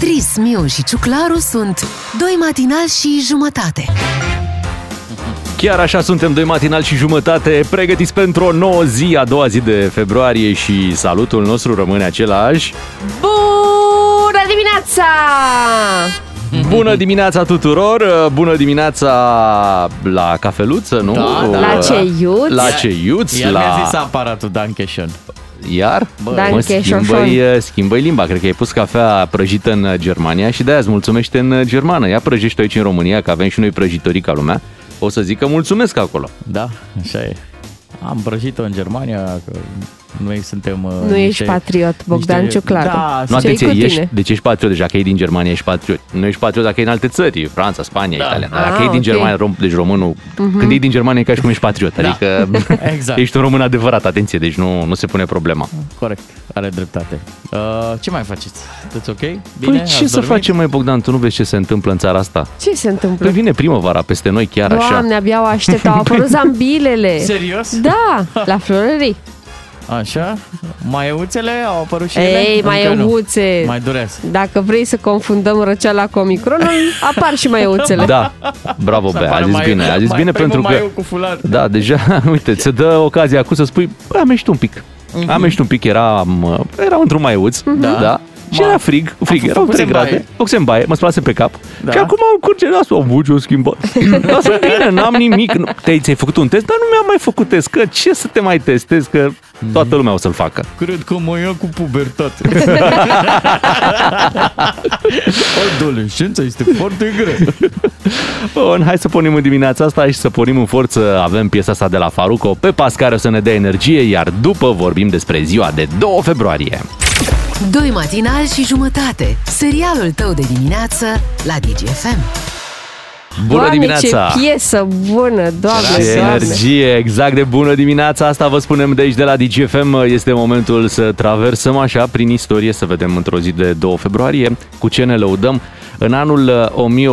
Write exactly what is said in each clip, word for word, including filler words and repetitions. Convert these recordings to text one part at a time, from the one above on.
Beatriz, Miu și Ciuclaru sunt doi matinali și jumătate. Chiar așa suntem, doi matinali și jumătate, pregătiți pentru o nouă zi, a doua zi de februarie și salutul nostru rămâne același. Bună dimineața! Bună dimineața tuturor! Bună dimineața la cafeluță, nu? Da, da. La ceiuț! La ceiuț! Iar la... mi-a zis aparatul Dankeschön. Iar? Bă, mă, schimbă-i, schimbă-i limba. Cred că ai pus cafea prăjită în Germania și de-aia îți mulțumește în germană. Ia prăjește aici în România, că avem și noi prăjitorii ca lumea. O să zic că mulțumesc acolo. Da, așa e. Am prăjit-o în Germania, că noi suntem... Nu niște, ești patriot, Bogdan niște... Ciuclaru. Da, nu, atenție, ești, deci ești patriot deja, că e din Germania, ești patriot. Nu ești patriot dacă e în alte țări, Franța, Spania, da. Italia. Dacă ah, e din okay. Germania, rom, deci românul, uh-huh. Când e din Germania e ca și cum ești patriot. Da. Adică exact. Ești un român adevărat, atenție, deci nu, nu se pune problema. Corect, are dreptate. Uh, ce mai faceți? Toți ok? Bine? Păi ce să facem, mai Bogdan, tu nu vezi ce se întâmplă în țara asta? Ce se întâmplă? Păi vine primăvara peste noi chiar. Doamne, așa. Doamne, abia o aștept, au apărut zambilele. Serios? Da, la Florării. Așa, maieuțele au apărut și ele? Ei, maieuțe! Mai durează. Dacă vrei să confundăm răceala cu omicronul, apar și maieuțele. Da, bravo, Bea, a zis mai, bine. A zis mai, bine pentru că... cu fular. Da, deja, uite, ți-a dă ocazia acum să spui, am ești un pic. Uh-huh. Am ești un pic, eram, eram într-un maieuț, uh-huh. da. da. Și era frig, frig, erau trei grade, făcusem baie, mă spălase pe cap da. Și acum îmi curge nasul, am văzut, o schimbat. Dar sunt bine, n-am nimic, nu. Te-ai, ți-ai făcut un test? Dar nu mi-am mai făcut test, că ce să te mai testezi, că toată lumea o să-l facă. Cred că mă ia cu pubertate. Adolescența este foarte grea. Bun, hai să pornim în dimineața asta și să pornim în forță. Avem piesa asta de la Faruco, pe pas, care o să ne dea energie, iar după vorbim despre ziua de doi februarie. Doi matinali și jumătate. Serialul tău de dimineață la D G F M. Bună Doamne, dimineața! Ce piesă bună, Doamne! Ce energie, exact de bună dimineața! Asta vă spunem de aici, de la D G F M. Este momentul să traversăm așa prin istorie, să vedem într-o zi de doi februarie cu ce ne lăudăm. În anul o mie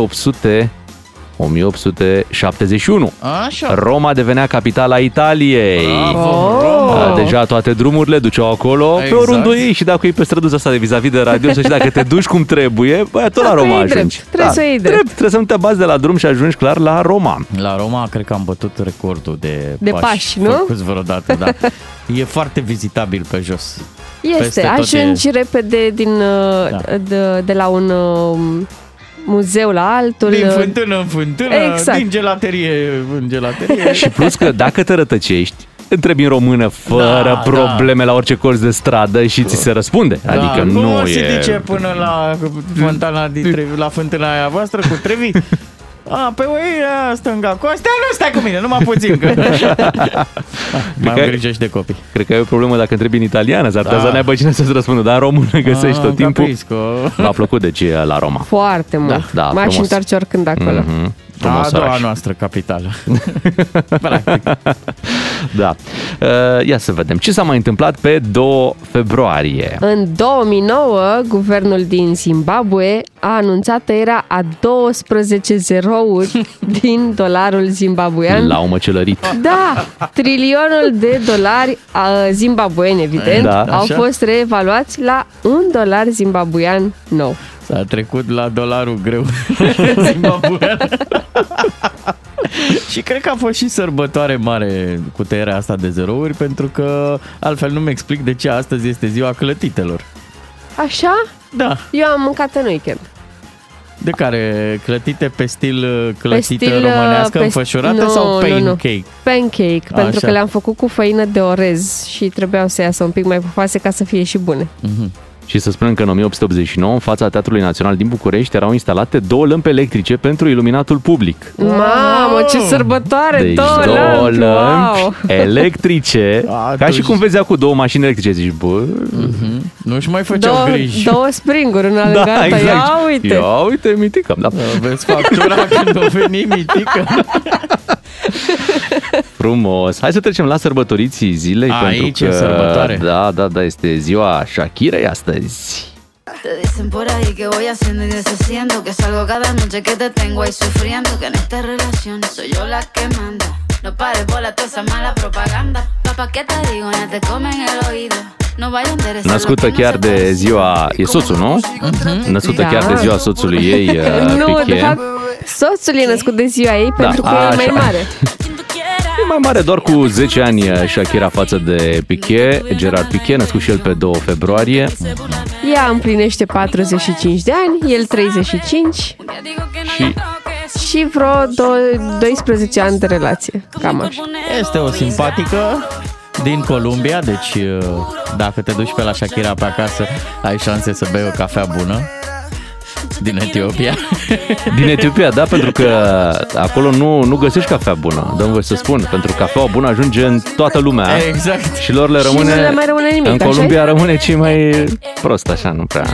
opt sute șaptezeci și unu. Așa. Roma devenea capitala Italiei. Bravo, Roma. Deja toate drumurile duceau acolo. Exact. Pe oriunde ei și dacă e pe străduța asta de vis-a-vis de radio, să știi, dacă te duci cum trebuie, băi, tot la Roma ajungi. Trebuie să iei drept. Trebuie să nu te bați de la drum și ajungi clar la Roma. La Roma cred că am bătut recordul de, de pași, pași, nu? Făcuți vreodată, da. E foarte vizitabil pe jos. Este, ajungi e... repede din, da. de, de la un... muzeu la altul. Din fântână în fântână, exact. Din gelaterie în gelaterie. Și plus că dacă te rătăcești, întrebi în română fără da, probleme da. La orice colț de stradă și ți se răspunde. Da. Adică nu, nu e... se duce până la fontana din Trevi, la fântâna aia voastră cu Trevi. A, pe oia stânga, cu astea nu stai cu mine, numai puțin. Că... mai am grijă și de copii. Cred că e o problemă dacă întrebi în italiană, s-ar putea să n-ai băgine să-ți răspundă, dar în română găsești tot timpul. M-a plăcut deci la Roma. Foarte mult. Da, m-aș întorce oricând acolo. Mm-hmm. A doua noastră capitală. Practic. Da. Ia să vedem ce s-a mai întâmplat pe doi februarie. În două mii nouă, guvernul din Zimbabwe a anunțat tăierea a douăsprezece zerouri din dolarul zimbabwean. L-au măcelărit. Da, trilionul de dolari zimbabweni, evident, da. Au Așa? Fost reevaluați la un dolar zimbabwean nou. S-a trecut la dolarul greu zimbabwean. Și cred că a fost și sărbătoare mare cu tăierea asta de zerouri, pentru că altfel nu-mi explic de ce astăzi este ziua clătitelor. Așa? Da. Eu am mâncat în weekend. De care? Clătite pe stil clătită pe stil, românească pe înfășurată no, sau pancake? No, no. Pancake, Așa. Pentru că le-am făcut cu făină de orez și trebuiau să iasă un pic mai pufoase ca să fie și bune. Mhm. Și să spunem că în o mie opt sute optzeci și nouă, în fața Teatrului Național din București, erau instalate două lămpi electrice pentru iluminatul public. Mamă, ce sărbătoare! Deci două, două lămpi, lămpi wow. electrice, a, ca și cum vezi acum două mașini electrice, zici, bă... Uh-huh. Nu-și mai făceau două, griji. Două springuri, una lângă da, exact. Ia uite! Ia uite, mitică! Da. Vezi factura când o veni mitică! Frumos. Hai să trecem la sărbătoriții zilei. Aici pentru că, e sărbătoare. Da, da, da, este ziua Shakira astăzi. Născută chiar de ziua... E soțul, nu? Uh-huh. Născută da. chiar de ziua soțului ei, Piqué. Nu, de fapt, soțul e născut de ziua ei, da, pentru că a, e mai așa. mare. E mai mare doar cu zece ani Shakira față de Piqué, Gerard Piqué, născut și el pe doi februarie. Ea împlinește patruzeci și cinci de ani, el treizeci și cinci. Și... Și vreo doisprezece ani de relație, cam așa. Este o simpatică din Columbia, deci dacă te duci pe la Shakira pe acasă, ai șanse să bei o cafea bună. Din Etiopia. Din Etiopia, da, pentru că acolo nu, nu găsești cafea bună, dă-mi voi să spun, pentru că cafeaua bună ajunge în toată lumea. Exact. Și lor le rămâne, și nu le mai rămâne nimic. În Columbia așa? Rămâne cei mai prost, așa, nu prea...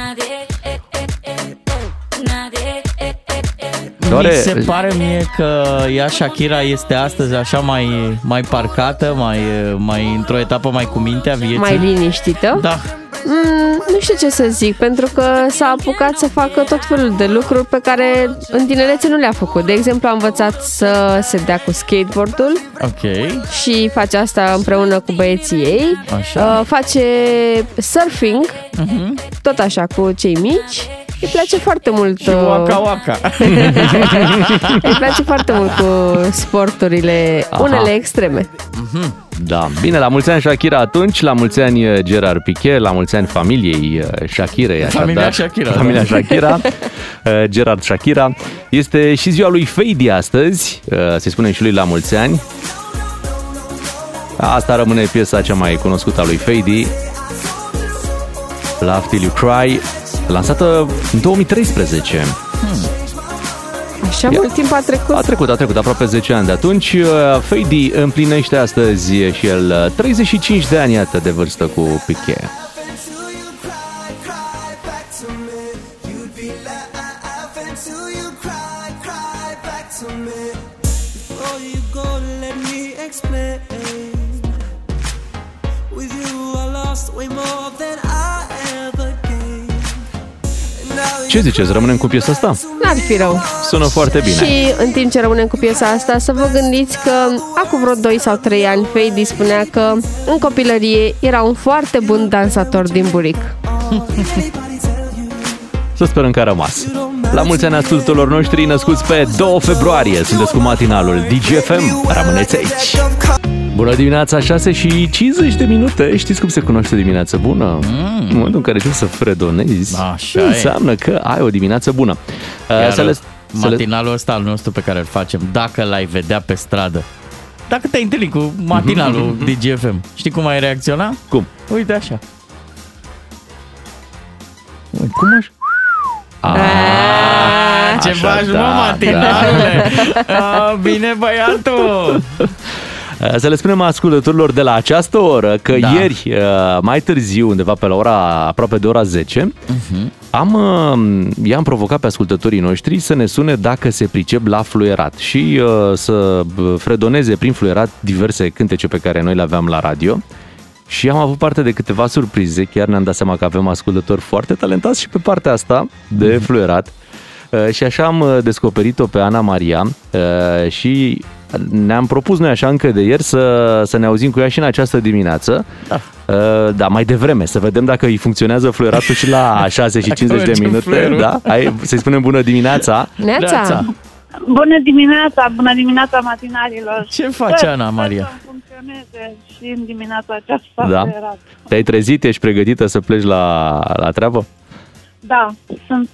Doare... Mi se pare mie că ea, Shakira, este astăzi așa mai, mai parcată, mai, mai într-o etapă mai cu mintea vieții. Mai liniștită? Da. Mm, nu știu ce să zic, pentru că s-a apucat să facă tot felul de lucruri pe care în tinerețe nu le-a făcut. De exemplu, a învățat să se dea cu skateboardul. Ok. Și face asta împreună cu băieții ei. Așa. Uh, face surfing, uh-huh. tot așa, cu cei mici. Îi place foarte mult. Și waka waka. Îi place foarte mult cu sporturile, aha, unele extreme. Da. Bine, la mulți ani Shakira atunci, la mulți ani Gerard Piqué, la mulți ani familiei Shakirei, așa, familia Shakira. Familia Shakira. Gerard Shakira. Este și ziua lui Feidy astăzi. Se spune și lui la mulți ani. Asta rămâne piesa cea mai cunoscută a lui Feidy. Love Till You Cry, lansată în două mii treisprezece. Hmm. Așa Ia. mult timp a trecut. A trecut, a trecut, aproape zece ani de atunci. Feidy împlinește astăzi și el treizeci și cinci de ani, iată, de vârstă cu Piqué. Ce ziceți? Rămânem cu piesa asta? N-ar fi rău. Sună foarte bine. Și în timp ce rămânem cu piesa asta, să vă gândiți că acum vreo doi sau trei ani Feidy spunea că în copilărie era un foarte bun dansator din buric. Să sperăm că a rămas. La mulți ani ascultătorilor noștri născuți pe doi februarie. Sunteți cu matinalul D J F M. Rămâneți aici. Bună dimineața, șase și cincizeci de minute. Știți cum se cunoaște dimineața bună? Mm. În momentul în care trebuie să fredonezi, așa înseamnă e. că ai o dimineață bună. Iar să le, matinalul să ăsta al nostru pe care îl facem, dacă l-ai vedea pe stradă, dacă te-ai întâlnit cu matinalul D J F M, știi cum ai reacționa? Cum? Uite așa. Uite, cum așa? Aaaa, ce faci, da, mă, matinale? Da. A, bine, băiatul! Să le spunem ascultătorilor de la această oră că da. ieri, mai târziu, undeva pe la ora, aproape de ora zece, uh-huh. am, i-am provocat pe ascultătorii noștri să ne sune dacă se pricep la fluierat și uh, să fredoneze prin fluierat diverse cântece pe care noi le aveam la radio. Și am avut parte de câteva surprize, chiar ne-am dat seama că avem ascultători foarte talentați și pe partea asta de fluierat. Și așa am descoperit-o pe Ana Maria și ne-am propus noi așa încă de ieri să, să ne auzim cu ea și în această dimineață. Da. Da, mai devreme, să vedem dacă îi funcționează fluieratul și la șase și cincizeci de minute. Da? Hai, să-i spunem bună dimineața! Neața. Bună dimineața, bună dimineața matinalilor. Ce face Ana Maria? Să funcționeze și în dimineața aceasta. Da. Te-ai trezit, ești pregătită să pleci la, la treabă? Da, sunt,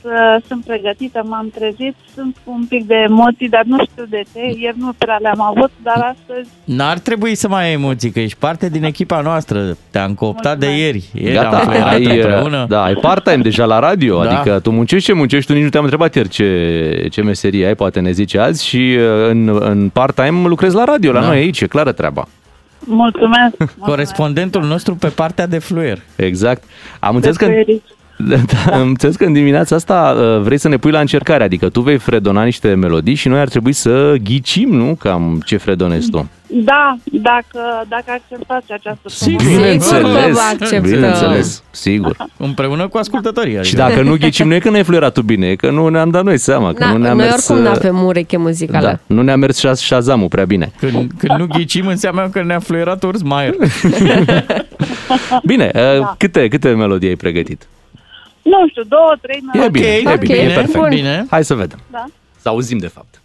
sunt pregătită, m-am trezit, sunt cu un pic de emoții, dar nu știu de ce, ieri nu prea le-am avut, dar astăzi... N-ar trebui să mai ai emoții, că ești parte din echipa noastră, te-am cooptat. Mulțumesc. De ieri, ieri Gata, am fluierat ai, împreună. Da, ai part-time deja la radio, da. Adică tu muncești ce muncești, tu nici nu te-am întrebat ieri ce, ce meserie ai, poate ne zici azi, și în, în part-time lucrezi la radio, la da. noi aici, e clară treaba. Mulțumesc! Mulțumesc. Corespondentul nostru pe partea de fluier. Exact, am înțeles că... Da, îmi înțeles că în dimineața asta vrei să ne pui la încercare, adică tu vei fredona niște melodii și noi ar trebui să ghicim, nu? Cam ce fredonezi tu. Da, dacă, dacă acceptați această soluție. Bineînțeles, bineînțeles, sigur. Împreună cu ascultătorii. Adică. Și dacă nu ghicim, nu e că ne-ai fluierat tu bine, e că nu ne-am dat noi seama. Că da, nu ne-am noi mers, oricum n-avem ureche muzicală. Da, nu ne-a mers Shazam-ul prea bine. Când, când nu ghicim, înseamnă că ne-a fluierat Urs Maier. Bine, da. câte, câte melodii ai pregătit? Nu știu, două, trei melodii. E bine, okay, e okay. bine, e perfect. Bun. Bine. Hai să vedem. Da. Să auzim, de fapt.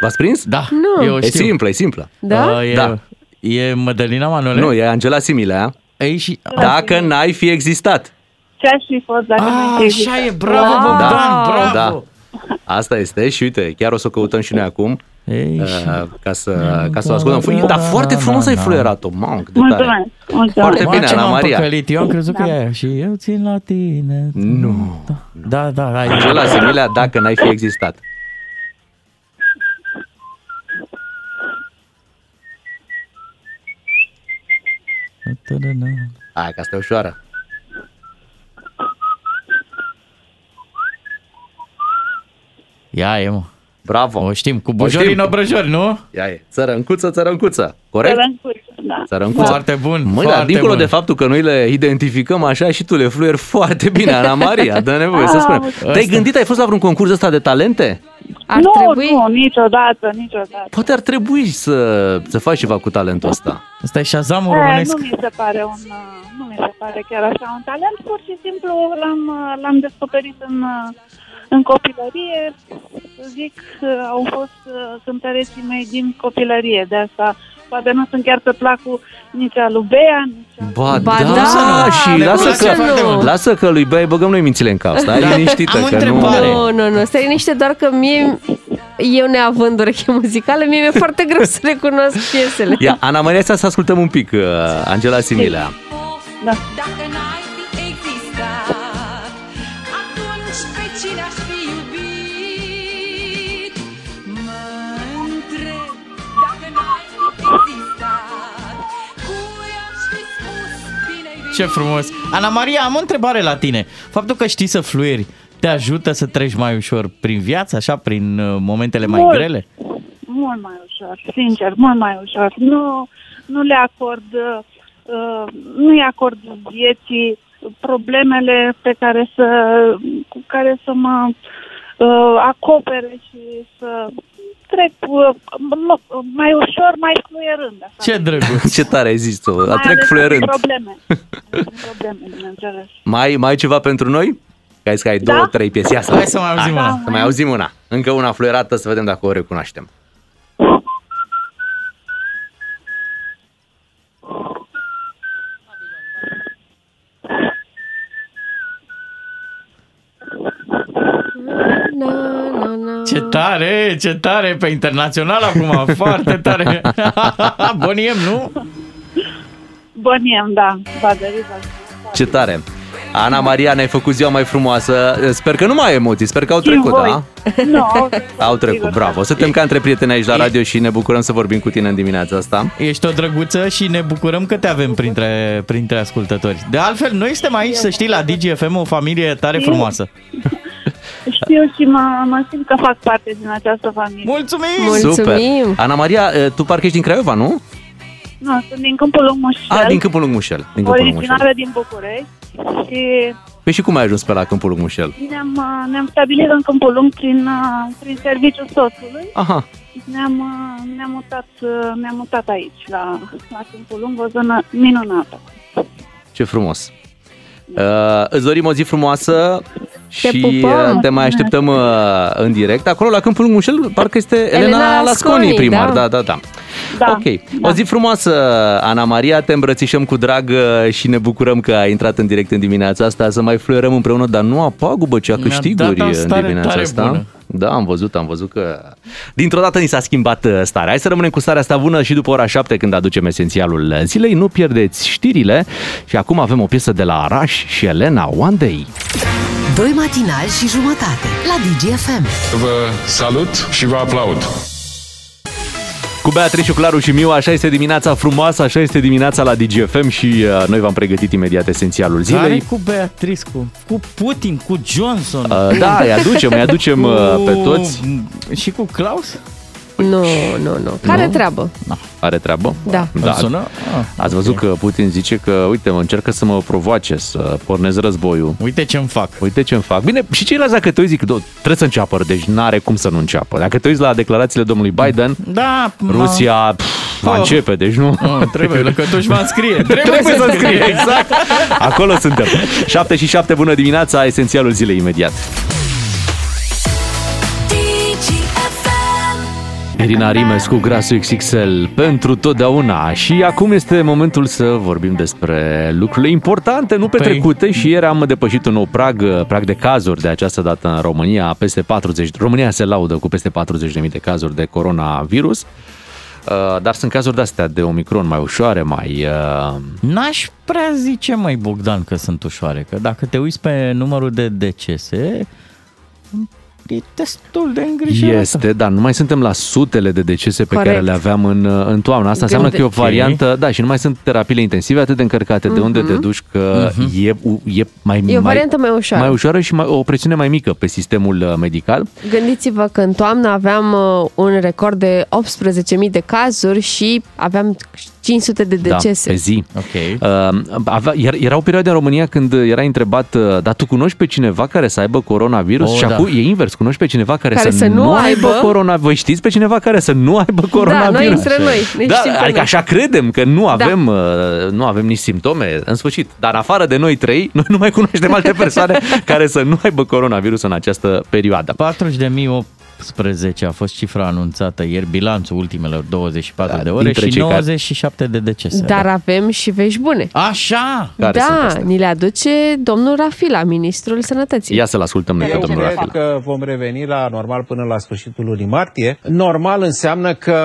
V-ați prins? Da. Nu. E simplă, e simplă. Da? Uh, e, da. E Mădălina Manole? Nu, e Angela Similea. Ei, și... Dacă n-ai fi existat. Ce-aș fi fost dacă n-ai fi existat. Așa e, bravo, wow. Bogdan, da, bravo. Da. Asta este și uite, chiar o să o căutăm și noi acum. Ei, uh, ca să, da, ca să o ascultăm. Da, da, dar foarte frumos da, ai da. fluierat-o, mamă, de tare. Mulțumesc, mulțumesc. Foarte bine, Ana Maria. Păcălit. Eu am crezut da. că e aia. Și eu țin la tine. Nu. Da, da, da. Angela Similea, dacă n-ai fi existat. Hai, că asta e ușoară. Ia e, mă. Bravo. O știm, cu bujori în obrăjori, nu? Ia e. Țărâncuță, țărâncuță. Corect? Țărâncuță, da. Țărâncuță. Foarte bun. Măi, dar dincolo bun. de faptul că noi le identificăm așa și tu le fluieri foarte bine, Ana Maria, dă nevoie să spunem. Te-ai gândit, ai fost la vreun concurs ăsta de talente? Ar nu, trebui... nu, niciodată, niciodată. Poate ar trebui să, să faci ceva cu talentul ăsta. Ăsta e șazamul românesc. Nu mi se pare un, nu mi se pare chiar așa un talent, pur și simplu l-am, l-am descoperit în... În copilărie, zic, au fost cântăreții mei din copilărie, de asta poate nu sunt chiar pe placul nici a lui Bea, nici ba, a... ba da, da și lasă că, lasă că lui Bea băgăm noi mințile în cap, stai da. liniștită. Am că întrebare. Nu, nu, nu, stai liniște, doar că mie, eu neavând ureche muzicală, mie mi-e foarte greu să recunosc piesele. Ia, Ana Maria, să ascultăm un pic, Angela Similea. Da. Ce frumos! Ana Maria, am o întrebare la tine. Faptul că știi să fluieri te ajută să treci mai ușor prin viață, așa, prin momentele mult, mai grele? Mult mai ușor, sincer, mult mai ușor. Nu, nu le acord, uh, nu-i acord vieții problemele pe care să, cu care să mă uh, acopere și să... trec mai ușor, mai fluierând. Așa. Ce drăguț! Ce tare ai zis-o! Mai trec fluierând. Probleme. probleme mai, mai ai ceva pentru noi? Că ai zis că ai da? două, trei piese. Ia să Hai să mai auzim Hai, una. Să mai auzim una. Încă una fluierată, să vedem dacă o recunoaștem. Ce tare, ce tare, pe internațional acum, foarte tare. Boniem, nu? Boniem, da. Ce tare. Ana Maria, ne-ai făcut ziua mai frumoasă. Sper că nu mai ai emoții, sper că au trecut, da? No, au trecut, bravo. Suntem ca între prieteni aici la radio și ne bucurăm să vorbim cu tine în dimineața asta. Ești o drăguță și ne bucurăm că te avem printre, printre ascultători. De altfel, noi suntem aici, să știi, la D G F M, o familie tare frumoasă. Știu și mă, mă simt că fac parte din această familie. Mulțumim! Mulțumim! Super. Ana Maria, tu parcă ești din Craiova, nu? Nu, sunt din Câmpul Lung Mușel. Ah, din Câmpul Lung Mușel. Din Câmpul Lung Mușel. Originară din București. Și... Păi și cum ai ajuns pe la Câmpul Lung Mușel? Ne-am, ne-am stabilit în Câmpul Lung prin, prin serviciul soțului. Aha. Ne-am, ne-am, mutat, ne-am mutat aici, la, la Câmpul Lung, o zonă minunată. Ce frumos! Uh, îți dorim o zi frumoasă te și pupăm. Te mai așteptăm uh, în direct. Acolo, la Câmpul Lung Mușel, parcă este Elena, Elena Lasconi, Lasconi primar. Da, da, da. da ok. Da. O zi frumoasă, Ana Maria, te îmbrățișăm cu drag și ne bucurăm că ai intrat în direct în dimineața asta, să mai fluierăm împreună, dar nu a pagubă, ci a câștiguri în dimineața asta. Bună. Da, am văzut, am văzut că dintr-o dată ni s-a schimbat starea. Hai să rămânem cu starea asta bună și după ora șapte, când aducem esențialul zilei. Nu pierdeți știrile. Și acum avem o piesă de la Rareș și Elena, One Day. Doi matinali și jumătate la D G F M. Vă salut și vă aplaud. Cu Beatrice, Claru și Miu, așa este dimineața frumoasă, așa este dimineața la D G F M și uh, noi v-am pregătit imediat esențialul zilei. Care cu Beatrice, cu, cu Putin, cu Johnson? Uh, da, îi aducem, îi aducem uh, pe toți. Și cu Claus? Nu, nu, nu. Care treabă? Da. Are treabă? Da. da. Sună? Ah, Ați văzut okay. că Putin zice că, uite, mă încercă să mă provoace, să pornez războiul. Uite ce-mi fac. Uite ce-mi fac. Bine, și ceilalți, dacă te uiți, zic, trebuie să înceapă, deci n-are cum să nu înceapă. Dacă te uiți la declarațiile domnului Biden, da, Rusia pf, va începe, deci nu. Oh, trebuie, că toți va scrie. Trebuie, trebuie să scrie, exact. Acolo suntem. șapte și șapte, bună dimineața, esențialul zilei imediat. Irina Rimes cu Grasul X X L pentru totdeauna. Și acum este momentul să vorbim despre lucrurile importante, nu petrecute. Păi... Și ieri am depășit un nou prag, prag de cazuri de această dată în România. Peste patruzeci. România se laudă cu peste patruzeci de mii de cazuri de coronavirus. Dar sunt cazuri de-astea de Omicron mai ușoare, mai... N-aș prea zice, mai Bogdan, că sunt ușoare. Că dacă te uiți pe numărul de decese... E destul de îngrijorată. Este, dar nu mai suntem la sutele de decese Corect. Pe care le aveam în, în toamnă. Asta de înseamnă unde... că e o variantă, da, și nu mai sunt terapiile intensive atât de încărcate. Mm-hmm. De unde te duci că mm-hmm. e, e, mai, e o variantă mai, mai ușoară. Mai ușoară și mai, o presiune mai mică pe sistemul medical. Gândiți-vă că în toamnă aveam un record de optsprezece mii de cazuri și aveam cinci sute de decese. Da, pe zi. Okay. Uh, avea, era o perioadă în România când era întrebat, dar tu cunoști pe cineva care să aibă coronavirus? Oh, și da. Acum e invers, cunoști pe cineva care, care să, să nu aibă, aibă coronavirus? Voi știți pe cineva care să nu aibă coronavirus? Da, noi între noi. Ne da, știm adică noi. Așa credem că nu avem, da. Nu avem nici simptome, în sfârșit. Dar afară de noi trei, noi nu mai cunoaștem alte persoane care să nu aibă coronavirus în această perioadă. patruzeci de mii optsprezece a fost cifra anunțată ieri, bilanțul ultimelor douăzeci și patru da, de ore și nouăzeci și șapte care... de decese. Dar da. Avem și vești bune. Așa! Care da, ni le aduce domnul Rafila, ministrul sănătății. Ia să-l ascultăm noi pe domnul Rafila. Eu cred că vom reveni la normal până la sfârșitul lunii martie. Normal înseamnă că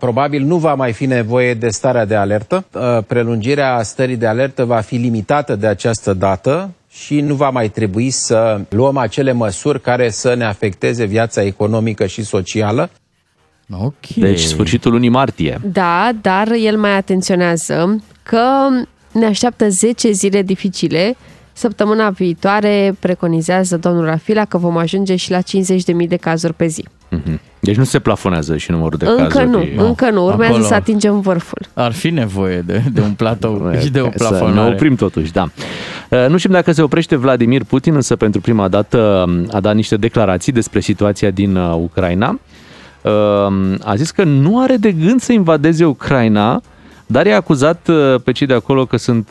probabil nu va mai fi nevoie de starea de alertă. Prelungirea stării de alertă va fi limitată de această dată. Și nu va mai trebui să luăm acele măsuri care să ne afecteze viața economică și socială. Okay. Deci sfârșitul lunii martie. Da, dar el mai atenționează că ne așteaptă zece zile dificile. Săptămâna viitoare preconizează domnul Rafila că vom ajunge și la cincizeci de mii de cazuri pe zi. Mm-hmm. Deci nu se plafonează și numărul de încă cazuri. Încă nu, de... încă nu. Urmează acolo să atingem vârful. Ar fi nevoie de, de un platou și de o plafonare. Să ne oprim totuși, da. Nu știm dacă se oprește Vladimir Putin, însă pentru prima dată a dat niște declarații despre situația din Ucraina. A zis că nu are de gând să invadeze Ucraina, dar i-a acuzat pe cei de acolo că sunt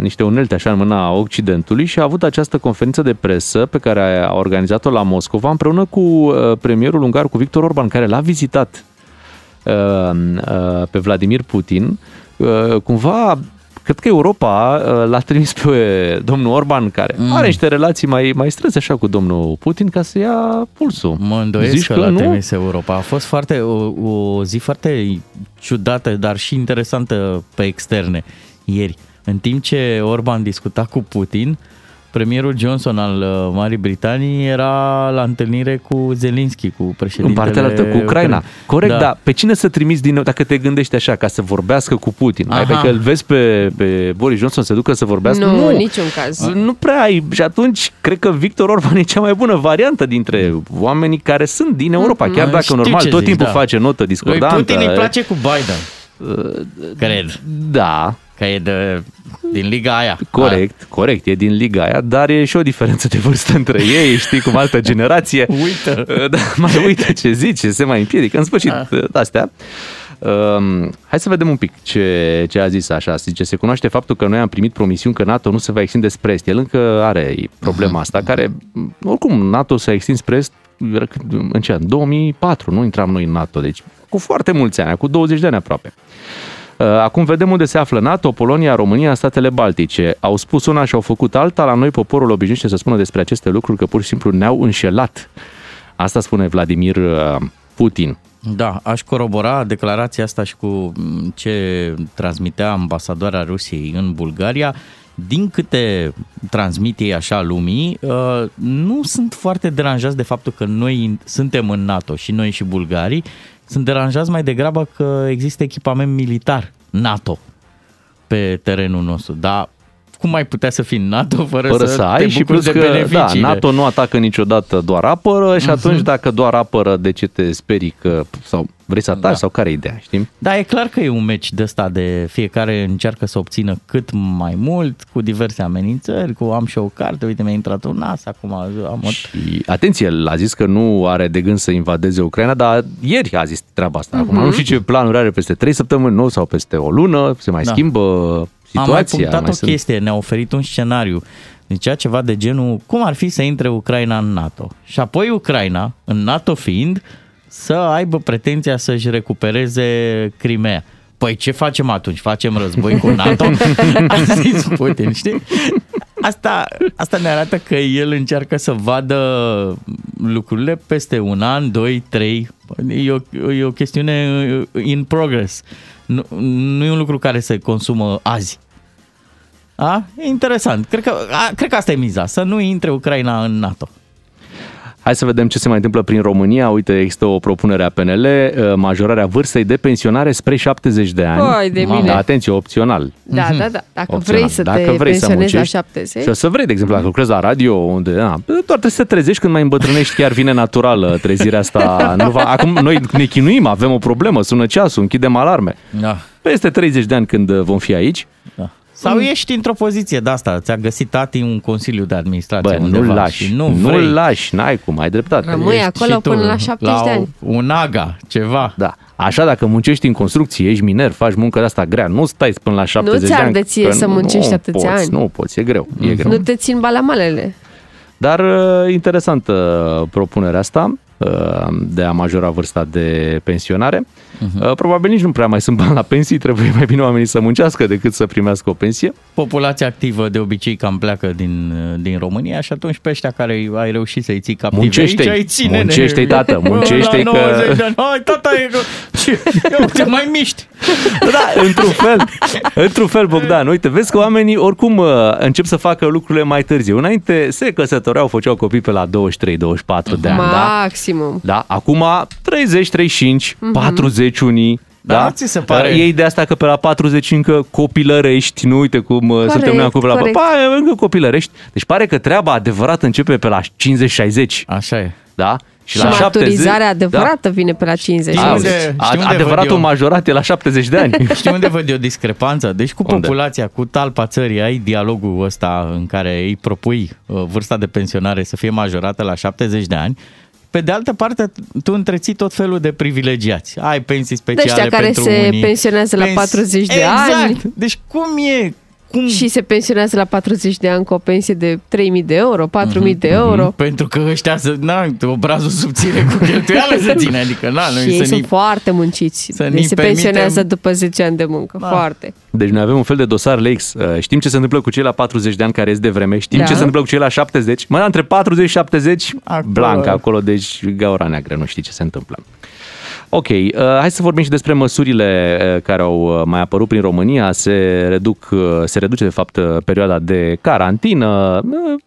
niște unelte așa în mâna Occidentului și a avut această conferință de presă pe care a organizat-o la Moscova împreună cu premierul ungar, cu Victor Orban, care l-a vizitat pe Vladimir Putin. Cumva... Cred că Europa l-a trimis pe domnul Orban, care mm. are niște relații mai, mai strânse așa cu domnul Putin, ca să ia pulsul. Mă îndoiesc. Zici că, că l-a nu? trimis Europa. A fost foarte, o, o zi foarte ciudată, dar și interesantă pe externe ieri. În timp ce Orban discuta cu Putin, premierul Johnson al Marii Britanii era la întâlnire cu Zelensky, cu președintele... În partea altă, cu Ucraina. Corect, da. Dar pe cine să trimiți din nou, dacă te gândești așa, ca să vorbească cu Putin? Aha. Hai că îl vezi pe, pe Boris Johnson să ducă să vorbească? Nu, nu, niciun caz. Nu prea ai. Și atunci, cred că Victor Orban e cea mai bună variantă dintre oamenii care sunt din Europa. Chiar dacă, știu, normal, tot zic, timpul da. Face notă discordantă. Lui Putin îi place cu Biden. Cred. Da. Că e de, din liga aia. Corect, a. corect, e din liga aia, dar e și o diferență de vârstă între ei, știi, cum altă generație. Uită. Da, mai uită ce zice, se mai împiedică, în sfârșit, astea. Um, hai să vedem un pic ce, ce a zis așa. Zice, se cunoaște faptul că noi am primit promisiuni că NATO nu se va extinde spre est. El încă are problema asta, care, oricum, NATO s-a extins spre est în ce an? două mii patru, nu intram noi în NATO, deci cu foarte mulți ani, cu douăzeci de ani aproape. Acum vedem unde se află NATO, Polonia, România, statele baltice. Au spus una și au făcut alta, la noi poporul obișnuiește să spună despre aceste lucruri că pur și simplu ne-au înșelat. Asta spune Vladimir Putin. Da, aș corobora declarația asta și cu ce transmitea ambasadoarea Rusiei în Bulgaria. Din câte transmit ei așa lumii, nu sunt foarte deranjați de faptul că noi suntem în NATO, și noi și bulgarii. Sunt deranjați mai degrabă că există echipament militar NATO pe terenul nostru, dar cum mai putea să fii în NATO fără, fără să, să ai, te și plus de că da, NATO nu atacă niciodată, doar apără și atunci uh-huh. dacă doar apără, de ce te sperii că sau vrei să ataci da. sau care e ideea, știi? Da, e clar că e un meci de ăsta de fiecare încearcă să obțină cât mai mult cu diverse amenințări, cu am și o carte, uite mi-a intrat un nas acum. Am și, atenție, el a zis că nu are de gând să invadeze Ucraina, dar ieri a zis treaba asta. Acum uh-huh. nu știu ce planuri are peste trei săptămâni, nouă sau peste o lună, se mai da. schimbă situația. Am mai punctat mai o sunt... chestie, ne-a oferit un scenariu. Dicea ceva de genul, cum ar fi să intre Ucraina în NATO? Și apoi Ucraina, în NATO fiind, să aibă pretenția să-și recupereze Crimea. Păi ce facem atunci? Facem război cu NATO? A zis Putin, știi? Asta, asta ne arată că el încearcă să vadă lucrurile peste un an, doi, trei. E o, e o chestiune in progress. Nu, nu e un lucru care se consumă azi. A? E interesant. Cred că, a, cred că asta e miza, să nu intre Ucraina în NATO. Hai să vedem ce se mai întâmplă prin România. Uite, există o propunere a P N L, majorarea vârstei de pensionare spre șaptezeci de ani. Oi, de mine. Da, atenție, opțional. Da, da, da. Dacă opțional. vrei să dacă te vrei pensionezi să la șaptezeci. Și o să vrei, de exemplu, dacă lucrezi la radio, unde, na, doar trebuie să te trezești când mai îmbătrânești, chiar vine naturală trezirea asta. Nu va, acum noi ne chinuim, avem o problemă, sună ceasul, închidem alarme. Da. Peste treizeci de ani când vom fi aici. Da. Sau ești într-o poziție de asta, ți-a găsit tati un consiliu de administrație. Bă, undeva nu lași, și nu vrei. Nu lași, n-ai cum, ai dreptate. Rămâi acolo până la șaptezeci de ani. Un aga, ceva. Da. Așa, dacă muncești în construcție, ești miner, faci muncă de asta grea, nu stai până la șaptezeci de ani. Nu ți-ar de, ani, de ție să muncești atâția ani. Nu poți, e greu, e greu. Nu te țin balamalele. Dar interesantă propunerea asta de a majora vârsta de pensionare. Uh-huh. Probabil nici nu prea mai sunt bani la pensii, trebuie mai bine oamenii să muncească decât să primească o pensie. Populația activă de obicei cam pleacă din, din România și atunci pe ăștia care ai reușit să-i ții captive, muncește-i, aici ai ține-ne. Muncește-i, tată, muncește-i că... nouăzeci de ani, hai, tata, eu te mai miști. Da, într-un fel, într-un fel, Bogdan, uite, vezi că oamenii oricum încep să facă lucrurile mai târziu. Înainte se căsătoreau, făceau copii pe la douăzeci și trei douăzeci și patru de ani, maximum. Da? Acum treizeci, treizeci și cinci, uh-huh. patruzeci unii, da? Da? Ți se pare? Ei de asta că pe la patruzeci încă copilărești, nu uite cum corect, suntem noi acum pe la patruzeci, încă copilărești. Deci pare că treaba adevărată începe pe la cincizeci șaizeci. Așa e. Da? Și, și la maturizarea șaptezeci, adevărată da? vine pe la cincizeci. Adevăratul majorat e la șaptezeci de ani. Știi unde văd eu discrepanța? Deci cu unde? Populația, cu talpa țării, ai dialogul ăsta în care îi propui vârsta de pensionare să fie majorată la șaptezeci de ani. Pe de altă parte, tu întreții tot felul de privilegiați. Ai pensii speciale pentru unii. De ăștia care se pensionează la patruzeci de ani. Exact. Deci cum e? Cum? Și se pensionează la patruzeci de ani cu o pensie de trei mii de euro, patru mii de euro. Mm-hmm. Pentru că ăștia, să, na, obrazul subțire cu cheltuială se ține. Adică, na, noi și să ei sunt foarte munciți. Să deci se permitem... pensionează după zece ani de muncă. Da. Foarte. Deci noi avem un fel de dosar Lex. Știm ce se întâmplă cu cei la patruzeci de ani care ies de vreme. Știm da. ce se întâmplă cu cei la șaptezeci. Mă, între patruzeci și șaptezeci, acolo... blanca acolo. Deci gaura neagră, nu știi ce se întâmplă. Ok, uh, hai să vorbim și despre măsurile care au mai apărut prin România. Se, reduc, se reduce, de fapt, perioada de carantină.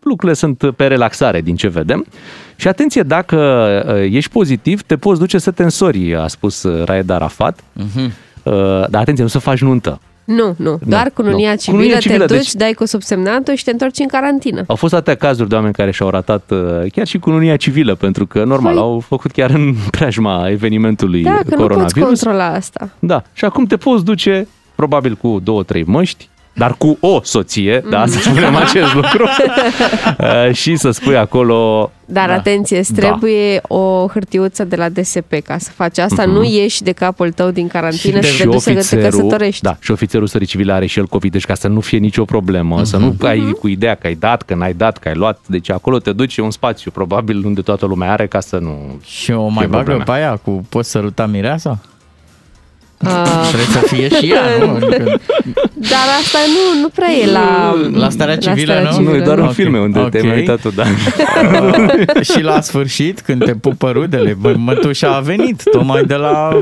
Lucrurile sunt pe relaxare, din ce vedem. Și atenție, dacă ești pozitiv, te poți duce să te însori, a spus Raed Arafat. Uh-huh. Uh, dar atenție, nu să faci nuntă. Nu, nu, doar nu, cu nunia civilă, civilă te civilă, duci, deci... dai cu subsemnatul și te întorci în carantină. Au fost atâtea cazuri de oameni care și-au ratat chiar și cu nunia civilă, pentru că normal păi... au făcut chiar în preajma evenimentului da, coronavirus. Da, că nu poți controla asta. Da, și acum te poți duce probabil cu două, trei măști, dar cu o soție, mm. da, să spunem acest lucru, și să spui acolo... Dar da. atenție, îți trebuie da. o hârtiuță de la D S P ca să faci asta, mm-hmm. nu ieși de capul tău din carantină și, și te duci să te căsătorești. Da, și ofițerul sării civile are și el COVID, deci ca să nu fie nicio problemă, mm-hmm. să nu ai cu ideea că ai dat, că n-ai dat, că ai luat, deci acolo te duci, e un spațiu probabil unde toată lumea are ca să nu... Și o mai bagă pe aia cu poți săruta mireasa? Trebuie să fie și ea, nu? Dar asta nu, nu prea e la... La starea civilă, la starea civilă nu? Nu, e doar în okay. filme unde okay. te-ai uitat tu, da. Uh, și la sfârșit, când te pupă rudele, bă, mătușa a venit, tocmai de la...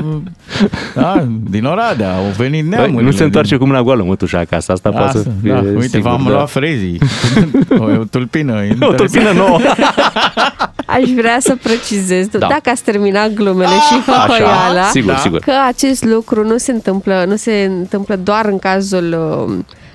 Da, din Oradea, au venit neamurile. Băi, nu se întoarce din... cu mâna goală mătușa acasă, asta, asta poate să fie da. Uite, sigur, v-am da. luat frezii. O, e o tulpină. E o tulpină nouă. Aș vrea să precizez, da. dacă ați terminat glumele ah, și hăhăiala, sigur, da. sigur. că acest lucru nu se întâmplă, nu se întâmplă doar în cazul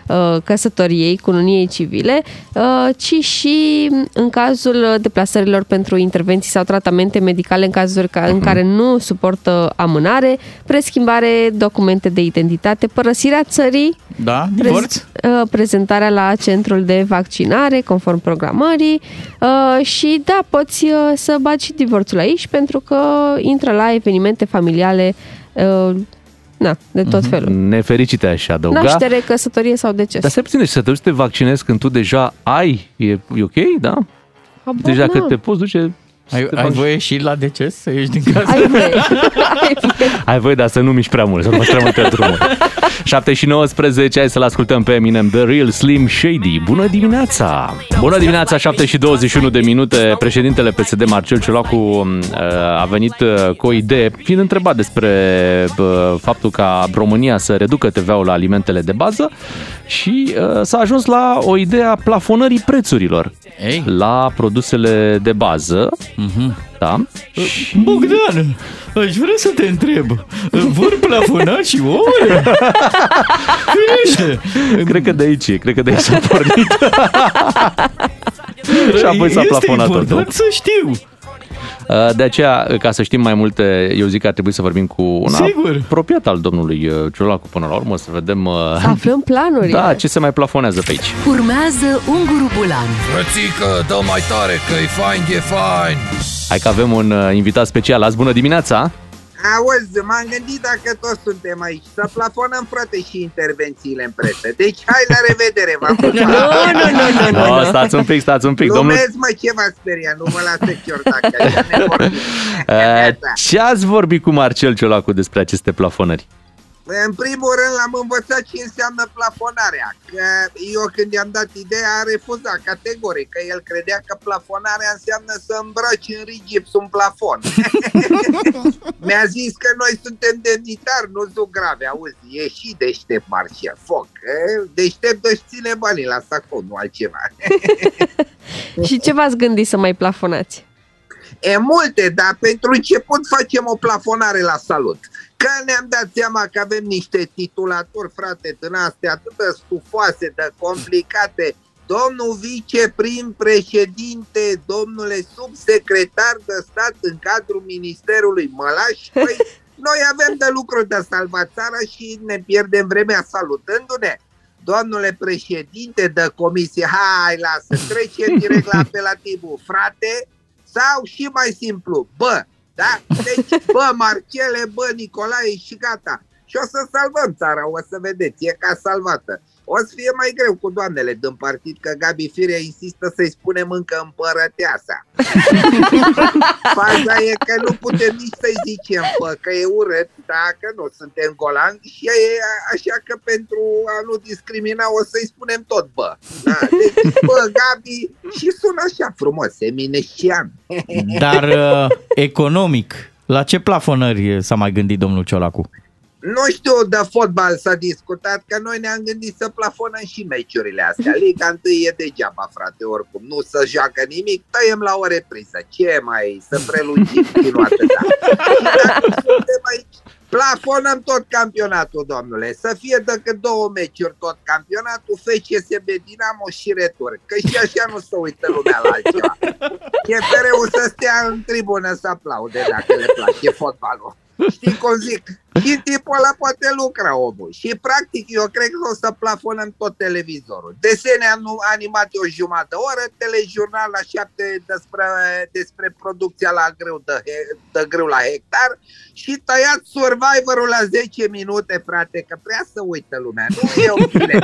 uh, căsătoriei, cununiei civile, uh, ci și în cazul deplasărilor pentru intervenții sau tratamente medicale în cazuri ca, uh-huh. în care nu suportă amânare, preschimbare, documente de identitate, părăsirea țării, da, prez, uh, prezentarea la centrul de vaccinare, conform programării, uh, și da, poți uh, să bagi și divorțul aici, pentru că intră la evenimente familiale, uh, na, de tot felul. Nefericite, aș adăuga. Naștere, căsătorie sau deces. Dar stai puțin, deci să te duci să te vaccinezi când tu deja ai, e, e ok, da? Abor, deja că te poți duce... Ai, ai voie și la deces să ieși din casă? Ai voie. Ai voie, ai voie dar să nu miști prea mult, să nu faci prea multe drumuri. șapte și nouăsprezece, hai să-l ascultăm pe Eminem, The Real Slim Shady. Bună dimineața! Bună dimineața, șapte și douăzeci și unu de minute. Președintele P S D, Marcel Ciolacu, a venit cu o idee, fiind întrebat despre faptul ca România să reducă T V A-ul la alimentele de bază și s-a ajuns la o idee a plafonării prețurilor Ei. la produsele de bază. Mm-hmm. Da. Bogdan, aș vrea să te întreb, vor plafona și ouăle? Cred că de aici e, cred că de aici s-a pornit. Și apoi s-a plafonat totul. Este important să știu. De aceea, ca să știm mai multe, eu zic că ar trebui să vorbim cu un apropiat al domnului Ciolacu până la urmă, să vedem... Să aflăm planurile. Da, ce se mai plafonează pe aici. Urmează Unguru Bulan. Frățică, dă mai tare, că e fain, e fain. Hai că avem un invitat special azi. Bună dimineața! Auzi, m-am gândit dacă toți suntem aici, să plafonăm, frate, și intervențiile în presă. Deci, hai la revedere, v-am făcut. Nu, nu, nu, nu, no, nu. Stați un pic, stați un pic. Lumez, domnul... mă, ce v-ați speriat, nu mă lasă chiar dacă așa ne vorbim. Ce ați vorbit cu Marcel Ciolacu despre aceste plafonări? În primul rând l-am învățat ce înseamnă plafonarea, că eu când i-am dat ideea a refuzat categoric, că el credea că plafonarea înseamnă să îmbraci în rigips un plafon. Mi-a zis că noi suntem demnitari, nu zugrave, auzi, e și deștept Marcel, foc, deștept dă-și ține banii la sacou, nu altceva. Și ce v-ați gândit să mai plafonați? E multe, dar pentru început facem o plafonare la salut. Că ne-am dat seama că avem niște titulaturi, frate, din astea atât de stufoase, de complicate. Domnul viceprim-președinte, domnule subsecretar de stat în cadrul Ministerului Mălaș, păi, noi avem de lucru de salvat țara și ne pierdem vremea salutându-ne. Domnule președinte de comisie, hai, lasă, trece direct la apelativul, frate, sau și mai simplu, bă. Da? Deci, bă, Marcele, bă, Nicolae și gata. Și o să salvăm țara, o să vedeți, e ca salvată. O să fie mai greu cu doamnele din partid, că Gabi Firea insistă să-i spunem încă împărăteasa. Faza e că nu putem nici să-i zicem, bă, că e urât, dacă nu suntem golan, și e așa că pentru a nu discrimina o să-i spunem tot, bă. Da, deci, bă, Gabi, și sună așa frumos, emineștian. Dar economic, la ce plafonări s-a mai gândit domnul Ciolacu? Nu știu, de fotbal s-a discutat, că noi ne-am gândit să plafonăm și meciurile astea. Liga întâi e degeaba, frate, oricum. Nu se joacă nimic, tăiem la o repriză. Ce mai să prelungim din atâta? Dacă suntem aici, plafonăm tot campionatul, domnule. Să fie decât două meciuri tot campionatul, F C S B Dinamo și retur. Că și așa nu se uită lumea la altceva. C F R-ul să stea în tribună să aplaude dacă le place fotbalul. Știi cum zic? Și tipul ăla poate lucra, omul. Și practic eu cred că o să plafonăm tot televizorul. Desene animate o jumătate oră, telejurnal la șapte despre, despre producția la grâu de, de grâu la hectar și tăiat Survivor-ul la zece minute, frate, că prea să uită lumea. Nu e o bine.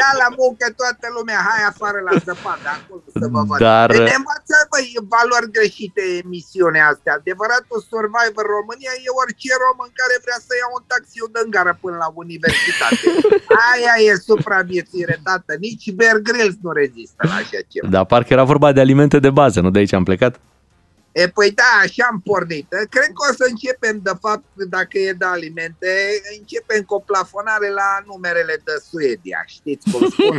Ia la muncă toată lumea, hai afară la zăpadă, acolo să vă văd. Dar... ne învață, băi, valori greșite emisiunea astea. Adevăratul Survivor România e orice român care vrea să iau un taxi, eu dă-n gara până la universitate. Aia e supraviețuire, tată. Nici Bear Grylls nu rezistă la așa ceva. Dar parcă era vorba de alimente de bază, nu de aici am plecat? E, păi da, așa am pornit. Cred că o să începem, de fapt, dacă e de alimente, începem cu o plafonare la numerele de Suedia, știți cum spun?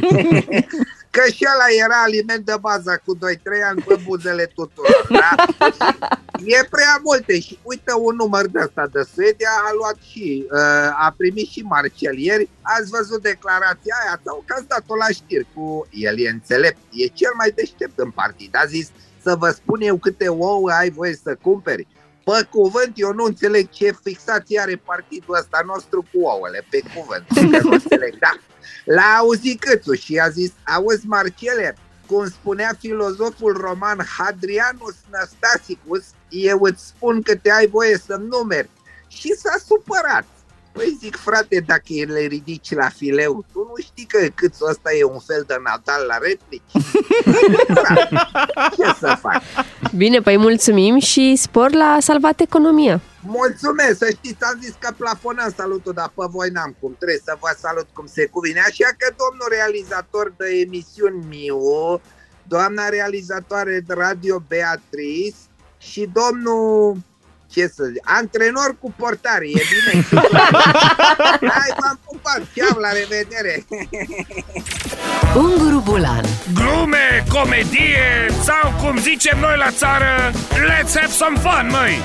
Că și ăla era aliment de bază cu doi trei ani pe buzele tuturor, da? E prea multe și uite un număr de ăsta de Suedia a luat și, a primit și Marcel ieri. Ați văzut declarația aia sau că ați dat-o la știri cu el e înțelept, e cel mai deștept în partid, a zis să vă spun eu câte ouă ai voie să cumperi. Pe cuvânt, eu nu înțeleg ce fixație are partidul ăsta nostru cu ouăle, pe cuvânt, că nu înțeleg, da. L-a auzit Cățu și i-a zis, auzi Marcele, cum spunea filozoful roman Hadrianus Năstasicus, eu îți spun că te ai voie să-mi numeri. Și s-a supărat. Păi zic, frate, dacă le ridici la fileu, tu nu știi că Câțul ăsta e un fel de Natal la replici? Ce să fac? Bine, păi mulțumim și spor la salvat economia. Mulțumesc, să știți, am zis că plafonam salutul, dar pe voi n-am cum, trebuie să vă salut cum se cuvine. Așa că domnul realizator de emisiuni Miu, doamna realizatoare de radio Beatrice și domnul... ce să zic, antrenor cu portare, e bine. Hai, v-am pupat, ceau, la revedere. Unguru Bulan. Glume, comedie sau cum zicem noi la țară, let's have some fun, măi!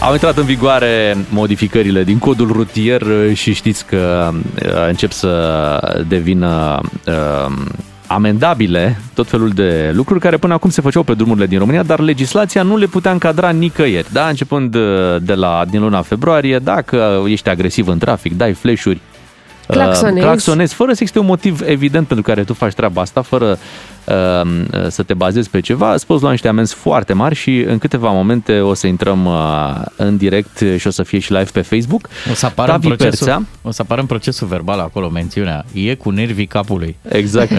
Au intrat în vigoare modificările din codul rutier și știți că încep să devină... Um, amendabile, tot felul de lucruri care până acum se făceau pe drumurile din România, dar legislația nu le putea încadra nicăieri. Da, începând de la din luna februarie, dacă ești agresiv în trafic, dai flash-uri, claxonezi. claxonezi, fără să existe un motiv evident pentru care tu faci treaba asta, fără uh, să te bazezi pe ceva, îți poți lua niște amenzi foarte mari și în câteva momente o să intrăm uh, în direct și o să fie și live pe Facebook. O să apară, în procesul, o să apară în procesul verbal acolo mențiunea, e cu nervii capului. Exact, uh,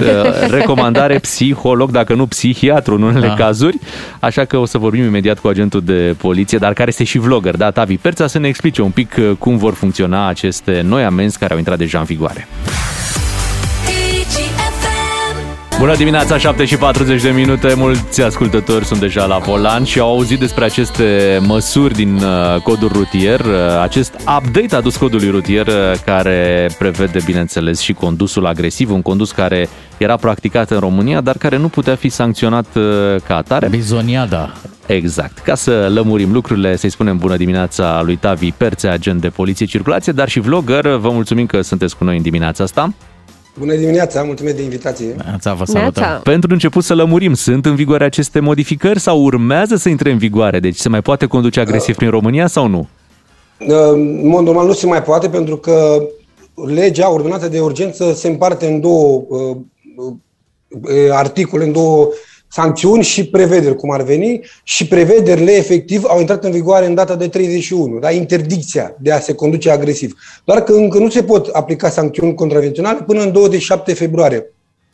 recomandare psiholog, dacă nu psihiatru în unele da. cazuri, așa că o să vorbim imediat cu agentul de poliție, dar care este și vlogger, da, Tavi Perța, să ne explice un pic cum vor funcționa aceste noi amenzi care au intrat deja în vigoare. Bună dimineața, șapte și patruzeci de minute. Mulți ascultători sunt deja la volan și au auzit despre aceste măsuri din codul rutier, acest update adus codului rutier care prevede, bineînțeles, și condusul agresiv, un condus care era practicat în România, dar care nu putea fi sancționat ca atare. Bizoniada. Exact. Ca să lămurim lucrurile, să-i spunem bună dimineața lui Tavi Perțea, agent de poliție circulație, dar și vlogger. Vă mulțumim că sunteți cu noi în dimineața asta. Bună dimineața, mulțumesc de invitație. Neața, vă salutăm. Pentru început să lămurim, sunt în vigoare aceste modificări sau urmează să intre în vigoare? Deci se mai poate conduce agresiv prin România sau nu? În mod normal nu se mai poate, pentru că legea, ordonanța de urgență, se împarte în două articole, în două sancțiuni și prevederi, cum ar veni, și prevederile efectiv au intrat în vigoare în data de treizeci și unu, da? Interdicția de a se conduce agresiv. Doar că încă nu se pot aplica sancțiuni contravenționale până în douăzeci și șapte februarie.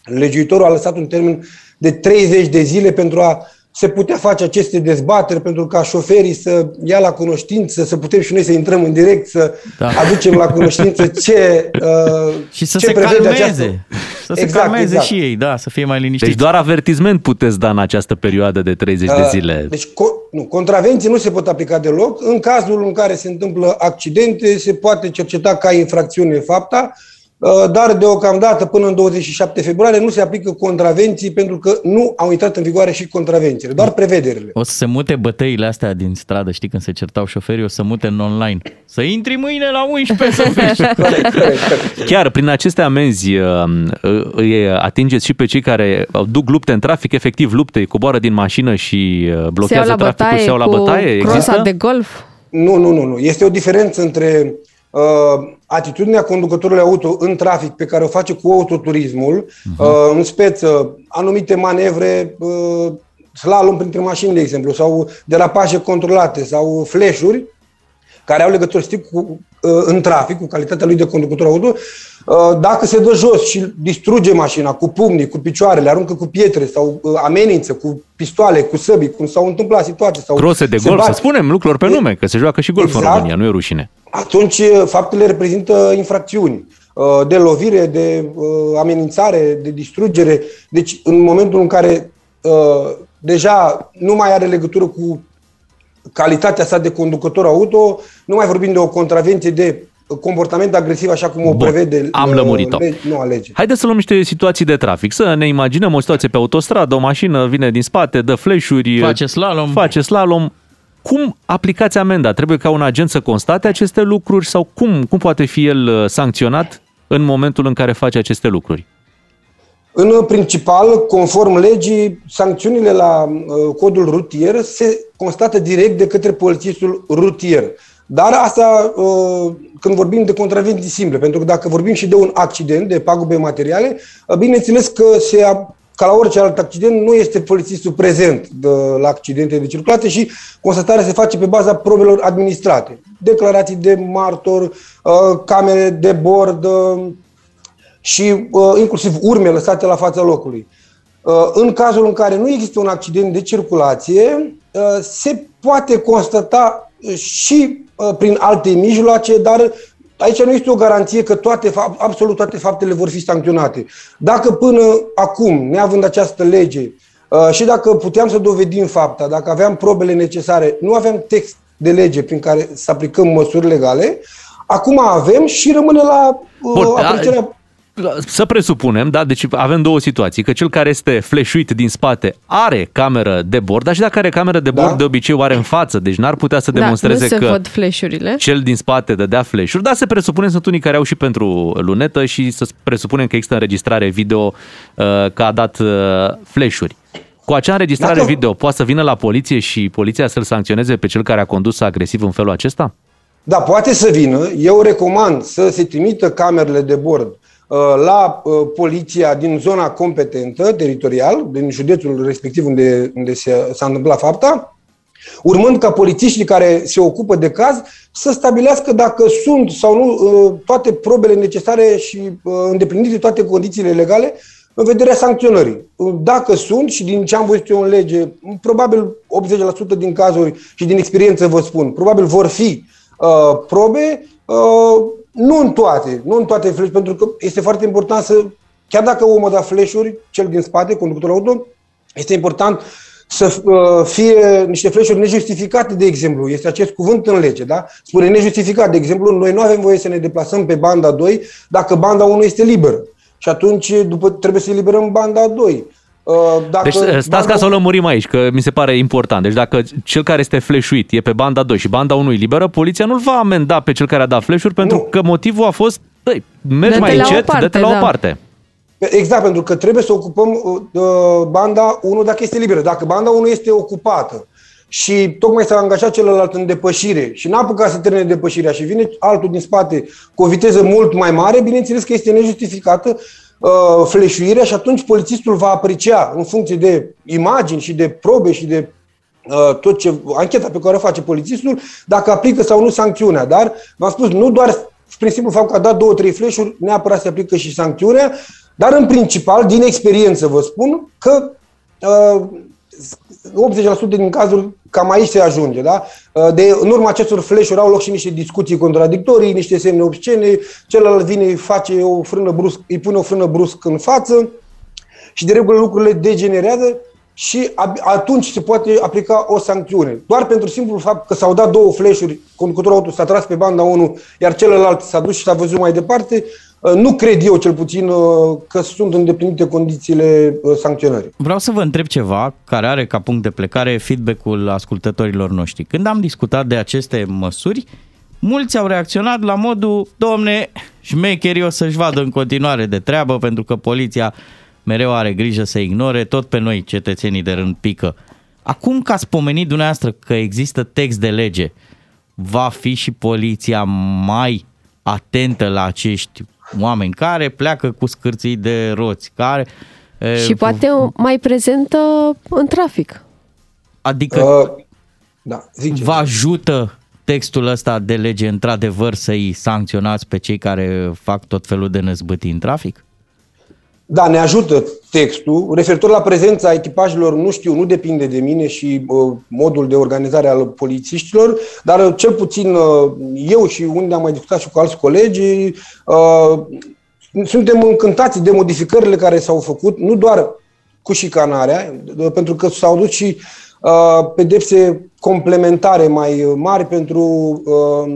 Legiuitorul a lăsat un termen de treizeci de zile pentru a se putea face aceste dezbateri, pentru ca șoferii să ia la cunoștință, să putem și noi să intrăm în direct, să da. aducem la cunoștință ce uh, și să ce se calmeze. Această... Să exact, se calmeze exact. și ei, da, să fie mai liniștiți. Deci doar avertisment puteți da în această perioadă de treizeci uh, de zile. Deci co- nu, contravenții nu se pot aplica deloc. În cazul în care se întâmplă accidente, se poate cerceta ca infracțiune fapta, dar deocamdată până în douăzeci și șapte februarie nu se aplică contravenții pentru că nu au intrat în vigoare și contravențiile, doar prevederile. O să se mute bătăile astea din stradă, știi, când se certau șoferii, o să mute în online. Să intri mâine la unsprezece să vezi. Chiar prin aceste amenzi îi atingeți și pe cei care duc lupte în trafic, efectiv lupte, coboară din mașină și blochează traficul, se iau la bătaie. Cu crosa de golf? Nu, nu, nu, nu. Este o diferență între... atitudinea conducătorului auto în trafic pe care o face cu autoturismul, uh-huh. în speță anumite manevre, slalom printre mașini, de exemplu, sau derapaje controlate sau flash-uri care au legătură strict cu, în trafic, cu calitatea lui de conducător auto. Dacă se dă jos și distruge mașina cu pumnii, cu picioarele, aruncă cu pietre sau amenință cu pistoale, cu săbii, cum s-au întâmplat situații. Sau crose de golf, bate. Să spunem lucrurilor pe nume, că se joacă și golf exact. În România, nu e rușine. Atunci faptele reprezintă infracțiuni de lovire, de amenințare, de distrugere. Deci în momentul în care deja nu mai are legătură cu calitatea sa de conducător auto, nu mai vorbim de o contravenție de comportament agresiv, așa cum o prevede. Bun, am lămurit-o. Noua lege. Haideți să luăm niște situații de trafic. Să ne imaginăm o situație pe autostradă, o mașină vine din spate, dă flash-uri, face slalom. Face slalom. Cum aplicați amenda? Trebuie ca un agent să constate aceste lucruri sau cum, cum poate fi el sancționat în momentul în care face aceste lucruri? În principal, conform legii, sancțiunile la uh, codul rutier se constată direct de către polițistul rutier. Dar asta uh, când vorbim de contravenții simple, pentru că dacă vorbim și de un accident, de pagube materiale, uh, bineînțeles că se a, ca la orice alt accident nu este polițistul prezent de, la accidente de circulație și constatarea se face pe baza probelor administrate. Declarații de martor, uh, camere de bord, uh, și uh, inclusiv urme lăsate la fața locului. Uh, în cazul în care nu există un accident de circulație, uh, se poate constata și uh, prin alte mijloace, dar aici nu este o garanție că toate, absolut toate faptele vor fi sancționate. Dacă până acum, neavând această lege, uh, și dacă puteam să dovedim fapta, dacă aveam probele necesare, nu aveam text de lege prin care să aplicăm măsuri legale, acum avem și rămâne la uh, aplicarea... Să presupunem, da, deci avem două situații, că cel care este fleșuit din spate are cameră de bord, dar și dacă are cameră de bord, da, de obicei o are în față, deci n-ar putea să demonstreze da, că cel din spate dădea fleșuri, dar se presupune, sunt unii care au și pentru lunetă și să presupunem că există înregistrare video că a dat fleșuri. Cu acea înregistrare Dacă... video poate să vină la poliție și poliția să-l sancționeze pe cel care a condus agresiv în felul acesta? Da, poate să vină. Eu recomand să se trimită camerele de bord la uh, poliția din zona competentă, teritorial, din județul respectiv unde, unde se, s-a întâmplat fapta, urmând ca polițiștii care se ocupă de caz să stabilească dacă sunt sau nu uh, toate probele necesare și uh, îndeplinite toate condițiile legale în vederea sancționării. Dacă sunt, și din ce am văzut eu în lege, probabil optzeci la sută din cazuri și din experiență vă spun, probabil vor fi uh, probe, uh, Nu în toate, nu în toate flash, pentru că este foarte important să, chiar dacă omul da flash-uri, cel din spate, conductorul auto, este important să fie niște flash-uri nejustificate, de exemplu. Este acest cuvânt în lege, da? Spune nejustificat, de exemplu, noi nu avem voie să ne deplasăm pe banda doi dacă banda unu este liberă. Și atunci după, trebuie să eliberăm banda doi. Dacă deci stați banda... ca să o lămurim aici, că mi se pare important. Deci dacă cel care este fleșuit e pe banda doi și banda unu e liberă, poliția nu-l va amenda pe cel care a dat fleșuri, pentru nu. că motivul a fost băi, mergi mai încet, dă-te la o parte. Exact, pentru că trebuie să ocupăm uh, banda unu dacă este liberă. Dacă banda unu este ocupată și tocmai s-a angajat celălalt în depășire și n-a apucat să termine depășirea și vine altul din spate cu o viteză mult mai mare, bineînțeles că este nejustificată fleșuirea și atunci polițistul va aprecia în funcție de imagini și de probe și de uh, tot ce ancheta pe care o face polițistul, dacă aplică sau nu sancțiunea. Dar v-am spus, nu doar prin simplu fapt că a dat două, trei fleșuri, neapărat se aplică și sancțiunea, dar în principal, din experiență vă spun că uh, optzeci la sută din cazuri cam aici se ajunge. Da? De, în urma acestor flash-uri au loc și niște discuții contradictorii, niște semne obscene, celălalt vine, face o frână brusc, îi pune o frână brusc în față și de regulă lucrurile degenerează și atunci se poate aplica o sancțiune. Doar pentru simplul fapt că s-au dat două flash-uri, conducătorul auto s-a tras pe banda unu, iar celălalt s-a dus și s-a văzut mai departe, nu cred eu cel puțin că sunt îndeplinite condițiile sancționării. Vreau să vă întreb ceva care are ca punct de plecare feedback-ul ascultătorilor noștri. Când am discutat de aceste măsuri, mulți au reacționat la modul, domne, șmecherii o să-și vadă în continuare de treabă pentru că poliția mereu are grijă să ignore, tot pe noi cetățenii de rând pică. Acum că ați pomenit dumneavoastră că există text de lege, va fi și poliția mai atentă la acești oameni care pleacă cu scârții de roți, care... Și e, poate mai prezentă în trafic. Adică uh, da, vă ajută textul ăsta de lege într-adevăr să-i sancționați pe cei care fac tot felul de năzbâtii în trafic? Da, ne ajută textul. Referitor la prezența echipajelor, nu știu, nu depinde de mine și uh, modul de organizare al polițiștilor, dar cel puțin uh, eu și unde am mai discutat și cu alți colegi, uh, suntem încântați de modificările care s-au făcut, nu doar cu șicanarea, pentru că s-au dus și uh, pedepse complementare mai mari pentru uh,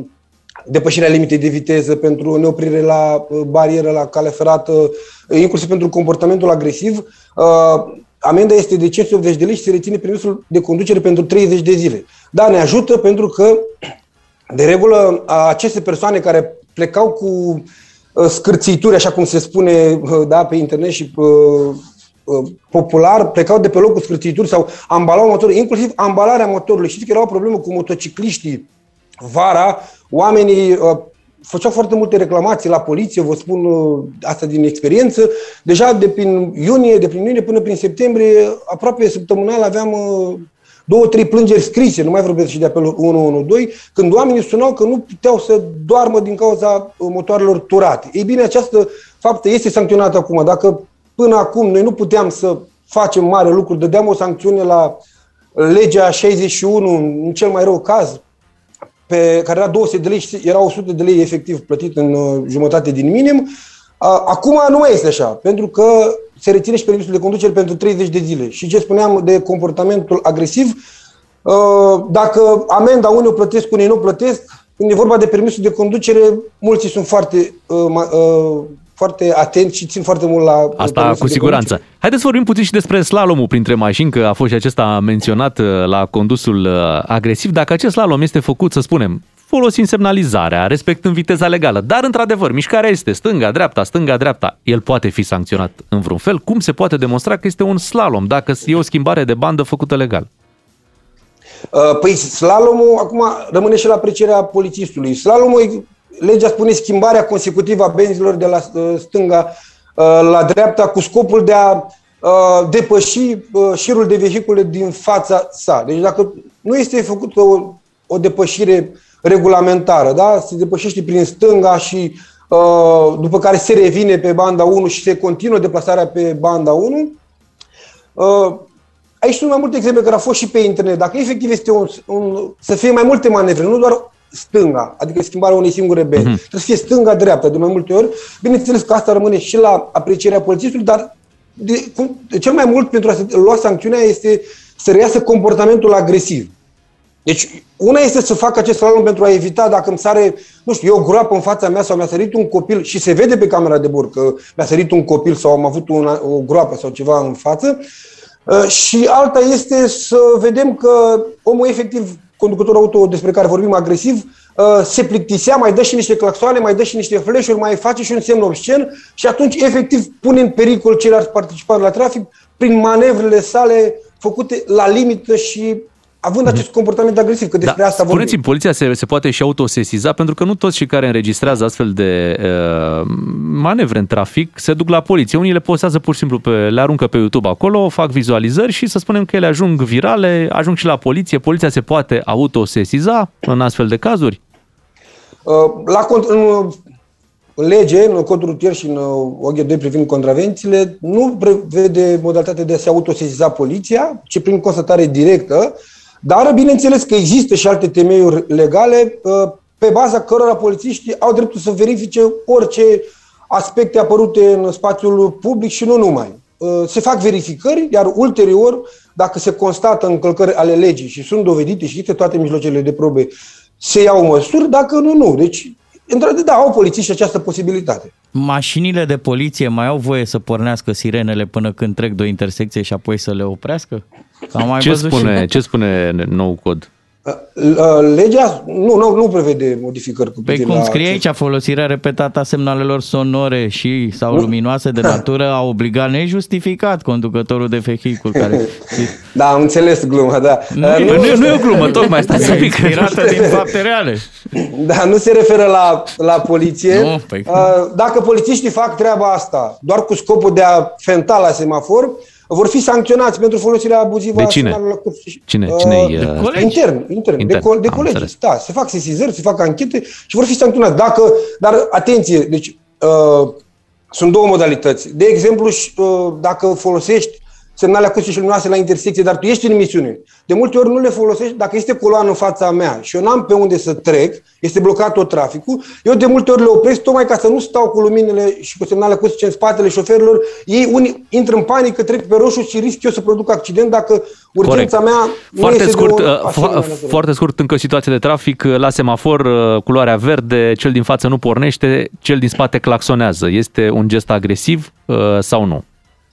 depășirea limitei de viteză, pentru neoprire la uh, barieră, la cale ferată, inclusiv pentru comportamentul agresiv. Uh, amenda este de cinci sute optzeci de lei și se reține permisul de conducere pentru treizeci de zile. Da, ne ajută pentru că, de regulă, aceste persoane care plecau cu scârțituri, așa cum se spune, da, pe internet și uh, popular, plecau de pe loc cu scârțituri sau ambalau motorul, inclusiv ambalarea motorului. Știți că era o problemă cu motocicliștii vara, oamenii uh, făceau foarte multe reclamații la poliție, vă spun uh, asta din experiență. Deja de prin iunie, de prin iunie până prin septembrie, aproape săptămânal aveam uh, două, trei plângeri scrise, nu mai vorbesc și de apelul unu unu doi, când oamenii sunau că nu puteau să doarmă din cauza motoarelor turate. Ei bine, această faptă este sancționată acum. Dacă până acum noi nu puteam să facem mare lucru, dădeam o sancțiune la legea șaizeci și unu, în cel mai rău caz, pe care era două sute de lei și era o sută de lei efectiv plătit în jumătate din minim, acum nu mai este așa, pentru că se reține și permisul de conducere pentru treizeci de zile. Și ce spuneam de comportamentul agresiv, dacă amenda unii o plătesc, unii nu plătesc, când e vorba de permisul de conducere, mulți sunt foarte, foarte atenți și țin foarte mult la... Asta cu siguranță. Haideți să vorbim puțin și despre slalomul printre mașini, că a fost și acesta menționat la condusul agresiv. Dacă acest slalom este făcut, să spunem, folosind semnalizarea, respectând viteza legală. Dar, într-adevăr, mișcarea este stânga-dreapta, stânga-dreapta. El poate fi sancționat în vreun fel? Cum se poate demonstra că este un slalom, dacă e o schimbare de bandă făcută legal? Păi slalomul, acum, rămâne și la aprecierea polițistului. Slalomul, legea spune schimbarea consecutivă a benzilor de la stânga la dreapta cu scopul de a depăși șirul de vehicule din fața sa. Deci dacă nu este făcută o, o depășire regulamentară, da? Se depășește prin stânga și uh, după care se revine pe banda unu și se continuă deplasarea pe banda unu. Uh, aici sunt mai multe exemple care au fost și pe internet. Dacă efectiv este un, un, să fie mai multe manevre, nu doar stânga, adică schimbarea unei singure benzi, uh-huh. trebuie să fie stânga-dreapta de mai multe ori. Bineînțeles că asta rămâne și la aprecierea polițistului, dar de, cum, cel mai mult pentru a se lua sancțiunea este să reiasă comportamentul agresiv. Deci, una este să fac acest slalom pentru a evita dacă îmi sare, nu știu, eu o groapă în fața mea sau mi-a sărit un copil și se vede pe camera de bord că mi-a sărit un copil sau am avut una, o groapă sau ceva în față. Și alta este să vedem că omul efectiv, conducător auto despre care vorbim agresiv, se plictisea, mai dă și niște claxoane, mai dă și niște flash-uri, mai face și un semn obscen și atunci efectiv pune în pericol ceilalți participanți la trafic prin manevrele sale făcute la limită și având acest comportament agresiv, că despre da, asta vorbim. Spuneți-mi, poliția se, se poate și autosesiza, pentru că nu toți cei care înregistrează astfel de uh, manevre în trafic se duc la poliție. Unii le postează pur și simplu, pe, le aruncă pe YouTube acolo, fac vizualizări și să spunem că ele ajung virale, ajung și la poliție. Poliția se poate autosesiza în astfel de cazuri? Uh, la cont- în, în lege, în codul rutier și în O G doi privind contravențiile, nu prevede modalitatea de a se autosesiza poliția, ci prin constatare directă. Dar, bineînțeles că există și alte temeiuri legale pe baza cărora polițiștii au dreptul să verifice orice aspecte apărute în spațiul public și nu numai. Se fac verificări, iar ulterior, dacă se constată încălcări ale legii și sunt dovedite și există toate mijloacele de probe, se iau măsuri, dacă nu, nu. Deci, într-adevăr, da, au polițiști această posibilitate. Mașinile de poliție mai au voie să pornească sirenele până când trec de o intersecție și apoi să le oprească? Mai ce, spune, și... ce spune nou cod? Legea nu, nu, nu prevede modificări. Cu păi cum scrie aici, folosirea repetată a semnalelor sonore și sau nu? luminoase de natură a obligat nejustificat conducătorul de vehicul care... Da, am înțeles gluma, da. Nu, nu, nu, nu e o glumă, tocmai stați un pic. Inspirată din fapte reale. Da, nu se referă la, la poliție. Nu, păi... Dacă polițiștii fac treaba asta doar cu scopul de a fenta la semafor, vor fi sancționați pentru folosirea abuzivă a semnalului. Cine? Cine e? De colegi? Intern, intern, intern. De, co- de colegi. Înțeles. Da, se fac sesizări, se fac anchete și vor fi sancționați. Dacă, dar atenție, deci uh, sunt două modalități. De exemplu, uh, dacă folosești semnale acustice luminoase la intersecție, dar tu ești în emisiune. De multe ori nu le folosești. Dacă este coloană în fața mea și eu n-am pe unde să trec, este blocat tot traficul, eu de multe ori le opresc tocmai ca să nu stau cu luminile și cu semnale acustice în spatele șoferilor. Ei unii intră în panică, trec pe roșu și risc eu să produc accident dacă urgența Corect. mea nu foarte este scurt, de o... Fo- de foarte scurt, încă situație de trafic, la semafor, culoarea verde, cel din față nu pornește, cel din spate claxonează. Este un gest agresiv sau nu?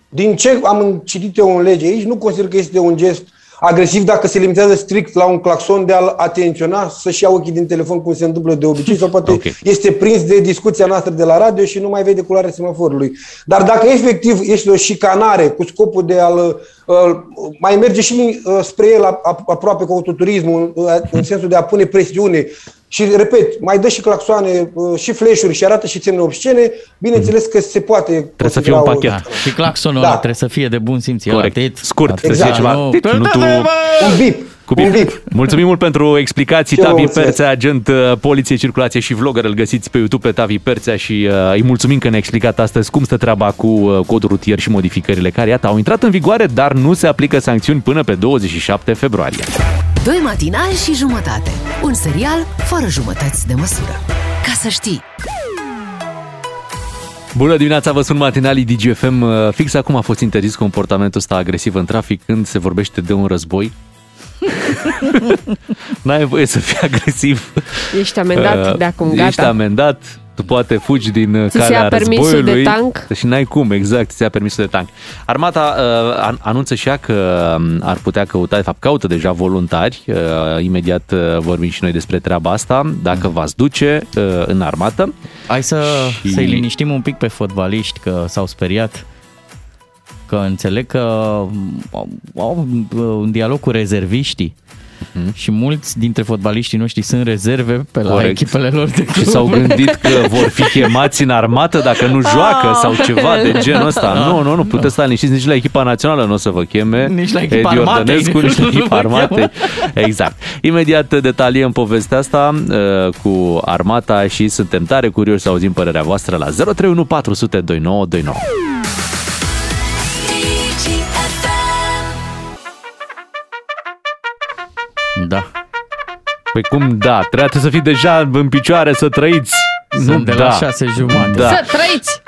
Din ce am citit eu în lege aici, nu consider că este un gest agresiv dacă se limitează strict la un claxon de a-l atenționa, să-și ia ochii din telefon cum se întâmplă de obicei, sau poate okay. este prins de discuția noastră de la radio și nu mai vede culoarea semaforului. Dar dacă efectiv este o șicanare cu scopul de a-l... mai merge și spre el aproape cu autoturismul, în sensul de a pune presiune, și, repet, mai dă și claxoane, și flash-uri, și arată și semne obscene, bineînțeles că se poate... Trebuie să fie un pachet. O... Și claxonul da. ăla trebuie să fie de bun simț. Corect. Atât, Scurt. Atât, exact. Ceva. Nu, nu, nu, tu... Un bip. Cu bip. Un bip. Mulțumim mult pentru explicații. Tavi Perțea, agent Poliției Circulație și vlogger, îl găsiți pe YouTube pe Tavi Perțea și uh, îi mulțumim că ne-a explicat astăzi cum stă treaba cu codul rutier și modificările care, iată, au intrat în vigoare, dar nu se aplică sancțiuni până pe douăzeci și șapte februarie. Doi matinali și jumătate. Un serial fără jumătăți de măsură. Ca să știi... Bună dimineața, vă sunt matinalii D G F M. Fix acum a fost interzis comportamentul ăsta agresiv în trafic când se vorbește de un război. N-ai voie să fii agresiv. Ești amendat uh, de acum, gata. Ești amendat, tu poate fugi din ți calea războiului de tank. Și n-ai cum, exact, ți-a permisul de tank. Armata uh, anunță și ea că ar putea căuta, de fapt caută deja voluntari. Uh, imediat uh, vorbim și noi despre treaba asta, dacă mm. v-ați duce uh, în armată. Hai să, și... să-i liniștim un pic pe fotbaliști că s-au speriat. Că înțeleg că au un dialog cu rezerviștii uh-huh. și mulți dintre fotbaliștii noștri sunt rezerve pe la Corect. echipele lor de club. Și s-au gândit că vor fi chemați în armată dacă nu joacă ah, sau ceva de genul ăsta. Ah, nu, nu, nu, puteți sta liniștiți, nici la echipa națională nu o să vă cheme. Nici la echipa armatei. Nici la echipa armatei. Exact. Imediat detaliem povestea asta uh, cu armata și suntem tare curioși să auzim părerea voastră la zero trei unu patru zero zero doi nouă doi nouă. Da. Păi cum da? Trebuie să fii deja în picioare să trăiți. Sunt nu de da. la șase jumate. Da. Să trăiți!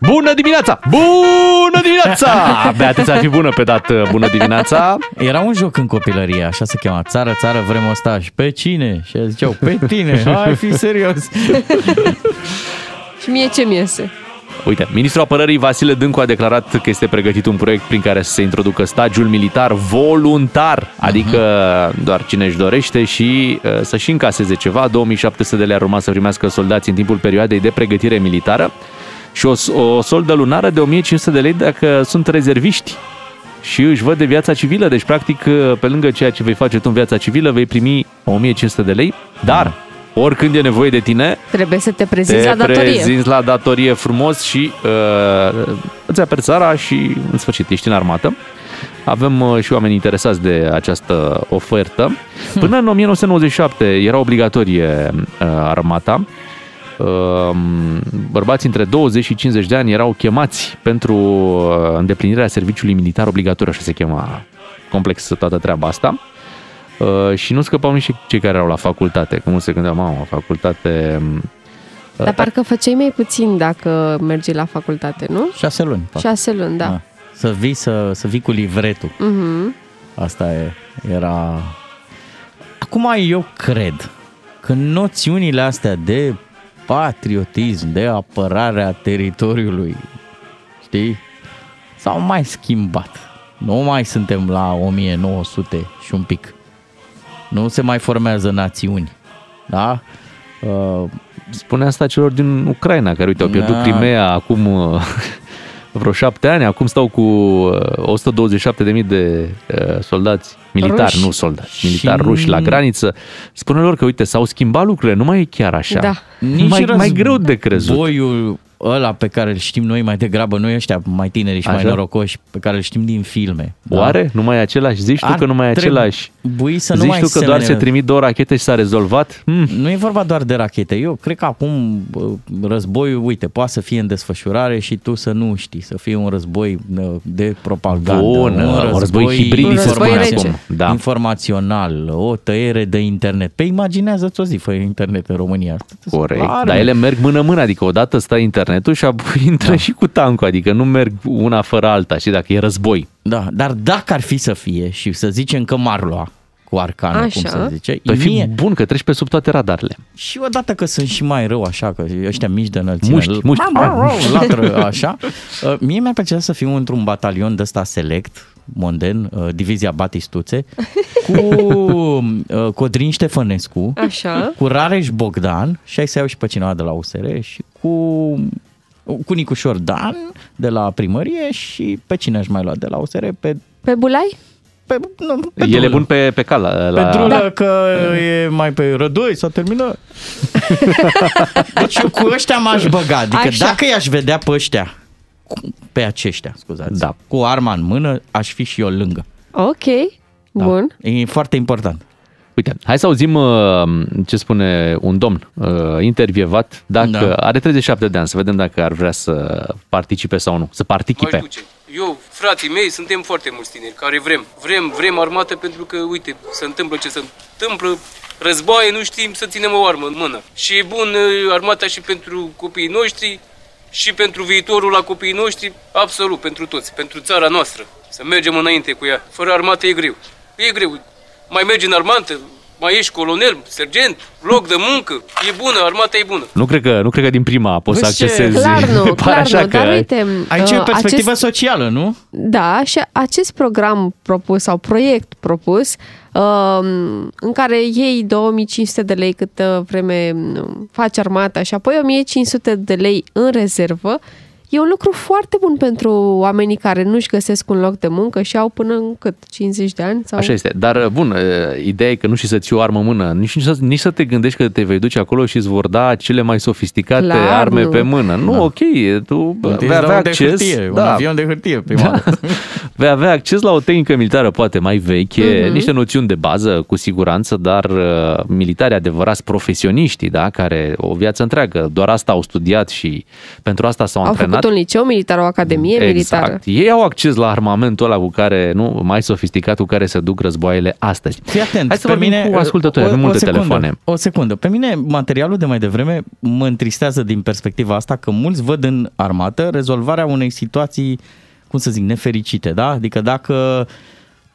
Bună dimineața! Bună dimineața! Beatrice ar fi bună pe dat bună dimineața. Era un joc în copilărie, așa se cheama. Țară, țară, vrem ostași. Pe cine? Și ziceau, pe tine. Hai, fi serios. Și mie ce mi iese? Uite, ministrul apărării Vasile Dâncu a declarat că este pregătit un proiect prin care să se introducă stagiul militar voluntar, adică uh-huh. doar cine își dorește și uh, să-și încaseze ceva. două mii șapte sute de lei ar urma să primească soldații în timpul perioadei de pregătire militară și o, o soldă lunară de o mie cinci sute de lei dacă sunt rezerviști și își văd de viața civilă. Deci, practic, pe lângă ceea ce vei face tu în viața civilă, vei primi o mie cinci sute de lei, dar... Uh-huh. Oricând e nevoie de tine, trebuie să te prezinți la datorie. Te prezinți la datorie frumos și uh, îți aperi țara și, în sfârșit, ești în armată. Avem uh, și oameni interesați de această ofertă. Hmm. Până în nouăsprezece nouăzeci și șapte era obligatorie uh, armata. Uh, bărbații între douăzeci și cincizeci de ani erau chemați pentru uh, îndeplinirea serviciului militar obligatoriu, așa se chema complex toată treaba asta. Uh, și nu scăpau nici cei care erau la facultate, că mulți se gândeau, mamă, facultate... Uh, Dar parcă făceai mai puțin dacă mergi la facultate, nu? Șase luni. Parcă. Șase luni, da. da. Să vii, să, să vii cu livretul. Uh-huh. Asta e, era... Acum eu cred că noțiunile astea de patriotism, de apărarea teritoriului, știi, s-au mai schimbat. Nu mai suntem la o mie nouă sute și un pic. Nu se mai formează națiuni. Da? Uh, Spune asta celor din Ucraina, care, uite, au pierdut na... Crimea acum uh, vreo șapte ani, acum stau cu o sută douăzeci și șapte de mii de uh, soldați militari, ruși. nu soldați, militari și... ruși la graniță. Spune lor că, uite, s-au schimbat lucrurile, nu mai e chiar așa. Da. Nici mai, răzb... mai greu de crezut. Boiul ăla pe care îl știm noi mai degrabă, noi ăștia mai tineri și așa, mai norocoși, pe care îl știm din filme. Oare? Da? Nu mai e același? Zici tu Ar că nu mai e același? Să Zici nu mai tu că doar se trimit două rachete și s-a rezolvat? Mm. Nu e vorba doar de rachete. Eu cred că acum războiul, uite, poate să fie în desfășurare și tu să nu știi, să fie un război de propagandă. Bun, un război, război hibrid, informațional, da. informațional, o tăiere de internet. Pe imaginează-ți o zi fără internet în România. Corect, Are. dar ele merg mână-mână, adică odată stai internetul și apoi intră da. și cu tancul, adică nu merg una fără alta, știi, dacă e război. Da, dar dacă ar fi să fie și să zicem că m-ar lua cu arcană, așa, cum se zice. Păi fi bun că treci pe sub toate radarele. Și odată că sunt și mai rău, așa, că ăștia mici de înălțime, muști, muști. latră, așa, mie mi-ar plăcea să fiu într-un batalion de ăsta select, monden, divizia Batistuțe, cu Codrin Ștefănescu, așa, cu Rareș Bogdan, și ai să iau și pe cineva de la U S R, și cu... cu Nicușor Dan de la primărie și pe cine aș mai lua de la U S R? Pe, pe Bulai? Pe, nu, pe ele bun pe, pe cal. La... Pe drulă, da. că e mai pe rădoi, s-a terminat. Deci eu cu ăștia m-aș băga. Adică Așa. dacă i-aș vedea pe ăștia, pe aceștia, scuzați, da. cu arma în mână, aș fi și eu lângă. Ok, da. bun. E foarte important. Uite, hai să auzim ce spune un domn intervievat, dacă da. are treizeci și șapte de ani, să vedem dacă ar vrea să participe sau nu, să participe. Eu, frații mei, suntem foarte mulți tineri care vrem, vrem, vrem armată pentru că, uite, se întâmplă ce se întâmplă, războaie, nu știm să ținem o armă în mână. Și e bun armata și pentru copiii noștri, și pentru viitorul la copiii noștri, absolut, pentru toți, pentru țara noastră, să mergem înainte cu ea. Fără armată e greu, e greu. Mai mergi în armată, mai ești colonel, sergent, loc de muncă, e bună, armata e bună. Nu cred că, nu cred că din prima poți să accesezi. Clar nu, clar așa nu, că... dar uite... Aici e o perspectivă acest... socială, nu? Da, și acest program propus sau proiect propus, în care iei două mii cinci sute de lei câtă vreme faci armata și apoi o mie cinci sute de lei în rezervă, e un lucru foarte bun pentru oamenii care nu-și găsesc un loc de muncă și au până în cât? cincizeci de ani? Sau... Așa este. Dar, bun, ideea e că nu știi să ții o armă în mână. Nici, nici, să, nici să te gândești că te vei duce acolo și îți vor da cele mai sofisticate Clar, arme nu. pe mână. Nu, da. ok, tu Te vei avea acces... De hârtie, da. Un avion de hârtie, prima da. Vei avea acces la o tehnică militară poate mai veche, mm-hmm. niște noțiuni de bază, cu siguranță, dar uh, militarii adevărați, profesioniștii, da, care o viață întreagă, doar asta au studiat și pentru asta s-au antrenat. Un liceu militar, o academie exact. militară. Ei au acces la armamentul ăla cu care, nu, mai sofisticat, cu care se duc războaiele astăzi. Fii atent, Hai să pe mine, cu ascultători, avem multe secundă, telefoane. O secundă. Pe mine materialul de mai devreme mă întristează din perspectiva asta că mulți văd în armată rezolvarea unei situații, cum să zic, nefericite, da? Adică dacă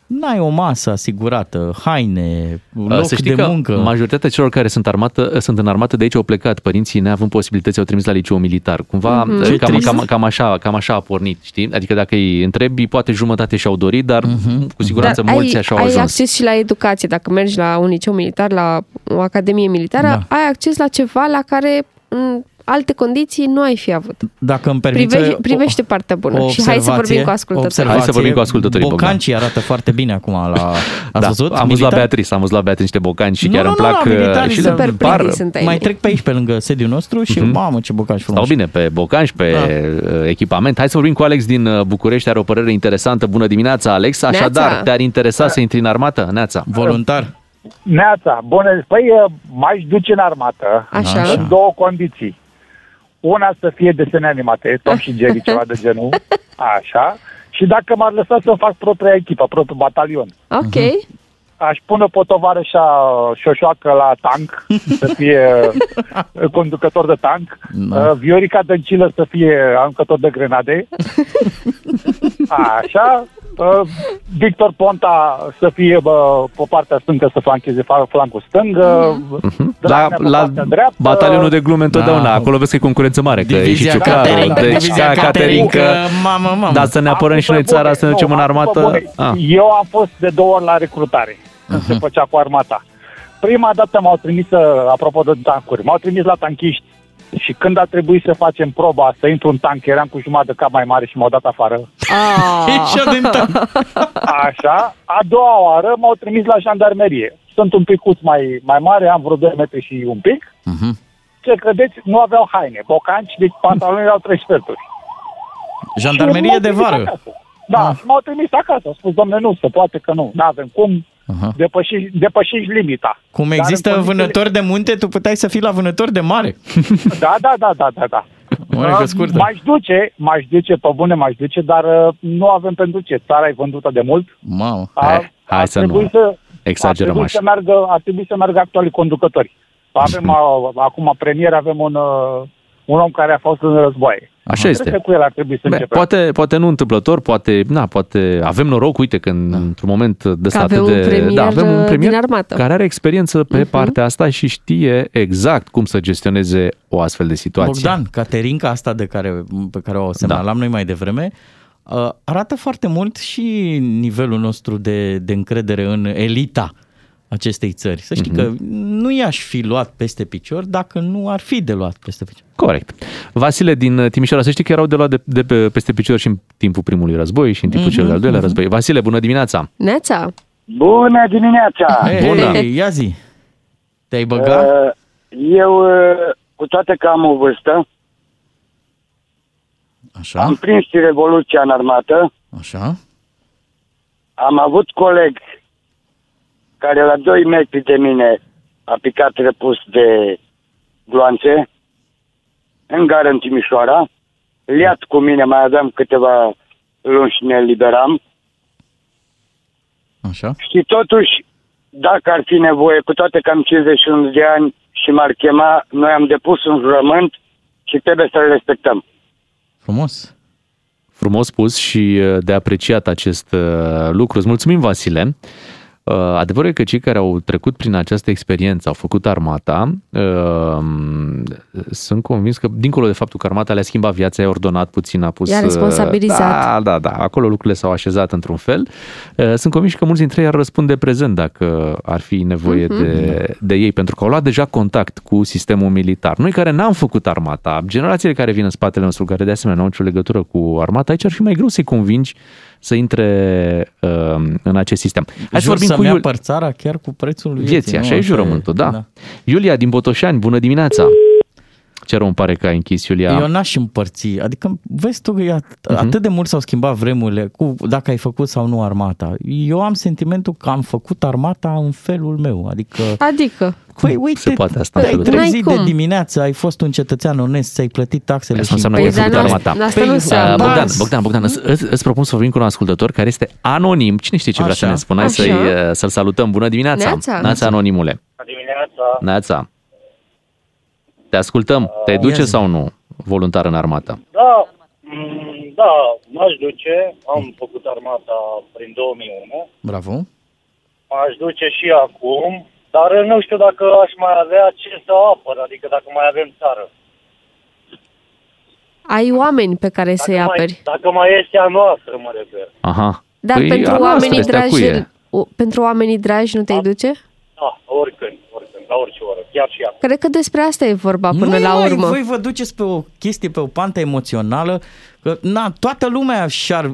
n-ai o masă asigurată, haine, loc de muncă. Majoritatea celor care sunt, armată, sunt în armată, de aici au plecat. Părinții, neavând posibilități, au trimis la liceu militar. Cumva, mm-hmm. cam, cam, cam, așa, cam așa a pornit, știi? Adică dacă îi întrebi, poate jumătate și-au dorit, dar mm-hmm. cu siguranță dar mulți ai, așa au ajuns. Ai acces și la educație. Dacă mergi la un liceu militar, la o academie militară, da. ai acces la ceva la care... M- alte condiții nu ai fi avut. Dacă îmi permiți, Prive, privește partea bună și hai să vorbim cu ascultătorii. Hai să vorbim cu ascultătorii. Bocancii arată foarte bine acum la ați da, văzut? Am văzut la Beatrice, am văzut la Beatrice niște bocanci și nu, chiar nu, îmi plac nu, și super par, mai trec pe aici pe lângă sediul nostru și uh-huh. mamă ce bocanci frumos. Stau bine pe bocanci, pe da. echipament. Hai să vorbim cu Alex din București, are o părere interesantă. Bună dimineața, Alex. Așadar, Neața. te-ar interesa da. să intri în armată? Neața. Voluntar. Neața. Bună, păi m-aș duce în armată. Așa. Două condiții. Una să fie desene animate, Tom și Jerry, ceva de genul, așa, și dacă m-ar lăsa să-mi fac propria echipă, propriul batalion. Ok. Aș pune pe tovarășa șoșoacă la tank, să fie conducător de tank, no. Viorica Dăncilă să fie aruncător de grenade, așa, Victor Ponta să fie bă, pe partea stângă, să flancheze flancul stângă, mm-hmm. la, la batalionul de glume întotdeauna, da. acolo vezi că e concurență mare, că e și Ciucară, deci ca Caterinca, dar să ne apărăm și noi țara, să ne ducem în armată. Ah. Eu am fost de două ori la recrutare, când uh-huh. se făcea cu armata. Prima dată m-au trimis, apropo de tancuri, m-au trimis la tanchiști și când a trebuit să facem proba, să intru în tank, eram cu jumătate de cap mai mare și m-au dat afară. Așa, a doua oară m-au trimis la jandarmerie. Sunt un picuț mai, mai mare, am vreo doi metri și un pic. Uh-huh. ce credeți, nu aveau haine, bocanci, deci pantaloni erau trei sferturi. Jandarmerie de vară. Da, ah. m-au trimis acasă, au spus, domne, nu, se poate că nu, n-avem cum, depășești, depășești limita. Cum există dar vânători de munte, tu puteai să fii la vânători de mare. Da, da, da, da, da, da. Uh, m-aș duce, m-aș duce, pe bune m-aș duce, dar uh, nu avem pentru ce. Țara e vândută de mult. Mamă, a, hai, hai a să nu să, exagerăm așa. Să meargă, ar trebui să meargă actualii conducători. Avem a, acum premier, avem un, uh, un om care a fost în războaie. Așa este. Cu el ar trebui să Be, poate, poate nu întâmplător, poate, na, poate avem noroc, uite, că în, într-un moment de stat de... Da, avem un premier din armată care are experiență pe uh-huh. partea asta și știe exact cum să gestioneze o astfel de situație. Bogdan, caterinca asta de care, pe care o semnalam da. noi mai devreme, arată foarte mult și nivelul nostru de, de încredere în elita acestei țări. Să știi mm-hmm. că nu i-aș fi luat peste picior dacă nu ar fi de luat peste picior. Corect. Vasile din Timișoara, să știi că erau de luat de, de pe, peste picior și în timpul primului război și în timpul mm-hmm. celui al doilea mm-hmm. război. Vasile, bună dimineața! Neața! Bună dimineața! Hey, bună! Hey, ia zi! Te-ai băgat? Uh, eu, cu toate că am o vârstă, așa. Am prins și Revoluția în armată, așa. Am avut colegi care la doi metri de mine a picat răpus de gloanțe în gară în Timișoara. Liat cu mine, mai aveam câteva luni și ne liberam. Așa. Și totuși, dacă ar fi nevoie, cu toate că am cincizeci și unu de ani și m-ar chema, noi am depus un jurământ și trebuie să-l respectăm. Frumos. Frumos spus și de apreciat acest lucru. Îți mulțumim, Vasile. Adevărul e că cei care au trecut prin această experiență, au făcut armata, uh, sunt convins că, dincolo de faptul că armata le-a schimbat viața, i-a ordonat puțin, a pus... I-a responsabilizat. Da, da, da. Acolo lucrurile s-au așezat într-un fel. Uh, sunt convins că mulți dintre ei ar răspunde prezent dacă ar fi nevoie uh-huh. de, de ei, pentru că au luat deja contact cu sistemul militar. Noi care n-am făcut armata, generațiile care vin în spatele nostru, care de asemenea n-au nicio legătură cu armata, aici ar fi mai greu să-i convingi să intre uh, în acest sistem. Hai să vorbim cu Iulia. Jur să-mi apăr chiar cu prețul lui vieții. Vieții, așa e jurământul, da. da. Iulia din Botoșani, bună dimineața! Ce rău îmi pare că ai închis, Iulia. Eu n-aș împărți, adică vezi tu că atât de mult s-au schimbat vremurile cu dacă ai făcut sau nu armata. Eu am sentimentul că am făcut armata în felul meu, adică... Adică? Păi uite, se poate asta te-ai trezit de dimineață, ai fost un cetățean onest, ți-ai plătit taxele asta și... Asta înseamnă că ai făcut armata. Asta nu înseamnă. Bogdan, Bogdan, Bogdan, îți propun să vorbim cu un ascultător care este anonim. Cine știe ce vrea să ne spună? Să-l salutăm. Bună dimineața! Neața, anonimule! Neața! Te ascultăm. Te duce sau nu voluntar în armată? Da, da, m-aș duce. Am făcut armata prin două mii unu. Bravo. M-aș duce și acum, dar nu știu dacă aș mai avea ce să apăr, adică dacă mai avem țară. Ai oameni pe care dacă să-i aperi. Mai, dacă mai este a noastră, mă refer. Aha. Dar păi pentru, oamenii dragi, pentru oamenii dragi nu te-ai duce? Da, oricând. La orice oră, chiar și acum. Cred că despre asta e vorba până nu, la urmă. Voi vă duceți pe o chestie, pe o pantă emoțională, că na, toată lumea și-ar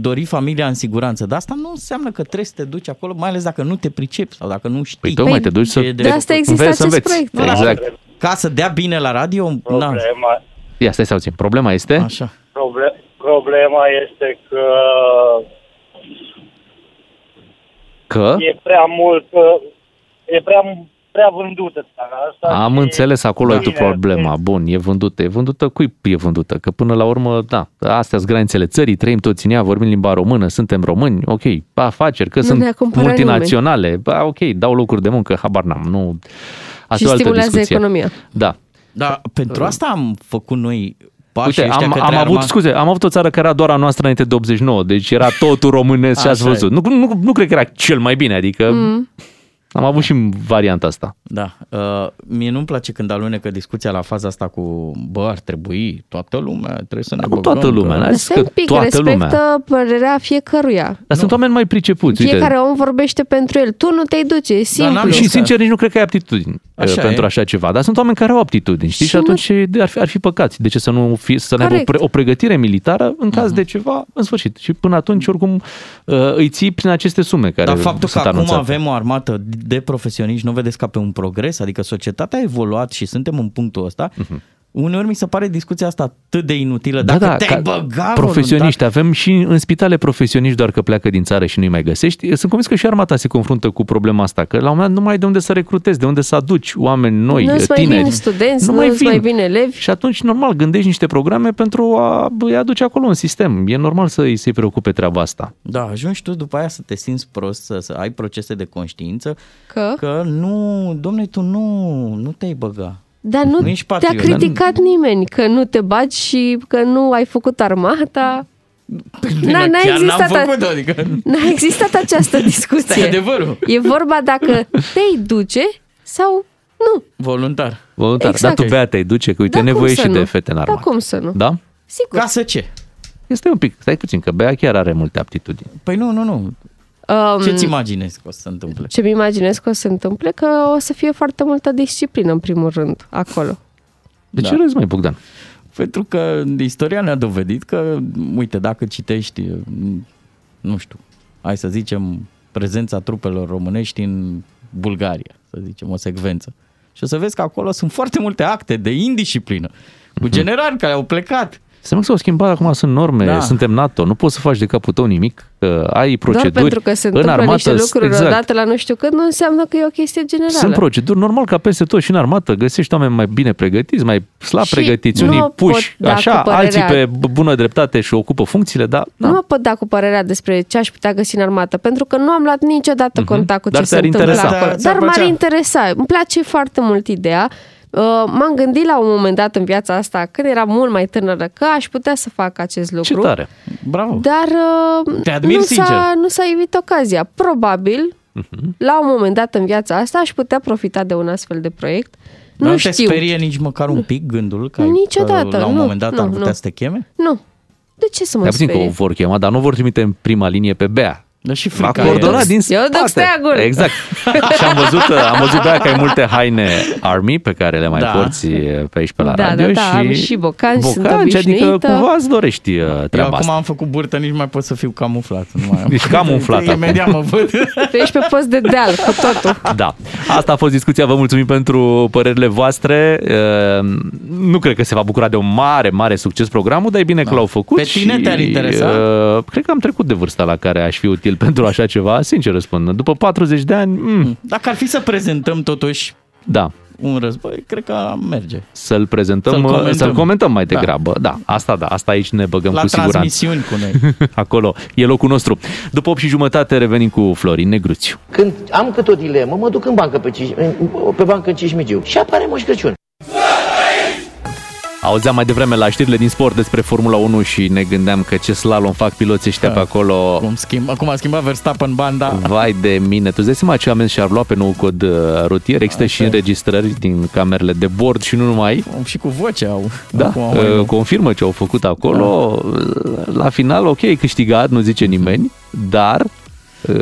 dori familia în siguranță, dar asta nu înseamnă că trebuie să te duci acolo, mai ales dacă nu te pricepi sau dacă nu știi. Păi tocmai te duci să... De, de asta există acest proiect. Da, exact. Ca să dea bine la radio... Problema... Ia, stai să auțim. Problema este? Așa. Proble- problema este că... Că? E prea mult... E prea... prea vândută țara asta. Am înțeles, acolo e tu problema. Bun, e vândută. E vândută? Cui e vândută? Că până la urmă, da, astea sunt granițele țării, trăim toți în ea, vorbim limba română, suntem români, ok, afaceri, că nu sunt multinaționale, nimeni. Ok, dau locuri de muncă, habar n-am. Nu... Asta și stimulează discuție. Economia. Da. Dar pentru asta am făcut noi... Uite, am, am avut, scuze, am avut o țară care era doar a noastră înainte de optzeci și nouă, deci era totul românesc și ați văzut. Nu, nu, nu cred că era cel mai bine, adică... Mm. Am avut și varianta asta. Da. Uh, mie nu-mi place când alunecă discuția la faza asta cu bă, ar trebui toată lumea, trebuie să ne da, băgăm. Toată lumea. Că... Lăsă un pic, respectă părerea fiecăruia. Dar nu. Sunt oameni mai pricepuți. Fiecare uite. Om vorbește pentru el. Tu nu te-ai duce, e simplu. Și sincer nici nu cred că ai aptitudini așa pentru e. așa ceva. Dar sunt oameni care au aptitudini, știi? Și, și atunci nu... ar, fi, ar fi păcați. De ce să nu fi, să ne aibă o pregătire militară în caz uh-huh. de ceva, în sfârșit. Și până atunci, oricum, îi ții prin aceste sume care sunt anunțate. Dar faptul că acum avem o armată de profesioniști nu vedeți ca pe un progres? Adică societatea a evoluat și suntem în punctul ăsta. Uh-huh. Uneori mi se pare discuția asta atât de inutilă. Da, dacă da, te-ai băgat, profesioniști, voluntar. Avem și în spitale profesioniști, doar că pleacă din țară și nu-i mai găsești. Sunt convins că și armata se confruntă cu problema asta, că la un moment dat nu mai ai de unde să recrutezi, de unde să aduci oameni noi, nu-ți tineri. Nu mai vin studenți, nu mai vin. mai vin elevi. Și atunci, normal, gândești niște programe pentru a-i aduce acolo în sistem. E normal să-i, să-i preocupe treaba asta. Da, ajungi tu după aia să te simți prost, să, să ai procese de conștiință, că, că nu, domne, tu nu, nu te-ai băga. Dar nu te-a criticat nimeni că nu te bagi și că nu ai făcut armata. N-a, n-a, existat făcut, a... adică... n-a existat această discuție. Adevărul. E vorba dacă te-i duce sau nu. Voluntar. Voluntar. Exact. Dar tu, Bea, te-i duce, că uite, da, nevoie și nu? de fete în armată. Da, cum să nu? Da? Sigur. Ca să ce? Este un pic, stai puțin, că Bea chiar are multe aptitudini. Păi nu, nu, nu. Um, Ce-ți imaginezi că o să se întâmple? Ce-mi imaginez că o să se întâmple? Că o să fie foarte multă disciplină, în primul rând, acolo. De da. ce râzi, mai, Bogdan? Pentru că istoria ne-a dovedit că, uite, dacă citești, nu știu, hai să zicem, prezența trupelor românești în Bulgaria, să zicem, o secvență. Și o să vezi că acolo sunt foarte multe acte de indisciplină, cu generali care au plecat. Să că s-au schimbat, acum sunt norme, da. Suntem NATO, nu poți să faci de capul tău nimic, că ai proceduri în armată. Doar pentru că se întâmplă niște lucruri exact. odată la nu știu când, nu înseamnă că e o chestie generală. Sunt proceduri, normal ca peste tot și în armată, găsești oameni mai bine pregătiți, mai slab și pregătiți, unii puși, da, așa, alții pe bună dreptate și ocupă funcțiile, dar... Da. Nu mă pot da cu părerea despre ce aș putea găsi în armată, pentru că nu am luat niciodată uh-huh. contact cu dar ce se întâmplă acolo. Da, dar m-ar interesa, îmi place foarte mult ideea. M-am gândit la un moment dat în viața asta, când eram mult mai tânără, că aș putea să fac acest lucru. Ce tare! Bravo! Dar Te admir, nu, sincer. S-a, nu s-a evit ocazia. Probabil, uh-huh. la un moment dat în viața asta, aș putea profita de un astfel de proiect. Dar nu te știu. sperie nici măcar un pic gândul că, Niciodată, că la un nu, moment dat nu, ar putea nu. să te cheme? Nu. De ce să mă sperie? Că o vor chema, dar nu vor trimite în prima linie pe Bea. Da, și frica m-a coordonat din spate. Eu duc steagul. Exact. Și am văzut, am văzut de aia că ai multe haine Army pe care le mai da. porți pe aici pe la da, radio. Da, da, și am și bocanci, bocanci sunt obișnuită. Adică cumva îți dorești treaba asta. Eu acum asta. am făcut burtă, nici mai pot să fiu camuflat. Deci camuflat. Imediat mă văd. Tu ești pe post de deal, cu totul. Da. Asta a fost discuția. Vă mulțumim pentru părerile voastre. Nu cred că se va bucura de un mare, mare succes programul, dar e bine da. că l-au făcut. Pe tine te-ar interesa? Cred că am trecut de vârsta la care aș fi util pentru așa ceva, sincer răspund. După patruzeci de ani... Mm. Dacă ar fi să prezentăm totuși da. un război, cred că merge. Să-l prezentăm, să-l comentăm, să-l comentăm mai degrabă. Da. da, asta da, asta aici ne băgăm la cu siguranță. La transmisiuni cu noi. Acolo e locul nostru. După opt și jumătate revenim cu Florin Negruțiu. Când am câte o dilemă, mă duc în bancă pe, pe bancă în Cismigiu și apare Moș Crăciun. Auzeam mai devreme la știrile din sport despre Formula unu și ne gândeam că ce slalom fac piloții ăștia pe acolo. Cum, schimb, cum a schimbat Verstappen banda. Vai de mine, tu îți dai seama ce amenzi și-ar lua pe nou cod rutier? Există și înregistrări din camerele de bord și nu numai. Și cu voce au. Da, acum, confirmă ce au făcut acolo. Da. La final, ok, ai câștigat, nu zice nimeni, dar... Uh,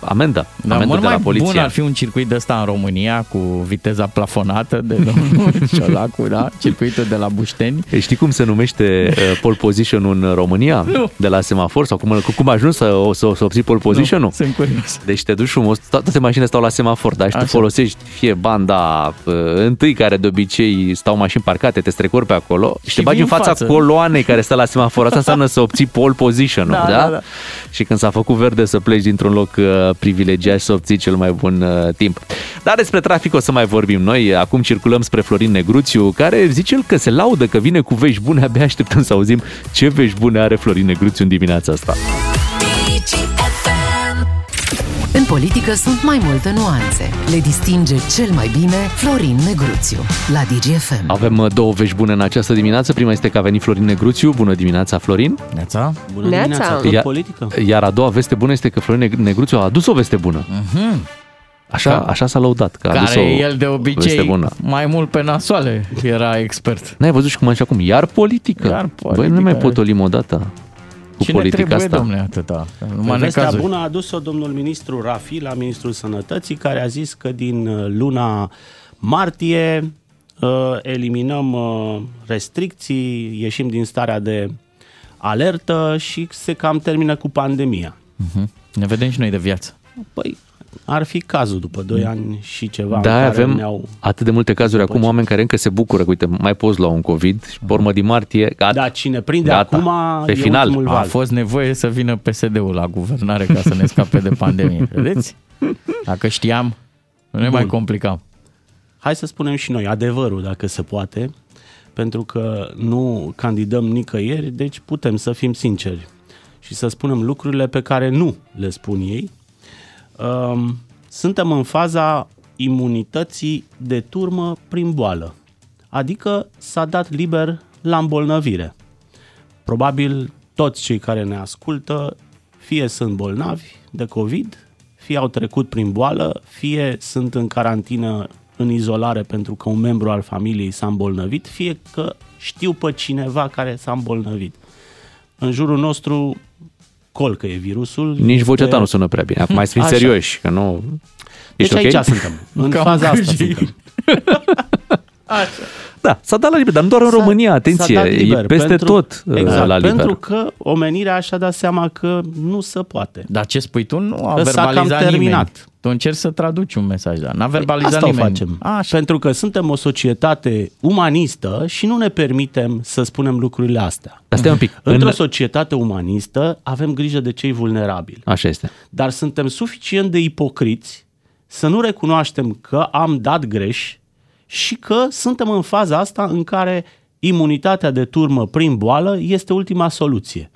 amendă, da, amendă de la poliție. Bun ar fi un circuit de ăsta în România cu viteza plafonată de domnul Ciolacu, da? Circuitul de la Bușteni. Știi cum se numește uh, pole position-ul în România? Nu. De la semafor? Sau cum, cum ajungi să, să, să obții pole position-ul? Nu, sunt curios. Deci te duci frumos, toate mașinile stau la semafor, dar și tu folosești fie banda uh, întâi, care de obicei stau mașini parcate, te strecori pe acolo și, și te bagi în fața față. coloanei care stă la semafor. Asta înseamnă să obții pole position-ul, da? da? da, da. Și când s-a făcut verde să pleci dintr-un loc privilegiat și să obții cel mai bun uh, timp. Dar despre trafic o să mai vorbim noi. Acum circulăm spre Florin Negruțiu, care zice el că se laudă, că vine cu vești bune. Abia așteptăm să auzim ce vești bune are Florin Negruțiu în dimineața asta. În politică sunt mai multe nuanțe. Le distinge cel mai bine Florin Negruțiu la D G F M. Avem două vești bune în această dimineață. Prima este că a venit Florin Negruțiu. Bună dimineața, Florin! Neața! Bună dimineața! Tot Ia, politică! Iar a doua veste bună este că Florin Negruțiu a adus o veste bună. Uh-huh. Așa, așa s-a laudat. Că Care a adus o el de obicei mai mult pe nasoale era expert. N-ai văzut și cum așa cum? Iar politică! Iar politică! Băi, nu mai potolim odată. Și ne trebuie, asta? domnule, atâta. Vestea bună a adus-o domnul ministru Rafi la Ministrul Sănătății, care a zis că din luna martie eliminăm restricții, ieșim din starea de alertă și se cam termină cu pandemia. Uh-huh. Ne vedem și noi de viață. Păi, ar fi cazul după doi ani și ceva. Da, avem atât de multe cazuri acum, oameni care încă se bucură. Uite, mai poți lua un COVID și pe urmă din martie. Gata, da, cine prinde gata, acum pe final. A fost nevoie să vină P S D-ul la guvernare ca să ne scape de pandemie. Vedeți? Dacă știam, nu ne Bun. mai complicam. Hai să spunem și noi adevărul, dacă se poate, pentru că nu candidăm nicăieri, deci putem să fim sinceri și să spunem lucrurile pe care nu le spun ei. Suntem în faza imunității de turmă prin boală, adică s-a dat liber la îmbolnăvire. Probabil toți cei care ne ascultă fie sunt bolnavi de COVID, fie au trecut prin boală, fie sunt în carantină, în izolare, pentru că un membru al familiei s-a îmbolnăvit, fie că știu pe cineva care s-a îmbolnăvit. În jurul nostru colcă e virusul. Nici vocea ta nu sună prea bine. Acum mai să fim serioși, că nu... Ești deci okay? Aici suntem. În Cam faza asta suntem. Așa. Da, s-a dat la liber, dar nu doar în s-a, România, atenție, liber, e peste pentru, tot exact, la liber. Pentru că omenirea așa dat seama că nu se poate. Dar ce spui tu? Nu a că verbalizat nimeni. Terminat. Tu încerci să traduci un mesaj, dar n-a verbalizat păi, asta nimeni. Asta o facem. Așa. Pentru că suntem o societate umanistă și nu ne permitem să spunem lucrurile astea. Dar stai un pic. Într-o în... societate umanistă avem grijă de cei vulnerabili. Așa este. Dar suntem suficient de ipocriți să nu recunoaștem că am dat greș și că suntem în faza asta în care imunitatea de turmă prin boală este ultima soluție.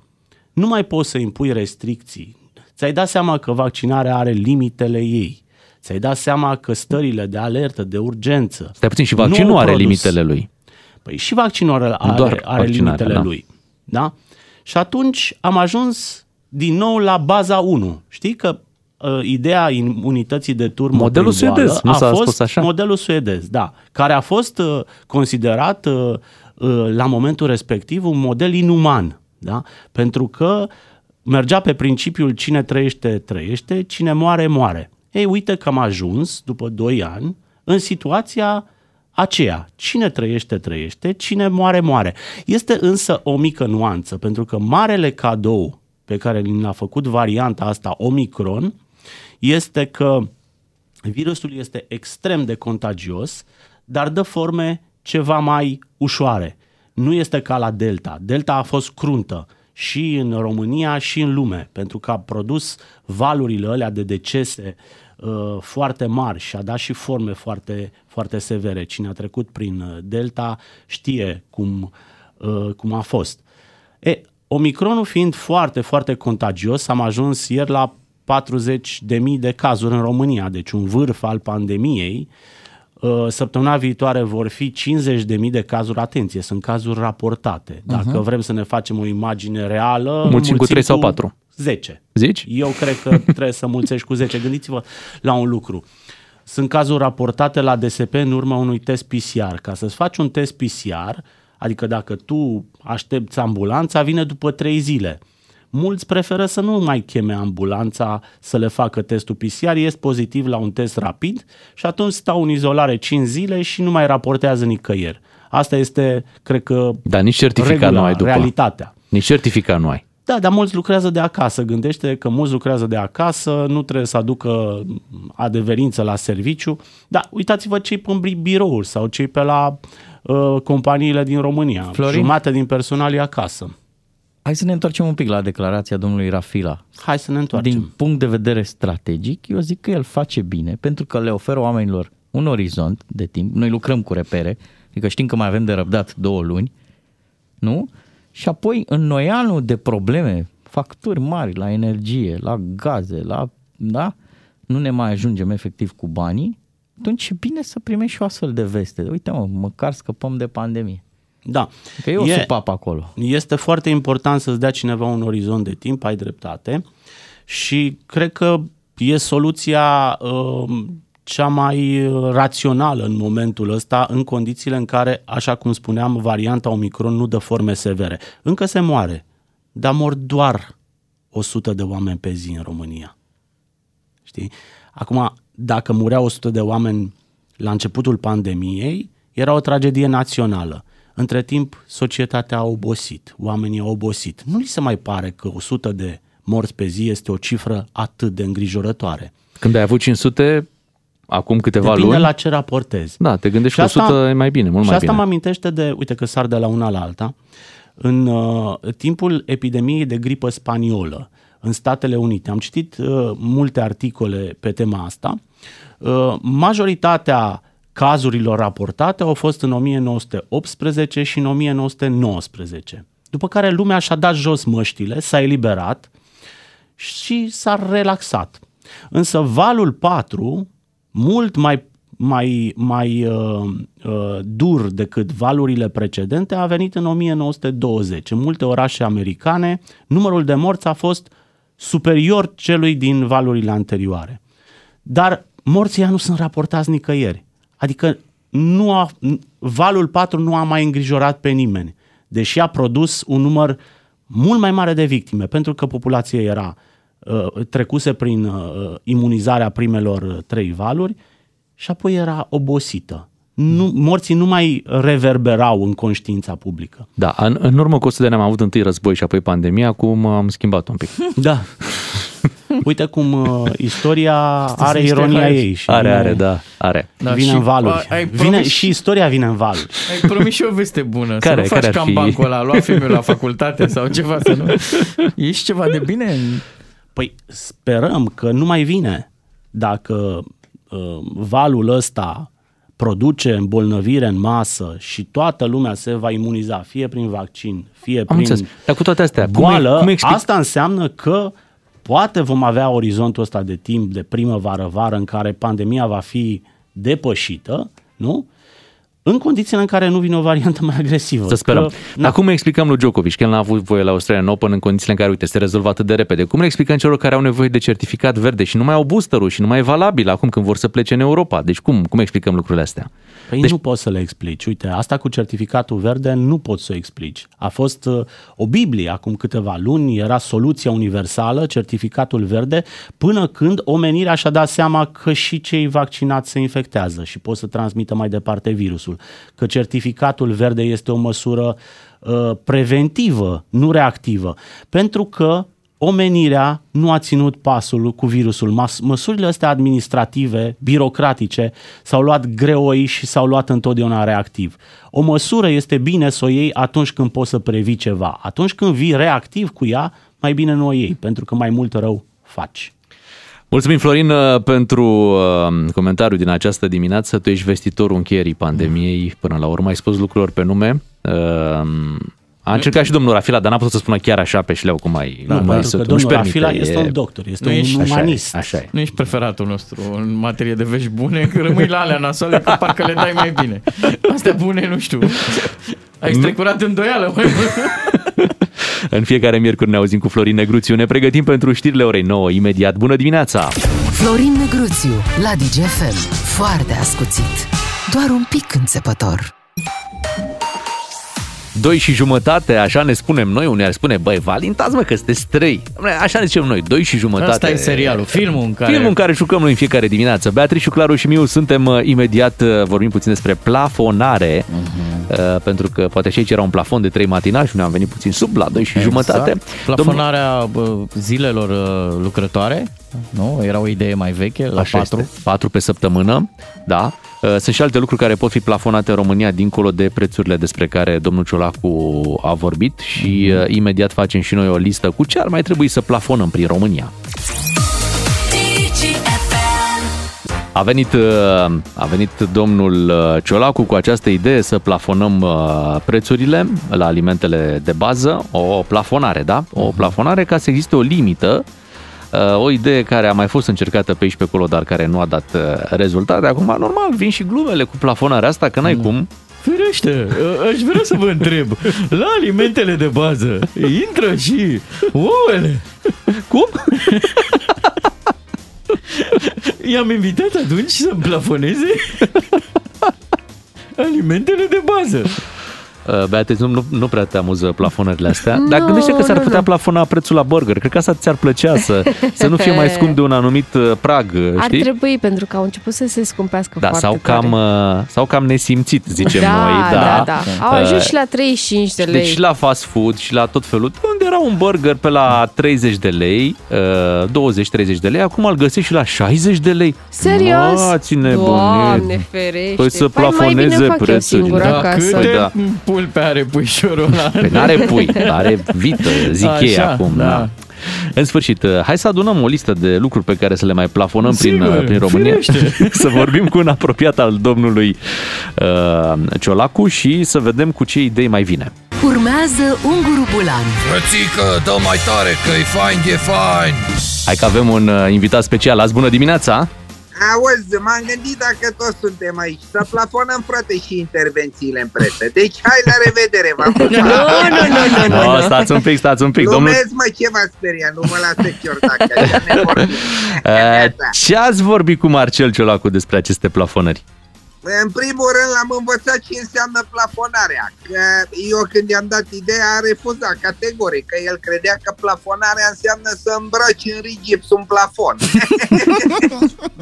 Nu mai poți să impui restricții. Ți-ai dat seama că vaccinarea are limitele ei. Ți-ai dat seama că stările de alertă, de urgență... Stai puțin, și vaccinul are limitele lui. Păi și vaccinul are, are limitele da. lui. Da? Și atunci am ajuns din nou la baza unu. Știi că ideea imunității de turmă modelul suedez, nu s-a spus așa? Modelul suedez, da, care a fost considerat la momentul respectiv un model inuman, da? Pentru că mergea pe principiul cine trăiește, trăiește, cine moare, moare. Ei, uite că am ajuns, după doi ani, în situația aceea. Cine trăiește, trăiește, cine moare, moare. Este însă o mică nuanță, pentru că marele cadou pe care l-a făcut varianta asta Omicron este că virusul este extrem de contagios, dar dă forme ceva mai ușoare. Nu este ca la Delta. Delta a fost cruntă și în România și în lume, pentru că a produs valurile alea de decese uh, foarte mari și a dat și forme foarte, foarte severe. Cine a trecut prin Delta știe cum, uh, cum a fost. E, Omicronul fiind foarte, foarte contagios, am ajuns ieri la patruzeci de mii de cazuri în România, deci un vârf al pandemiei. Săptămâna viitoare vor fi cincizeci de mii de cazuri, atenție, sunt cazuri raportate. Dacă uh-huh. vrem să ne facem o imagine reală, mulțim cu trei sau patru. zece. Zici? Eu cred că trebuie să mulțești cu zece. Gândiți-vă la un lucru. Sunt cazuri raportate la D S P în urma unui test P C R. Ca să-ți faci un test P C R, adică dacă tu aștepți ambulanța, vine după trei zile. Mulți preferă să nu mai cheme ambulanța să le facă testul P C R, ies pozitiv la un test rapid și atunci stau în izolare cinci zile și nu mai raportează nicăieri. Asta este, cred că, dar nici certificat regula, nu ai după. Realitatea. Nici certificat nu ai. Da, dar mulți lucrează de acasă. Gândește că mulți lucrează de acasă, nu trebuie să aducă adeverință la serviciu. Dar uitați-vă cei pe birouri sau cei pe la uh, companiile din România. Florin? Jumate din personal e acasă. Hai să ne întoarcem un pic la declarația domnului Rafila. Hai să ne întoarcem. Din punct de vedere strategic, eu zic că el face bine, pentru că le oferă oamenilor un orizont de timp. Noi lucrăm cu repere, adică știm că mai avem de răbdat două luni, nu? Și apoi înnoianul de probleme, facturi mari la energie, la gaze, la, da? Nu ne mai ajungem efectiv cu banii, atunci e bine să primești și o astfel de veste. Uite mă, măcar scăpăm de pandemie. Da, că eu e, supap acolo. Este foarte important să-ți dea cineva un orizont de timp, ai dreptate, și cred că e soluția uh, cea mai rațională în momentul ăsta, în condițiile în care, așa cum spuneam, varianta Omicron nu dă forme severe. Încă se moare, dar mor doar o sută de oameni pe zi în România. Știi? Acum, dacă mureau o sută de oameni la începutul pandemiei, era o tragedie națională. Între timp, societatea a obosit, oamenii au obosit. Nu li se mai pare că o sută de morți pe zi este o cifră atât de îngrijorătoare. Când ai avut cinci sute, acum câteva depinde luni... Depinde la ce raportezi. Da, te gândești că o sută e mai bine, mult mai bine. Și asta mă amintește de, uite că sar de la una la alta, în uh, timpul epidemiei de gripă spaniolă în Statele Unite. Am citit uh, multe articole pe tema asta. Uh, majoritatea cazurilor raportate au fost în o mie nouă sute optsprezece și în o mie nouă sute nouăsprezece. După care lumea și-a dat jos măștile, s-a eliberat și s-a relaxat. Însă valul patru, mult mai, mai, mai uh, uh, dur decât valurile precedente, a venit în o mie nouă sute douăzeci. În multe orașe americane, numărul de morți a fost superior celui din valurile anterioare. Dar morții nu sunt raportați nicăieri. Adică nu a, valul patru nu a mai îngrijorat pe nimeni, deși a produs un număr mult mai mare de victime, pentru că populația era uh, trecuse prin uh, imunizarea primelor trei valuri și apoi era obosită. Nu, morții nu mai reverberau în conștiința publică. Da, în, în urmă cu o sută de ani am avut întâi război și apoi pandemia, acum am schimbat un pic. Da. Uite cum uh, istoria are ironia ei. Și are, vine, are, da, are. Da, vine și, în valuri. Ai, ai vine, și istoria vine în valuri. Ai promis și o veste bună. Care, să nu faci cam bancul ăla, lua filmul la facultate sau ceva, să nu... Ești ceva de bine? Păi sperăm că nu mai vine. Dacă uh, valul ăsta produce îmbolnăvire în masă și toată lumea se va imuniza, fie prin vaccin, fie Am prin înțeles. Dar cu toate astea, boală, cum e, cum explic? Asta înseamnă că poate vom avea orizontul ăsta de timp de primăvară-vară în care pandemia va fi depășită, nu? În condițiile în care nu vine o variantă mai agresivă. Să sperăm. Că... Dar cum îi explicăm lui Djokovic că el n-a avut voie la Australian Open în condițiile în care, uite, se rezolvă atât de repede? Cum le explicăm celor care au nevoie de certificat verde și nu mai au booster-ul și nu mai e valabil acum când vor să plece în Europa? Deci cum, cum explicăm lucrurile astea? Păi deci... nu poți să le explici. Uite, asta cu certificatul verde nu poți să o explici. A fost o Biblie acum câteva luni, era soluția universală, certificatul verde, până când omenirea și-a dat seama că și cei vaccinați se infectează și pot să transmită mai departe virusul. Că certificatul verde este o măsură uh, preventivă, nu reactivă, pentru că omenirea nu a ținut pasul cu virusul. Mas- măsurile astea administrative, birocratice, s-au luat greoi și s-au luat întotdeauna reactiv. O măsură este bine să o iei atunci când poți să previi ceva. Atunci când vii reactiv cu ea, mai bine nu o iei, pentru că mai mult rău faci. Mulțumim, Florin, pentru comentariul din această dimineață. Tu ești vestitorul încheierii pandemiei. Până la urmă ai spus lucrurilor pe nume. A încercat și domnul Rafila, dar n-a putut să spună chiar așa pe șleau cum ai. Da, nu, mai că domnul Rafila este un doctor, este un ești, umanist. Așa e, așa e. Nu ești preferatul nostru în materie de vești bune, că rămâi la alea nasoale, că parcă le dai mai bine. Astea bune, nu știu. Ai strecurat îndoială, măi. În fiecare miercuri ne auzim cu Florin Negruțiu. Ne pregătim pentru știrile orei nouă imediat. Bună dimineața! Florin Negruțiu la D G F M. Foarte ascuțit. Doar un pic înțepător. Doi și jumătate, așa ne spunem noi, unii ar spune, băi, valintați mă că sunteți trei. Așa ne zicem noi, doi și jumătate. Asta e serialul, filmul în care... Filmul în care jucăm noi în fiecare dimineață. Beatrice, Claru și Miu suntem imediat, vorbim puțin despre plafonare, uh-huh. pentru că poate și aici era un plafon de trei matinali și noi am venit puțin sub la doi și exact. jumătate. Plafonarea Domn... zilelor lucrătoare, nu? Era o idee mai veche, la așa patru. Este. Patru pe săptămână, da. Sunt și alte lucruri care pot fi plafonate în România dincolo de prețurile despre care domnul Ciolacu a vorbit și mm-hmm. imediat facem și noi o listă cu ce ar mai trebui să plafonăm prin România. A venit, a venit domnul Ciolacu cu această idee să plafonăm prețurile la alimentele de bază, o plafonare, da? O plafonare ca să existe o limită. O idee care a mai fost încercată pe aici pe acolo, dar care nu a dat rezultate. Acum, normal, vin și glumele cu plafonarea asta, că n-ai mm. cum. Firește, aș vrea să vă întreb, la alimentele de bază intră și ouăle. Cum? I-am invitat atunci să-mi plafoneze alimentele de bază. Beate, nu, nu prea te amuză plafonările astea, no, dar gândește că s-ar nu, putea nu. plafona prețul la burger. Cred că asta ți-ar plăcea să, să nu fie mai scump de un anumit prag. Ar știi? trebui, pentru că au început să se scumpească da, foarte sau cam, tare. Sau cam nesimțit, zicem da, noi. Da, da, da. Au ajuns și la treizeci și cinci de lei. Deci și la fast food și la tot felul. Unde era un burger pe la treizeci de lei, douăzeci treizeci de lei, acum îl găsești și la șaizeci de lei. Serios? Ma, ține Doamne ferește. Păi să plafoneze prețul. Pulpe are puișorul ăla. Păi n-are pui, are vită, zic Așa, ei acum. Da. Da. În sfârșit, hai să adunăm o listă de lucruri pe care să le mai plafonăm Sigur, prin, prin România. Să vorbim cu un apropiat al domnului uh, Ciolacu și să vedem cu ce idei mai vine. Urmează Unguru Bulan. Frățică, dă mai tare că e fain, e fain. Hai că avem un invitat special. Azi, bună dimineața! Auzi, m-am gândit dacă toți suntem aici să plafonăm, frate, și intervențiile în presă. Deci, hai la revedere, v-am Nu, nu, nu, nu, nu, nu. Stați un pic, stați un pic, nu domnul. Lumezi, mă, ce v-a speriat, nu mă lasă chiar dacă așa ne vorbim. Ce ați vorbit cu Marcel Ciolacu despre aceste plafonări? În primul rând l-am învățat ce înseamnă plafonarea, că eu când i-am dat ideea a refuzat categoric, că el credea că plafonarea înseamnă să îmbraci în rigips un plafon.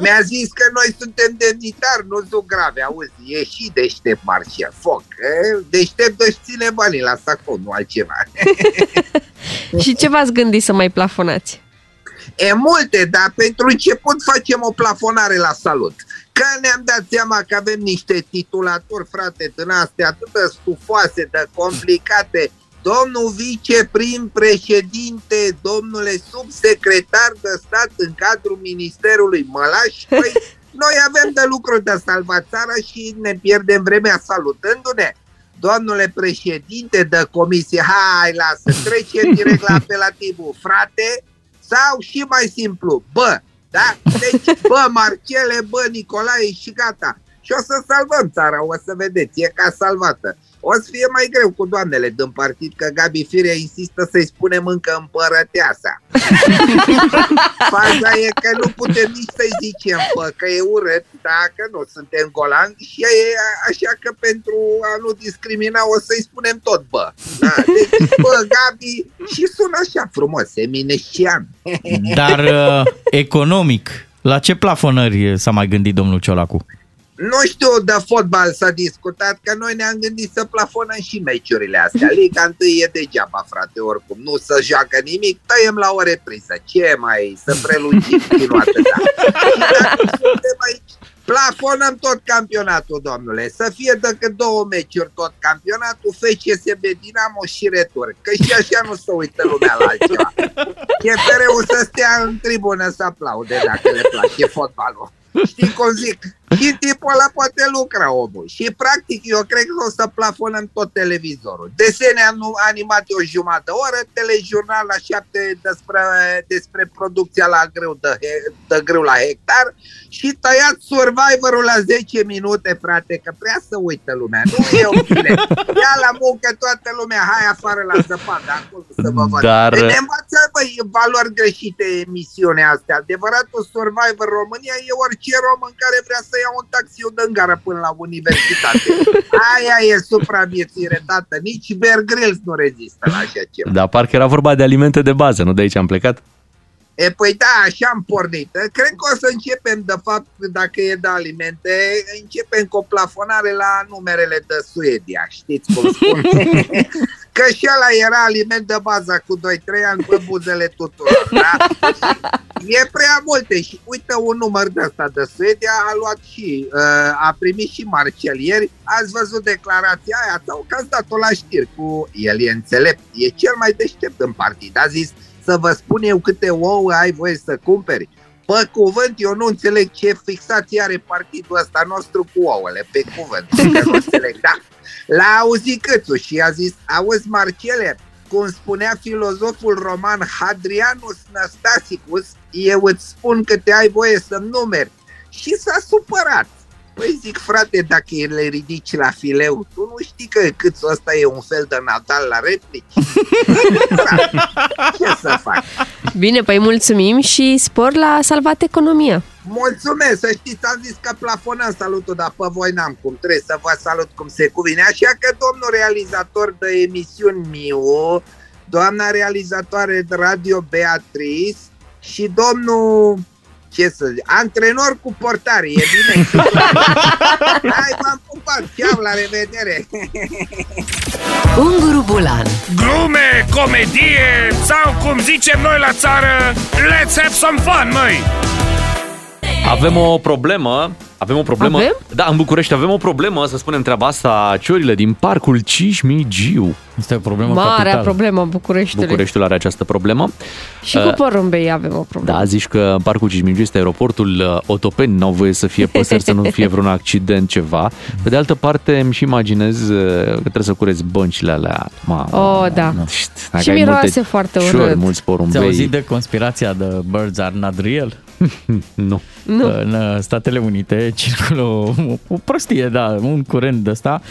Mi-a zis că noi suntem demnitari, nu sunt grave, auzi, e și deștept Marcel, foc, deștept dă-și ține banii la sacou, nu altceva. Și ce v-ați gândit să mai plafonați? E multe, dar pentru început facem o plafonare la salut. Că ne-am dat seama că avem niște titulaturi, frate, din astea atât de stufoase, de complicate. Domnul viceprim-președinte, domnule subsecretar de stat în cadrul Ministerului Mălaș, păi, noi avem de lucru de salvat țara și ne pierdem vremea salutându-ne. Domnule președinte de comisie, hai, lasă, trecem direct la apelativul, frate, sau și mai simplu, bă. Da? Deci, bă, Marcele, bă, Nicolae și gata. Și o să salvăm țara, o să vedeți, e ca salvată. O să fie mai greu cu doamnele din partid, că Gabi Firea insistă să-i spunem încă împărăteasa. Faza e că nu putem nici să-i zicem, bă, că e urât, dacă nu suntem golan, și e așa că pentru a nu discrimina o să-i spunem tot, bă. Da? Deci, bă, Gabi, și sună așa frumos, emineștian. Dar uh, economic, la ce plafonări s-a mai gândit domnul Ciolacu? Nu știu, de fotbal s-a discutat, că noi ne-am gândit să plafonăm și meciurile astea. Liga întâi e degeaba, frate, oricum. Nu se joacă nimic, tăiem la o repriză. Ce mai să prelungim din atâta? Plafonăm tot campionatul, domnule. Să fie decât două meciuri tot campionatul, F C S B Dinamo și retur. Că și așa nu se uită lumea la altceva. C F R-ul să stea în tribună să aplaude dacă le place fotbalul. Știi cum zic? Și tipul ăla poate lucra omul. Și practic eu cred că o să plafonăm tot televizorul. Desene animate o jumătate de oră, telejurnal la șapte despre, despre producția la grâu de, de grâu la hectar și tăiat Survivor-ul la zece minute, frate, că prea să uită lumea. Nu e o bine. Ia la muncă toată lumea, hai afară la zăpadă, acolo să vă văd. Dar... ne învață, băi, valori greșite emisiunea astea. Adevăratul Survivor România e orice român care vrea să ia un taxiu din gara până la universitate. Aia e supraviețuire, tată. Nici Bear Grylls nu rezistă la așa ceva. Dar parcă era vorba de alimente de bază, nu de aici am plecat? E, păi da, așa am pornit. Cred că o să începem, de fapt, dacă e de alimente, începem cu o plafonare la numerele de Suedia, știți cum spun? Că și ăla era aliment de bază cu doi trei ani pe buzele tuturor, da? E prea multe și uite un număr de ăsta de Suedia a luat și, a primit și Marcel ieri, ați văzut declarația aia sau că ați dat-o la știri cu el e înțelept, e cel mai deștept în partid, a zis să vă spun eu câte ouă ai voie să cumperi. Bă, cuvânt, eu nu înțeleg ce fixație are partidul ăsta nostru cu ouăle, pe cuvânt, că nu înțeleg, da. L-a auzit Cățu și a zis, auzi Marcele, cum spunea filozoful roman Hadrianus Năstasicus, eu îți spun că te ai voie să-mi numeri. Și s-a supărat. Păi zic, frate, dacă le ridici la fileu, tu nu știi că câțul ăsta e un fel de Nadal la replici? Ce să fac? Bine, păi mulțumim și spor la salvat economia. Mulțumesc, să știți, am zis că plafonam salutul, dar pe voi n-am cum, trebuie să vă salut cum se cuvine. Așa că domnul realizator de emisiuni Miu, doamna realizatoare de radio Beatrice și domnul... Ce să zic? Antrenor cu portare, e bine. Hai, m-am pupat, chiar la revedere. Unguru Bulan. Glume, comedie sau cum zicem noi la țară, let's have some fun, măi! Avem o problemă. Avem o problemă. Avem? Da, în București avem o problemă, să spunem treaba asta, ciorile din parcul Cismigiu. Este o problemă Marea capitală. Marea problemă Bucureștiului. Bucureștiul are această problemă. Și cu porumbei avem o problemă. Da, zici că parcul Cismigiu este aeroportul Otopeni, n-au voie să fie păsări, să nu fie vreun accident, ceva. Pe de altă parte, îmi și imaginez că trebuie să curezi băncile alea. Ma, oh, da. Și miroase foarte urât. Mulți porumbei. Ți-ai auzit de conspirația de Birds Are Not Real? Nu. nu. În Statele Unite circulă o, o prostie, da, un curent de ăsta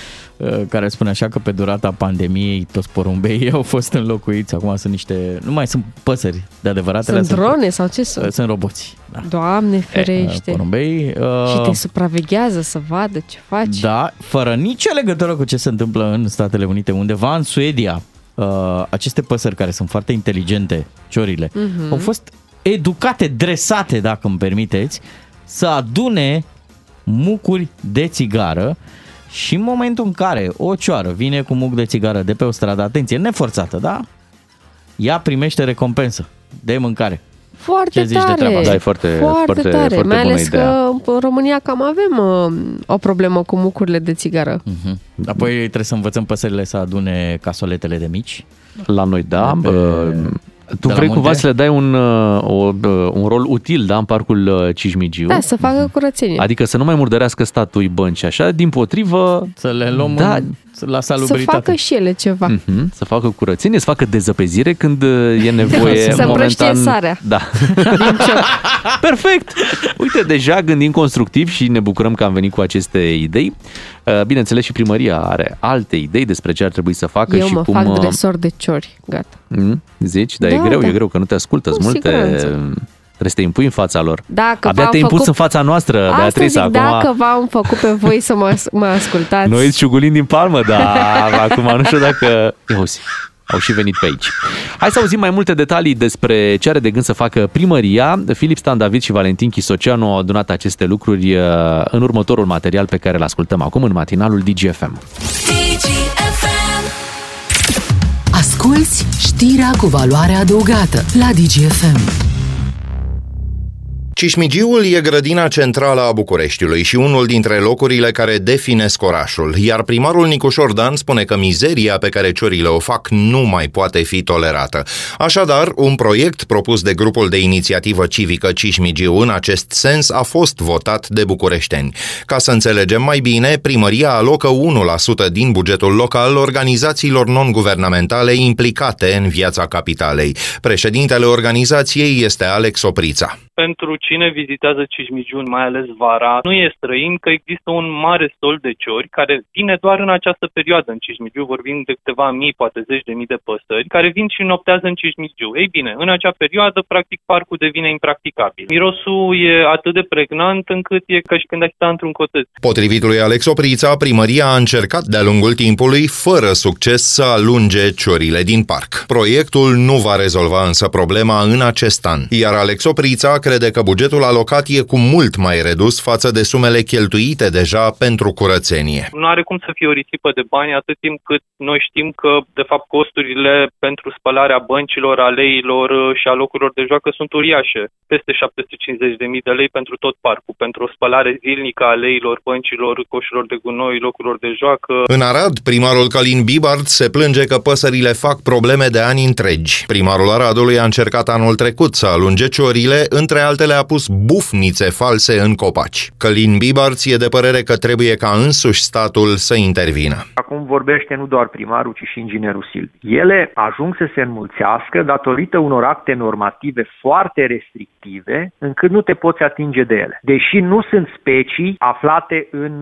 care spune așa că pe durata pandemiei toți porumbeii au fost înlocuiți. Acum sunt niște, nu mai sunt păsări de adevăratele. Sunt drone sunt, sau ce sunt? Sunt roboți. Da. Doamne ferește. Porumbeii. Uh, și te supraveghează să vadă ce faci. Da, fără nicio legătură cu ce se întâmplă în Statele Unite, undeva în Suedia. Uh, aceste păsări care sunt foarte inteligente, ciorile, uh-huh. au fost educate, dresate, dacă îmi permiteți, să adune mucuri de țigară și în momentul în care o cioară vine cu muc de țigară de pe o stradă, atenție, neforțată, da? Ea primește recompensă de mâncare. Foarte Ce tare! De da, e foarte, foarte, foarte tare, foarte mai ales bună că ideea. În România cam avem uh, o problemă cu mucurile de țigară. Uh-huh. Apoi trebuie să învățăm păsările să adune casoletele de mici. La noi, da, pe... uh, Tu vrei cumva să le dai un, o, un rol util, da, în parcul Cismigiu. Da, să facă curățenie. Adică să nu mai murdărească statul bănci, așa, din potrivă... Să le luăm da, în, la salubritate. Să facă și ele ceva. Mm-hmm, să facă curățenie, să facă dezăpezire când e nevoie. Să îmbrăște sarea. Da. Perfect! Uite, deja gândim constructiv și ne bucurăm că am venit cu aceste idei. Bineînțeles și primăria are alte idei despre ce ar trebui să facă. Eu și cum... Eu mă fac dresor de ciori, gata. Mm? Zici? Dar da, e greu, da. e greu că nu te ascultă. Sunt multe... Siguranță. Trebuie să te impui în fața lor. Dacă abia te-ai impus făcut... în fața noastră, Beatrice. Acum... Dacă v-am făcut pe voi să mă, mă ascultați. Noi îți ciugulim din palmă, dar acum nu știu dacă... Auzi, au și venit pe aici. Hai să auzim mai multe detalii despre ce are de gând să facă primăria. Filip Stan David și Valentin Chisoceanu au adunat aceste lucruri în următorul material pe care îl ascultăm acum în matinalul D G F M. Asculți știrea cu valoare adăugată la D G F M. Cismigiul e grădina centrală a Bucureștiului și unul dintre locurile care definesc orașul, iar primarul Nicușor Dan spune că mizeria pe care ciorile o fac nu mai poate fi tolerată. Așadar, un proiect propus de grupul de inițiativă civică Cismigiu în acest sens a fost votat de bucureșteni. Ca să înțelegem mai bine, primăria alocă unu la sută din bugetul local organizațiilor non-guvernamentale implicate în viața capitalei. Președintele organizației este Alex Oprița. Pentru cine vizitează Cismigiu, mai ales vara, nu e străin că există un mare stol de ciori care vine doar în această perioadă în Cismigiu, vorbim de câteva mii, poate zeci de mii de păsări, care vin și noptează în Cismigiu. Ei bine, în acea perioadă, practic, parcul devine impracticabil. Mirosul e atât de pregnant încât e ca și când ai sta într-un cotăț. Potrivit lui Alex Oprița, primăria a încercat de-a lungul timpului, fără succes, să alunge ciorile din parc. Proiectul nu va rezolva însă problema în acest an, iar Alex Oprița crede că bugetul alocat e cu mult mai redus față de sumele cheltuite deja pentru curățenie. Nu are cum să fie o risipă de bani atât timp cât noi știm că, de fapt, costurile pentru spălarea băncilor, aleilor și a locurilor de joacă sunt uriașe. Peste șapte sute cincizeci de mii de lei pentru tot parcul, pentru o spălare zilnică a aleilor, băncilor, coșurilor de gunoi, locurilor de joacă. În Arad, primarul Călin Bibarț se plânge că păsările fac probleme de ani întregi. Primarul Aradului a încercat anul trecut să alunge ciorile între printre altele a pus bufnițe false în copaci. Călin Bibarț e de părere că trebuie ca însuși statul să intervină. Acum vorbește nu doar primarul, ci și inginerul Silviu. Ele ajung să se înmulțească datorită unor acte normative foarte restrictive, încât nu te poți atinge de ele. Deși nu sunt specii aflate în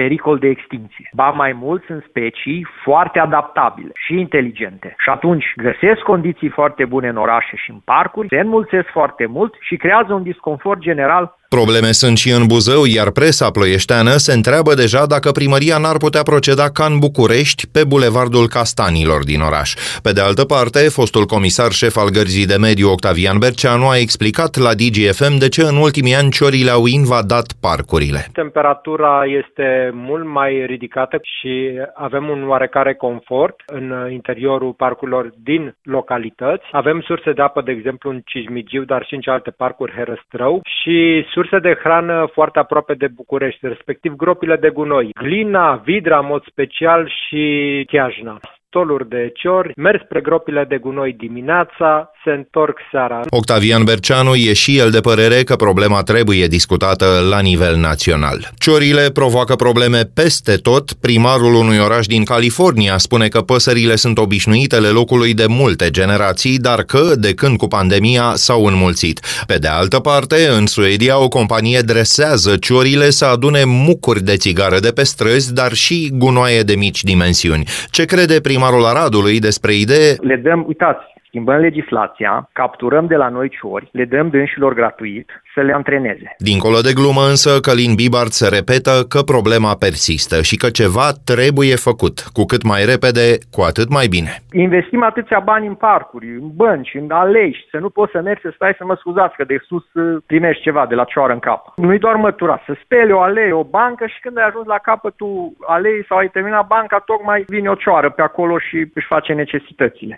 pericol de extinție. Ba mai mult, sunt specii foarte adaptabile și inteligente. Și atunci găsesc condiții foarte bune în orașe și în parcuri, se înmulțesc foarte mult și creează un disconfort general. Probleme sunt și în Buzău, iar presa ploieșteană se întreabă deja dacă primăria n-ar putea proceda ca în București, pe bulevardul Castanilor din oraș. Pe de altă parte, fostul comisar șef al Gărzii de Mediu, Octavian Berceanu, a explicat la D G F M de ce în ultimii ani ciorile au invadat parcurile. Temperatura este mult mai ridicată și avem un oarecare confort în interiorul parcurilor din localități. Avem surse de apă, de exemplu, în Cismigiu, dar și în alte parcuri, Herăstrău, și surse de hrană foarte aproape de București, respectiv gropile de gunoi, glina, vidra, în mod special, și chiajna. Stoluri de ciori, merg spre gropile de gunoi dimineața, se întorc seara. Octavian Berceanu e și el de părere că problema trebuie discutată la nivel național. Ciorile provoacă probleme peste tot. Primarul unui oraș din California spune că păsările sunt obișnuitele locului de multe generații, dar că, de când cu pandemia, s-au înmulțit. Pe de altă parte, în Suedia, o companie dresează ciorile să adune mucuri de țigară de pe străzi, dar și gunoaie de mici dimensiuni. Ce crede primarul Marul Aradului despre idee? Le dăm, uitați, schimbăm legislația, capturăm de la noi ciori, le dăm dânșilor gratuit să le antreneze. Dincolo de glumă însă, Călin Bibarț se repetă că problema persistă și că ceva trebuie făcut. Cu cât mai repede, cu atât mai bine. Investim atâția bani în parcuri, în bănci, în alei, să nu poți să mergi să stai să mă scuzați că de sus primești ceva de la cioară în cap. Nu-i doar mătura, să speli o alee, o bancă și când ai ajuns la capătul aleii sau ai terminat banca, tocmai vine o cioară pe acolo și își face necesitățile.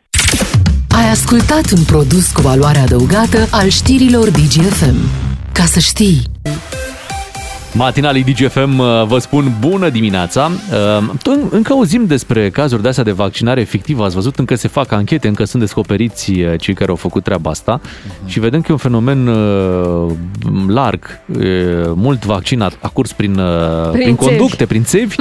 Ai ascultat un produs cu valoare adăugată al știrilor D G F M. Ca să știi... Matinalii D G F M vă spun bună dimineața. Încă auzim despre cazuri de astea de vaccinare fictivă. Ați văzut, încă se fac anchete, încă sunt descoperiți cei care au făcut treaba asta. Uh-huh. Și vedem că e un fenomen larg. Mult vaccin a curs prin, prin, prin conducte, prin țevi.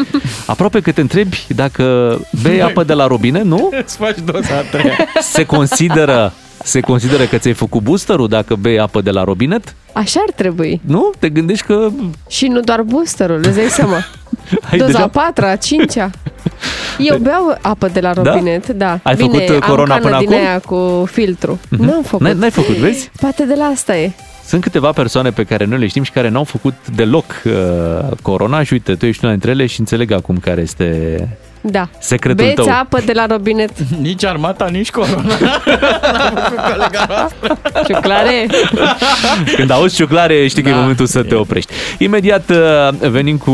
Aproape că te întrebi dacă bei apă de la robinet, nu? Îți faci doza a treia. Se consideră... Se consideră că ți-ai făcut boosterul dacă bei apă de la robinet? Așa ar trebui. Nu? Te gândești că... Și nu doar boosterul, îți dai seama. Doza a patra, a cincea. Eu beau apă de la robinet, da. da. Ai Bine, făcut corona până acum? Bine, am cană din aia cu filtru. Mm-hmm. N-am făcut. N-ai, n-ai făcut, vezi? Poate de la asta e. Sunt câteva persoane pe care noi le știm și care n-au făcut deloc uh, corona și uite, tu ești una dintre ele și înțeleg acum care este... Da. Secretul Beți tău. Apă de la robinet. Nici armata, nici corona. N-am făcut colega noastră. Ciuclare. Când auzi ciuclare, știi da. că e momentul să te oprești. Imediat venim cu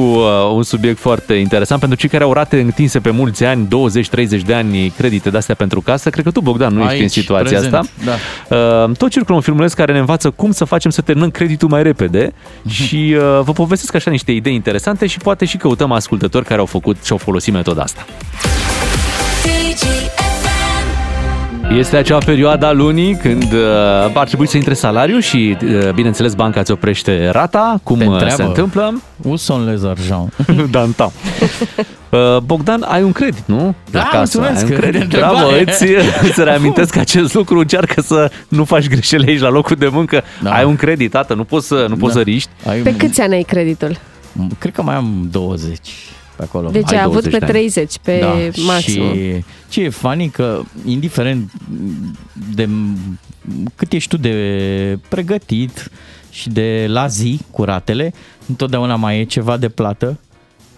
un subiect foarte interesant. Pentru cei care au rate întinse pe mulți ani, douăzeci-treizeci de ani, credite de-astea pentru casă. Cred că tu, Bogdan, nu Aici, ești în situația prezent. asta. Da. Tot circulă un filmuleț care ne învață cum să facem să terminăm creditul mai repede. Și vă povestesc așa niște idei interesante și poate și căutăm ascultători care au făcut și au folosit metoda asta. Este acea perioadă a lunii când uh, ar trebui să intre salariul și, uh, bineînțeles, banca îți oprește rata, cum uh, se întâmplă. Où sont les argent? Dantam. Uh, Bogdan, ai un credit, nu? Da, la casă. Ai un credit. Bravo, îți, îți reamintesc că acest lucru, încearcă să nu faci greșeli aici la locul de muncă. Da. Ai un credit, tată, nu poți să, nu poți da. să riști. Ai... Pe câți ani ai creditul? Cred că mai am douăzeci. Acolo. Deci ai avut pe treizeci, pe da, maxim. Și ce e funny că, indiferent de cât ești tu de pregătit și de la zi cu ratele, întotdeauna mai e ceva de plată.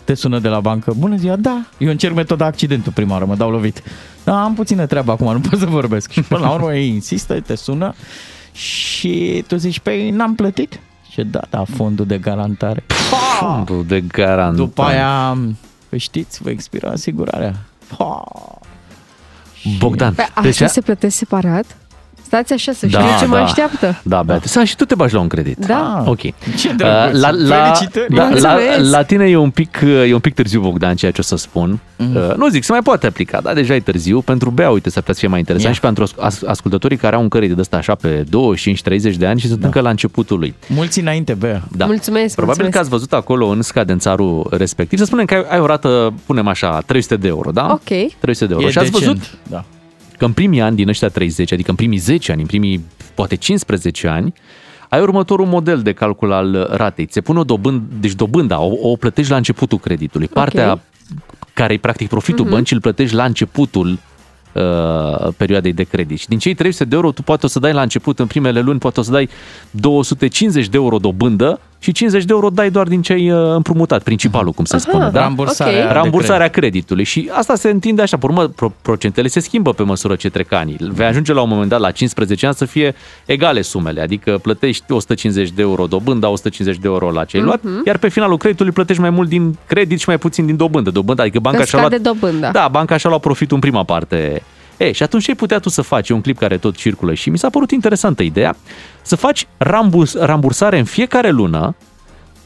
Te sună de la bancă, bună ziua, da, eu încerc metoda accidentul prima oară, mă dau lovit. Da, am puțină treabă acum, nu pot să vorbesc. Și până la urmă ei insistă, te sună și tu zici, păi n-am plătit. Și da, da, fondul de garantare. Fondul de garantare. După aia, știți, vă expira asigurarea. Ha. Bogdan, păi, deci... Așa se plătește separat? Stați așa să știu da, ce da. mă așteaptă. Da, Beatrice. Da. Și tu te bagi la un credit. Da. Ok. Ce drăguț. La, la, da, la, la tine e un pic, e un pic târziu, Bogdan, ceea ce o să spun. Mm. Nu zic, se mai poate aplica, dar deja e târziu. Pentru Bea, uite, să fie mai interesant yeah. și pentru ascultătorii care au un credit de ăsta așa pe douăzeci și cinci treizeci de ani și sunt da. încă la începutul lui. Mulți înainte, Bea. Da. Mulțumesc. Probabil mulțumesc. că ați văzut acolo în scadențarul respectiv. Să spunem că ai, ai o rată, punem așa, trei sute de euro, da? Ok. trei sute de euro. E și ați văzut? Da. Că în primii ani din ăștia treizeci, adică în primii zece ani, în primii poate cincisprezece ani, ai următorul model de calcul al ratei. Ți se pune o dobândă, deci dobânda, o, o plătești la începutul creditului. Partea okay. care e practic profitul mm-hmm. băncii îl plătești la începutul uh, perioadei de credit. Și din cei trei sute de euro tu poate o să dai la început, în primele luni, poate o să dai două sute cincizeci de euro dobândă și cincizeci de euro dai doar din ce ai împrumutat, principalul, cum se Aha, spune, da? Rambursarea, okay. rambursarea creditului. Și asta se întinde așa, pe urmă, procentele se schimbă pe măsură ce trec anii. Vei ajunge la un moment dat, la cincisprezece ani, să fie egale sumele, adică plătești o sută cincizeci de euro dobândă, o sută cincizeci de euro la ce-ai luat, uh-huh. iar pe finalul creditului plătești mai mult din credit și mai puțin din dobândă. Dobândă, adică banca și-a luat, dobândă. Da, banca și-a luat profitul în prima parte. E, și atunci ce ai putea tu să faci? E un clip care tot circulă și mi s-a părut interesantă ideea. Să faci ramburs, rambursare în fiecare lună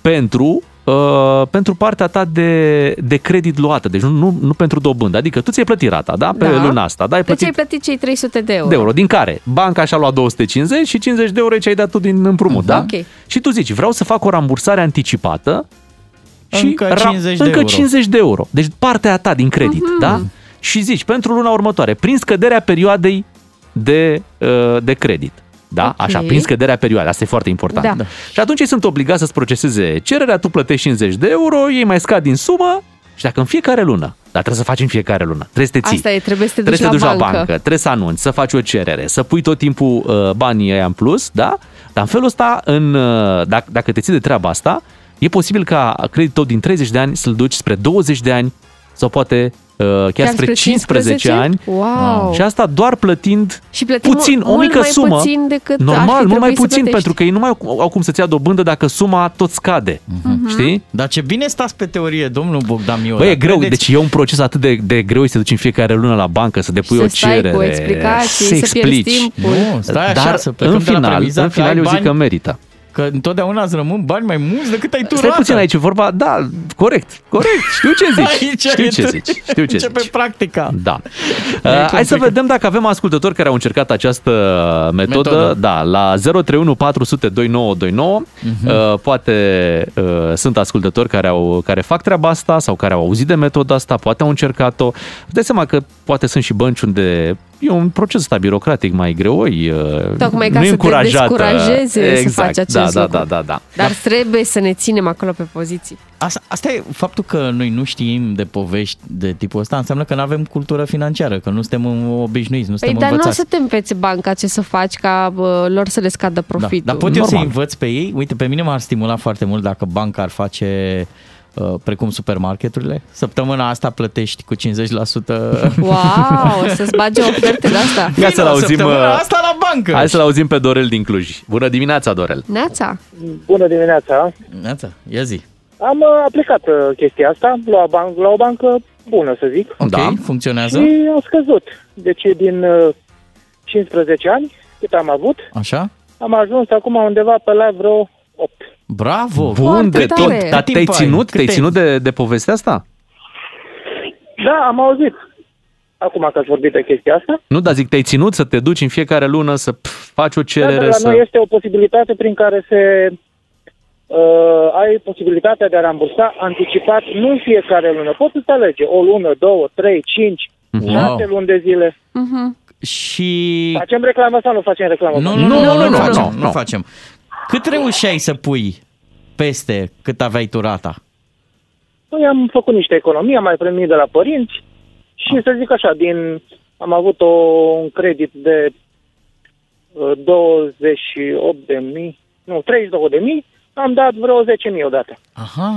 pentru, uh, pentru partea ta de, de credit luată. Deci nu, nu, nu pentru dobândă. Adică tu ți-ai plătit rata, da? Pe da. luna asta. Da? Ai plătit, deci ai plătit cei trei sute de euro. De euro. Din care banca și-a luat două sute cincizeci și cincizeci de euro ce ai dat tu din împrumut. Mm-hmm. Da? Okay. Și tu zici, vreau să fac o rambursare anticipată și încă cincizeci, ra- de, încă euro. cincizeci de euro. Deci partea ta din credit, mm-hmm. da? Și zici, pentru luna următoare, prin scăderea perioadei de, de credit. Da? Okay. Așa, prin scăderea perioadei. Asta e foarte important. Da. Da. Și atunci ei sunt obligați să-ți proceseze cererea, tu plătești cincizeci de euro, ei mai scad din sumă și dacă în fiecare lună, dar trebuie să faci în fiecare lună, trebuie să te ții. Asta e, trebuie să te duci, trebuie să te duci la, la bancă. bancă, trebuie să anunți, să faci o cerere, să pui tot timpul uh, banii aia în plus, da? Dar în felul ăsta, în, uh, dacă, dacă te ții de treaba asta, e posibil ca creditul tău din treizeci de ani să-l duci spre douăzeci de ani sau poate... Chiar, chiar spre cincisprezece ani. Wow. Și asta doar plătind și puțin, mult, o mică mai sumă puțin decât normal, mult mai puțin, pentru că ei nu mai au, au cum să-ți ia dobândă dacă suma tot scade. Mm-hmm. Știi? Dar ce bine stați pe teorie, domnul Bogdan Miola. Băi, e greu, credeți? Deci e un proces atât de, de greu să te duci în fiecare lună la bancă, să depui o cerere, cu explicații, să explici. Să timpul. Nu, stai așa, dar să plecăm în final, de la premiza în final, eu zic bani... că merită. Că întotdeauna îți rămân bani mai mulți decât ai tu rata. Stai puțin, aici vorba, da, corect, corect, știu ce zici, aici știu ce zici, știu ce zici. practica. Da. Uh, hai să vedem dacă avem ascultători care au încercat această metodă, metodă. Da, la zero trei unu patru zero zero doi nouă doi nouă, uh-huh. uh, poate uh, sunt ascultători care, au, care fac treaba asta sau care au auzit de metoda asta, poate au încercat-o. Dai seama că poate sunt și bănci unde... E un proces ăsta birocratic mai greoi, tocmai ca nu să te descurajezi exact, să faci acest da, lucru. Da, da, da, da. Dar da. trebuie să ne ținem acolo pe poziții. Asta, asta e faptul că noi nu știm de povești de tipul ăsta, înseamnă că nu avem cultură financiară, că nu suntem obișnuiți, nu suntem păi, învățați. Dar nu o să te înveți banca ce să faci ca lor să le scadă profitul. Da, dar pot normal. Eu să învăț pe ei? Uite, pe mine m-ar stimula foarte mult dacă banca ar face... precum supermarketurile. Săptămâna asta plătești cu cincizeci la sută. Wow, o să-ți bage oferte de asta. Ia să-l auzim, săptămâna asta la bancă. Hai să-l auzim pe Dorel din Cluj. Bună dimineața, Dorel. Neața. Bună dimineața. Neața, ia zi. Am aplicat chestia asta la, ban- la o bancă bună, să zic. Ok, da. Funcționează. Și a scăzut. Deci din cincisprezece ani cât am avut, așa, am ajuns acum undeva pe la vreo opt. Bravo! Bun de tot! Dar te-ai ținut, te-ai ținut de, de povestea asta? Da, am auzit. Acum că ați vorbit de chestia asta. Nu, dar zic, te-ai ținut să te duci în fiecare lună, să pf, faci o cerere? Da, dar la să... noi este o posibilitate prin care se, uh, ai posibilitatea de a rambursa anticipat, nu în fiecare lună. Poți să alege o lună, două, trei, cinci, șase luni de zile. Uh-huh. Și... Facem reclamă sau nu facem reclamă? Nu, nu, nu, nu, nu, nu, nu, nu facem. Cât reușeai să pui peste cât aveai tu rata? Păi am făcut niște economii, am mai primit de la părinți și să zic așa, din, am avut o, un credit de douăzeci și opt de mii, nu, treizeci și două de mii, am dat vreo zece mii odată. Aha,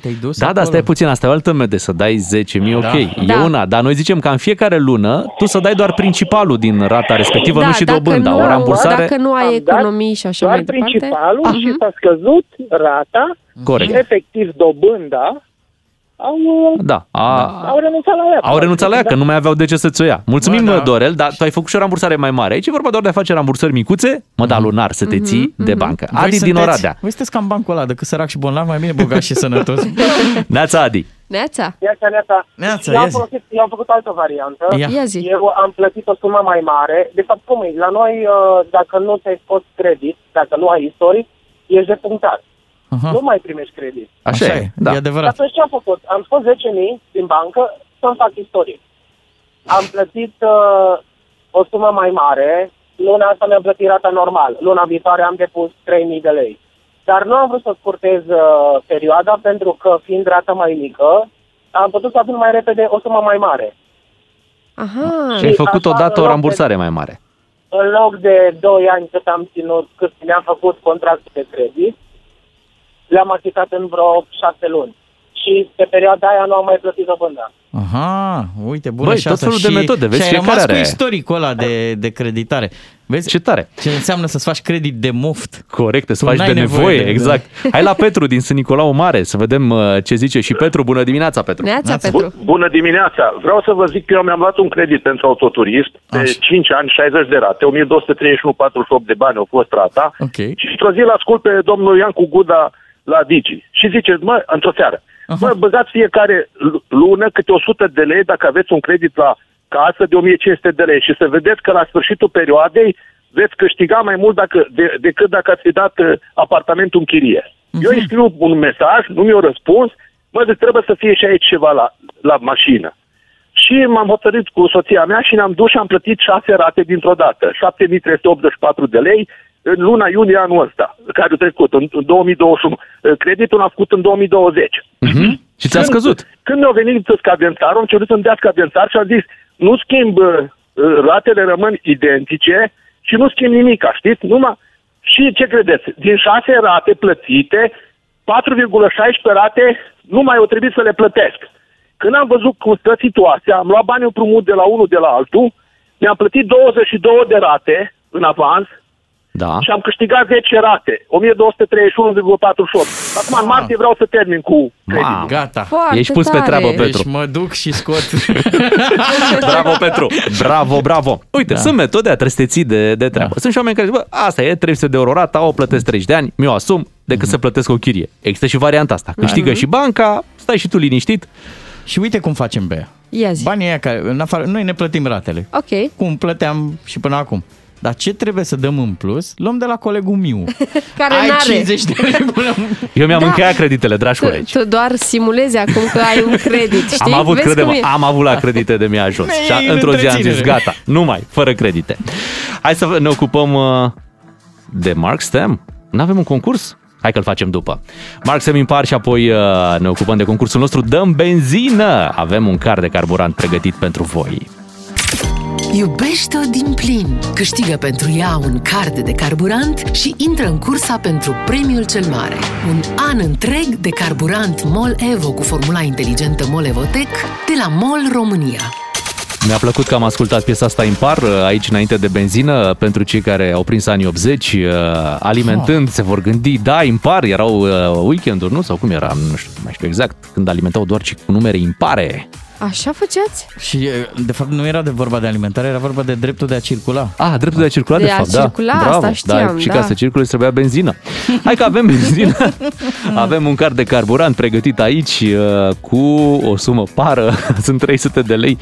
te-ai dus da, acolo. Da, stai puțin, asta e o altă mede, să dai zece mii, da. Ok, da. E una, dar noi zicem că în fiecare lună tu să dai doar principalul din rata respectivă, da, nu și dobânda, o rambursare. Dacă nu ai economii și așa mai departe. Doar principalul și s-a scăzut rata. Corect. Și efectiv dobânda au, da, a, au renunțat la ea. Au renunțat la ea, că nu mai aveau de ce să-ți o ia. Mulțumim, mă, da. Dorel, dar tu ai făcut și o rambursare mai mare. Aici e vorba doar de a face rambursări micuțe, mă, da, lunar, să te ții mm-hmm, de bancă. Voi Adi sunteți, din Oradea. Voi sunteți cam bancul ăla, decât sărac și bolnav, mai bine bogat și sănătos. Neața, Adi. Neața. Neața, neața. neața eu, am folosit, eu am făcut altă variantă. Ia. Ia zi. Eu am plătit o sumă mai mare. De fapt, cum e? La noi, dacă nu ți-ai scos credit, dacă nu ai istoric, ești depunctat. Uh-huh. Nu mai primești credit. Așa, Așa e, da. E adevărat. Atunci ce am făcut? Am scos zece mii din bancă să-mi fac istorie. Am plătit uh, o sumă mai mare, luna asta mi-am plătit rata normal, luna viitoare am depus trei mii de lei. Dar nu am vrut să scurtez uh, perioada, pentru că fiind rata mai mică, am putut să adun mai repede o sumă mai mare. Aha. Și ai făcut odată o rambursare mai mare. În loc de doi ani cât am ținut, cât mi-am făcut contractul de credit, le-am achitat în vreo șase luni. Și pe perioada aia nu am mai plătit dobânda. Aha, uite, bună și asta. Băi, tot felul de metode, vezi, fiecare are. Și ai rămas cu istoricul ăla de, de creditare. Vezi? Ce tare. Ce înseamnă să-ți faci credit de moft. Corect, să-ți faci de nevoie, de, exact. De. Hai la Petru din Sân Nicolau Mare să vedem ce zice și Petru. Bună dimineața, Petru. Neața, Petru. Bună dimineața. Vreau să vă zic că eu mi-am luat un credit pentru autoturism de Așa. cinci ani, șaizeci de rate, o mie două sute treizeci și unu virgulă patruzeci și opt de bani au fost rata. Okay. Și într-o zi l-ascult pe domnul Iancu Guda la Digi și zice, mă, într-o seară, mă, băgați fiecare lună câte o sută de lei dacă aveți un credit la casă de o mie cinci sute de lei și să vedeți că la sfârșitul perioadei veți câștiga mai mult dacă, de, decât dacă ați fi dat apartamentul în chirie. Uh-huh. Eu îi scriu un mesaj, nu mi-o răspuns, mă, zic, trebuie să fie și aici ceva la, la mașină. Și m-am hotărât cu soția mea și ne-am dus și am plătit șase rate dintr-o dată, șapte mii trei sute optzeci și patru de lei, în luna iunie anul ăsta, care a trecut, în două mii douăzeci și unu. Creditul l-am făcut în două mii douăzeci. Uh-huh. Și ți-a scăzut? Când mi-au venit scadențarul, am cerut să-mi dea scadențar și am zis, nu schimb, ratele rămân identice și nu schimb nimic, știți? Numai... Și ce credeți? Din șase rate plătite, patru virgulă șaisprezece rate nu mai o trebuie să le plătesc. Când am văzut cum stă situația, am luat banii împrumut de la unul de la altul, mi-am plătit douăzeci și două de rate în avans. Da. Și am câștigat zece rate, o mie două sute treizeci și unu virgulă patruzeci și opt. Acum în martie vreau să termin cu creditul. Wow, gata. Foarte Ești pus tare. Pe treabă, Petru. Deci mă duc și scot. Bravo, Petru. Bravo, bravo. Uite, da. Sunt metode, trebuie să te ții de, de treabă. Da. Sunt și oameni care zic, bă, asta e, trei sute de euro rata, o plătesc treizeci de ani, mi-o asum, decât mm-hmm. să plătesc o chirie. Există și varianta asta. Câștigă mm-hmm. și banca, stai și tu liniștit. Și uite cum facem, Bea. Ia zi. Banii aia care, în afară, noi ne plătim ratele. Ok. Cum plăteam și până acum. Dar ce trebuie să dăm în plus? Luăm de la colegul meu. Care ai n-are. cincizeci de lei până... Eu mi-am da. încheiat creditele, dragi tu, colegi. Tu doar simulezi acum că ai un credit, știi? Am avut, crede-mă, am avut la credite de mi-a ajuns. Și într-o zi am zis, gata, numai, fără credite. Hai să ne ocupăm de Mark Stem. N-avem un concurs? Hai că-l facem după. Mark Stem impar și apoi ne ocupăm de concursul nostru. Dăm benzină! Avem un car de carburant pregătit pentru voi. Iubește-o din plin! Câștigă pentru ea un card de carburant și intră în cursa pentru premiul cel mare. Un an întreg de carburant MOL EVO cu formula inteligentă MOL EVO TECH de la MOL România. Mi-a plăcut că am ascultat piesa asta impar, aici înainte de benzină, pentru cei care au prins anii optzeci, alimentând, se vor gândi, da, impar, erau weekenduri, nu? Sau cum era, nu știu, mai știu exact, când alimentau doar cu numere impare. Așa făceați? Și, de fapt, nu era de vorba de alimentare, era vorba de dreptul de a circula. Ah, dreptul de a circula, de, de fapt, da. Circula, bravo, asta știam, da. Și da. Ca să circule, trebuia benzină. Hai că avem benzină. Avem un card de carburant pregătit aici cu o sumă pară. Sunt trei sute de lei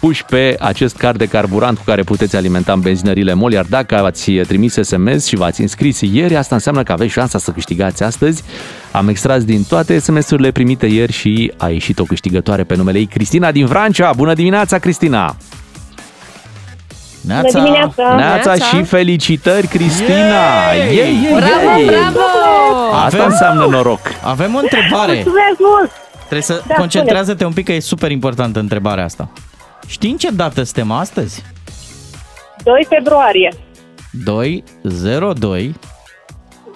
puși pe acest card de carburant cu care puteți alimenta în benzinările MOL. Iar dacă ați trimis S M S și v-ați înscris ieri, asta înseamnă că aveți șansa să câștigați astăzi. Am extras din toate S M S-urile primite ieri și a ieșit o câștigătoare pe numele ei, Cristina din Vrancea. Bună dimineața, Cristina! Bună dimineața! Neața și felicitări, Cristina! Yay! Yay, yay, bravo, yay! Bravo! Asta avem, înseamnă noroc! Avem o întrebare! Mulțumesc mult! Trebuie să da, concentrează-te spune. Un pic, că e super importantă întrebarea asta. Știi în ce dată suntem astăzi? doi februarie. doi zero doi.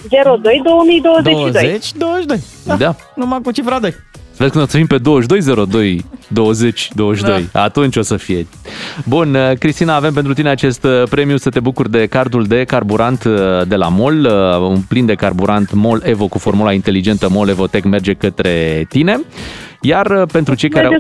zero doi două mii douăzeci și doi. Da, da. Numai cu cifra doi. Vezi când o să fim pe douăzeci și doi zero doi douăzeci douăzeci și doi. Da. Atunci o să fie. Bun, Cristina, avem pentru tine acest premiu să te bucuri de cardul de carburant de la MOL. Un plin de carburant MOL EVO cu formula inteligentă MOL EVO TECH merge către tine. Iar pentru cei care au...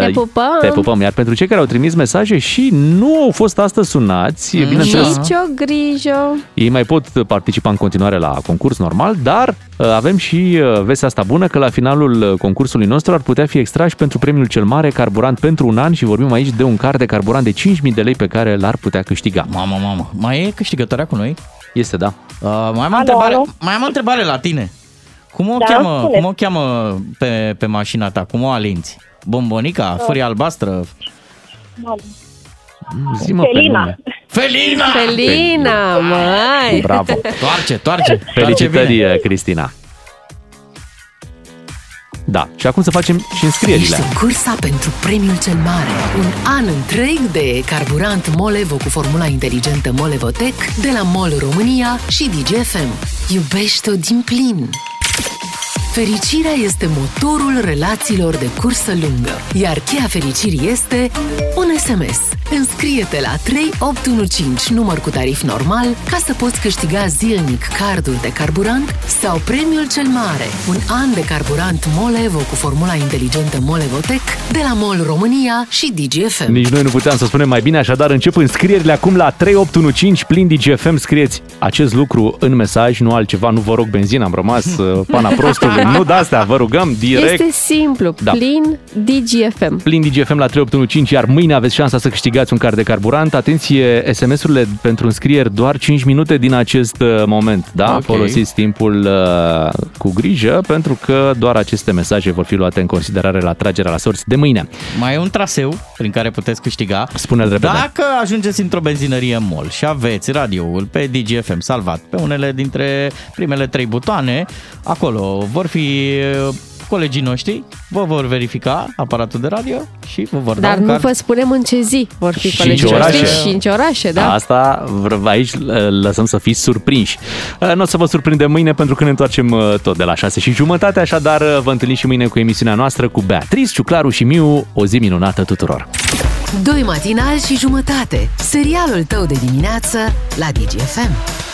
Te pupăm! Te pupăm! Iar pentru cei care au trimis mesaje și nu au fost astăzi sunați, mm. bineînțeles... Nici o grijă! Ei mai pot participa în continuare la concurs normal, dar avem și vestea asta bună că la finalul concursului nostru ar putea fi extrași pentru premiul cel mare carburant pentru un an și vorbim aici de un car de carburant de cinci mii de lei pe care l-ar putea câștiga. Mamă, mamă! Mai e câștigătoarea cu noi? Este, da. Uh, mai, am alo, întrebare, alo. mai am o întrebare la tine. Cum o, da, cheamă, cum o cheamă pe, pe mașina ta? Cum o alinți? Bombonica? Da. Furia albastră? Da. Zi-mă Felina. Felina! Felina, măi! Bravo! Toarce, toarce! Felicitări, Cristina! Da, și acum să facem și înscrierile. Ești în cursa pentru premiul cel mare. Un an întreg de carburant MOL EVO cu formula inteligentă MOL EVO TECH de la MOL România și D G F M. Iubește-o din plin! Fericirea este motorul relațiilor de cursă lungă, iar cheia fericirii este un S M S. Înscrie-te la trei opt unu cinci, număr cu tarif normal, ca să poți câștiga zilnic cardul de carburant sau premiul cel mare, un an de carburant MOL EVO cu formula inteligentă MOL EVO TECH de la MOL România și D G F M. Nici noi nu puteam să spunem mai bine, așadar încep înscrierile acum la trei opt unu cinci, plin D G F M, scrieți acest lucru în mesaj, nu altceva, nu vă rog benzină, am rămas pana prostului. Nu de astea, vă rugăm, direct. Este simplu, da. Plin D G F M. Plin D G F M la trei opt unu cinci, iar mâine aveți șansa să câștigați un car de carburant. Atenție, S M S-urile pentru înscrieri doar cinci minute din acest moment, da? Okay. Folosiți timpul uh, cu grijă, pentru că doar aceste mesaje vor fi luate în considerare la tragerea la sorți de mâine. Mai e un traseu prin care puteți câștiga. Spune-l repede. Dacă ajungeți într-o benzinărie MOL și aveți radioul pe D G F M salvat pe unele dintre primele trei butoane, acolo vor fi colegii noștri, vă vor verifica aparatul de radio și vă vor da. Dar nu vă spunem în ce zi vor fi colegii noștri și în ce orașe, da? Asta aici lăsăm să fiți surprinși. Nu o să vă surprindem mâine pentru că ne întoarcem tot de la șase și jumătate, așadar vă întâlniți și mâine cu emisiunea noastră cu Beatrice, Ciuclaru și Miu. O zi minunată tuturor! Doi matinali și jumătate, serialul tău de dimineață la D G F M.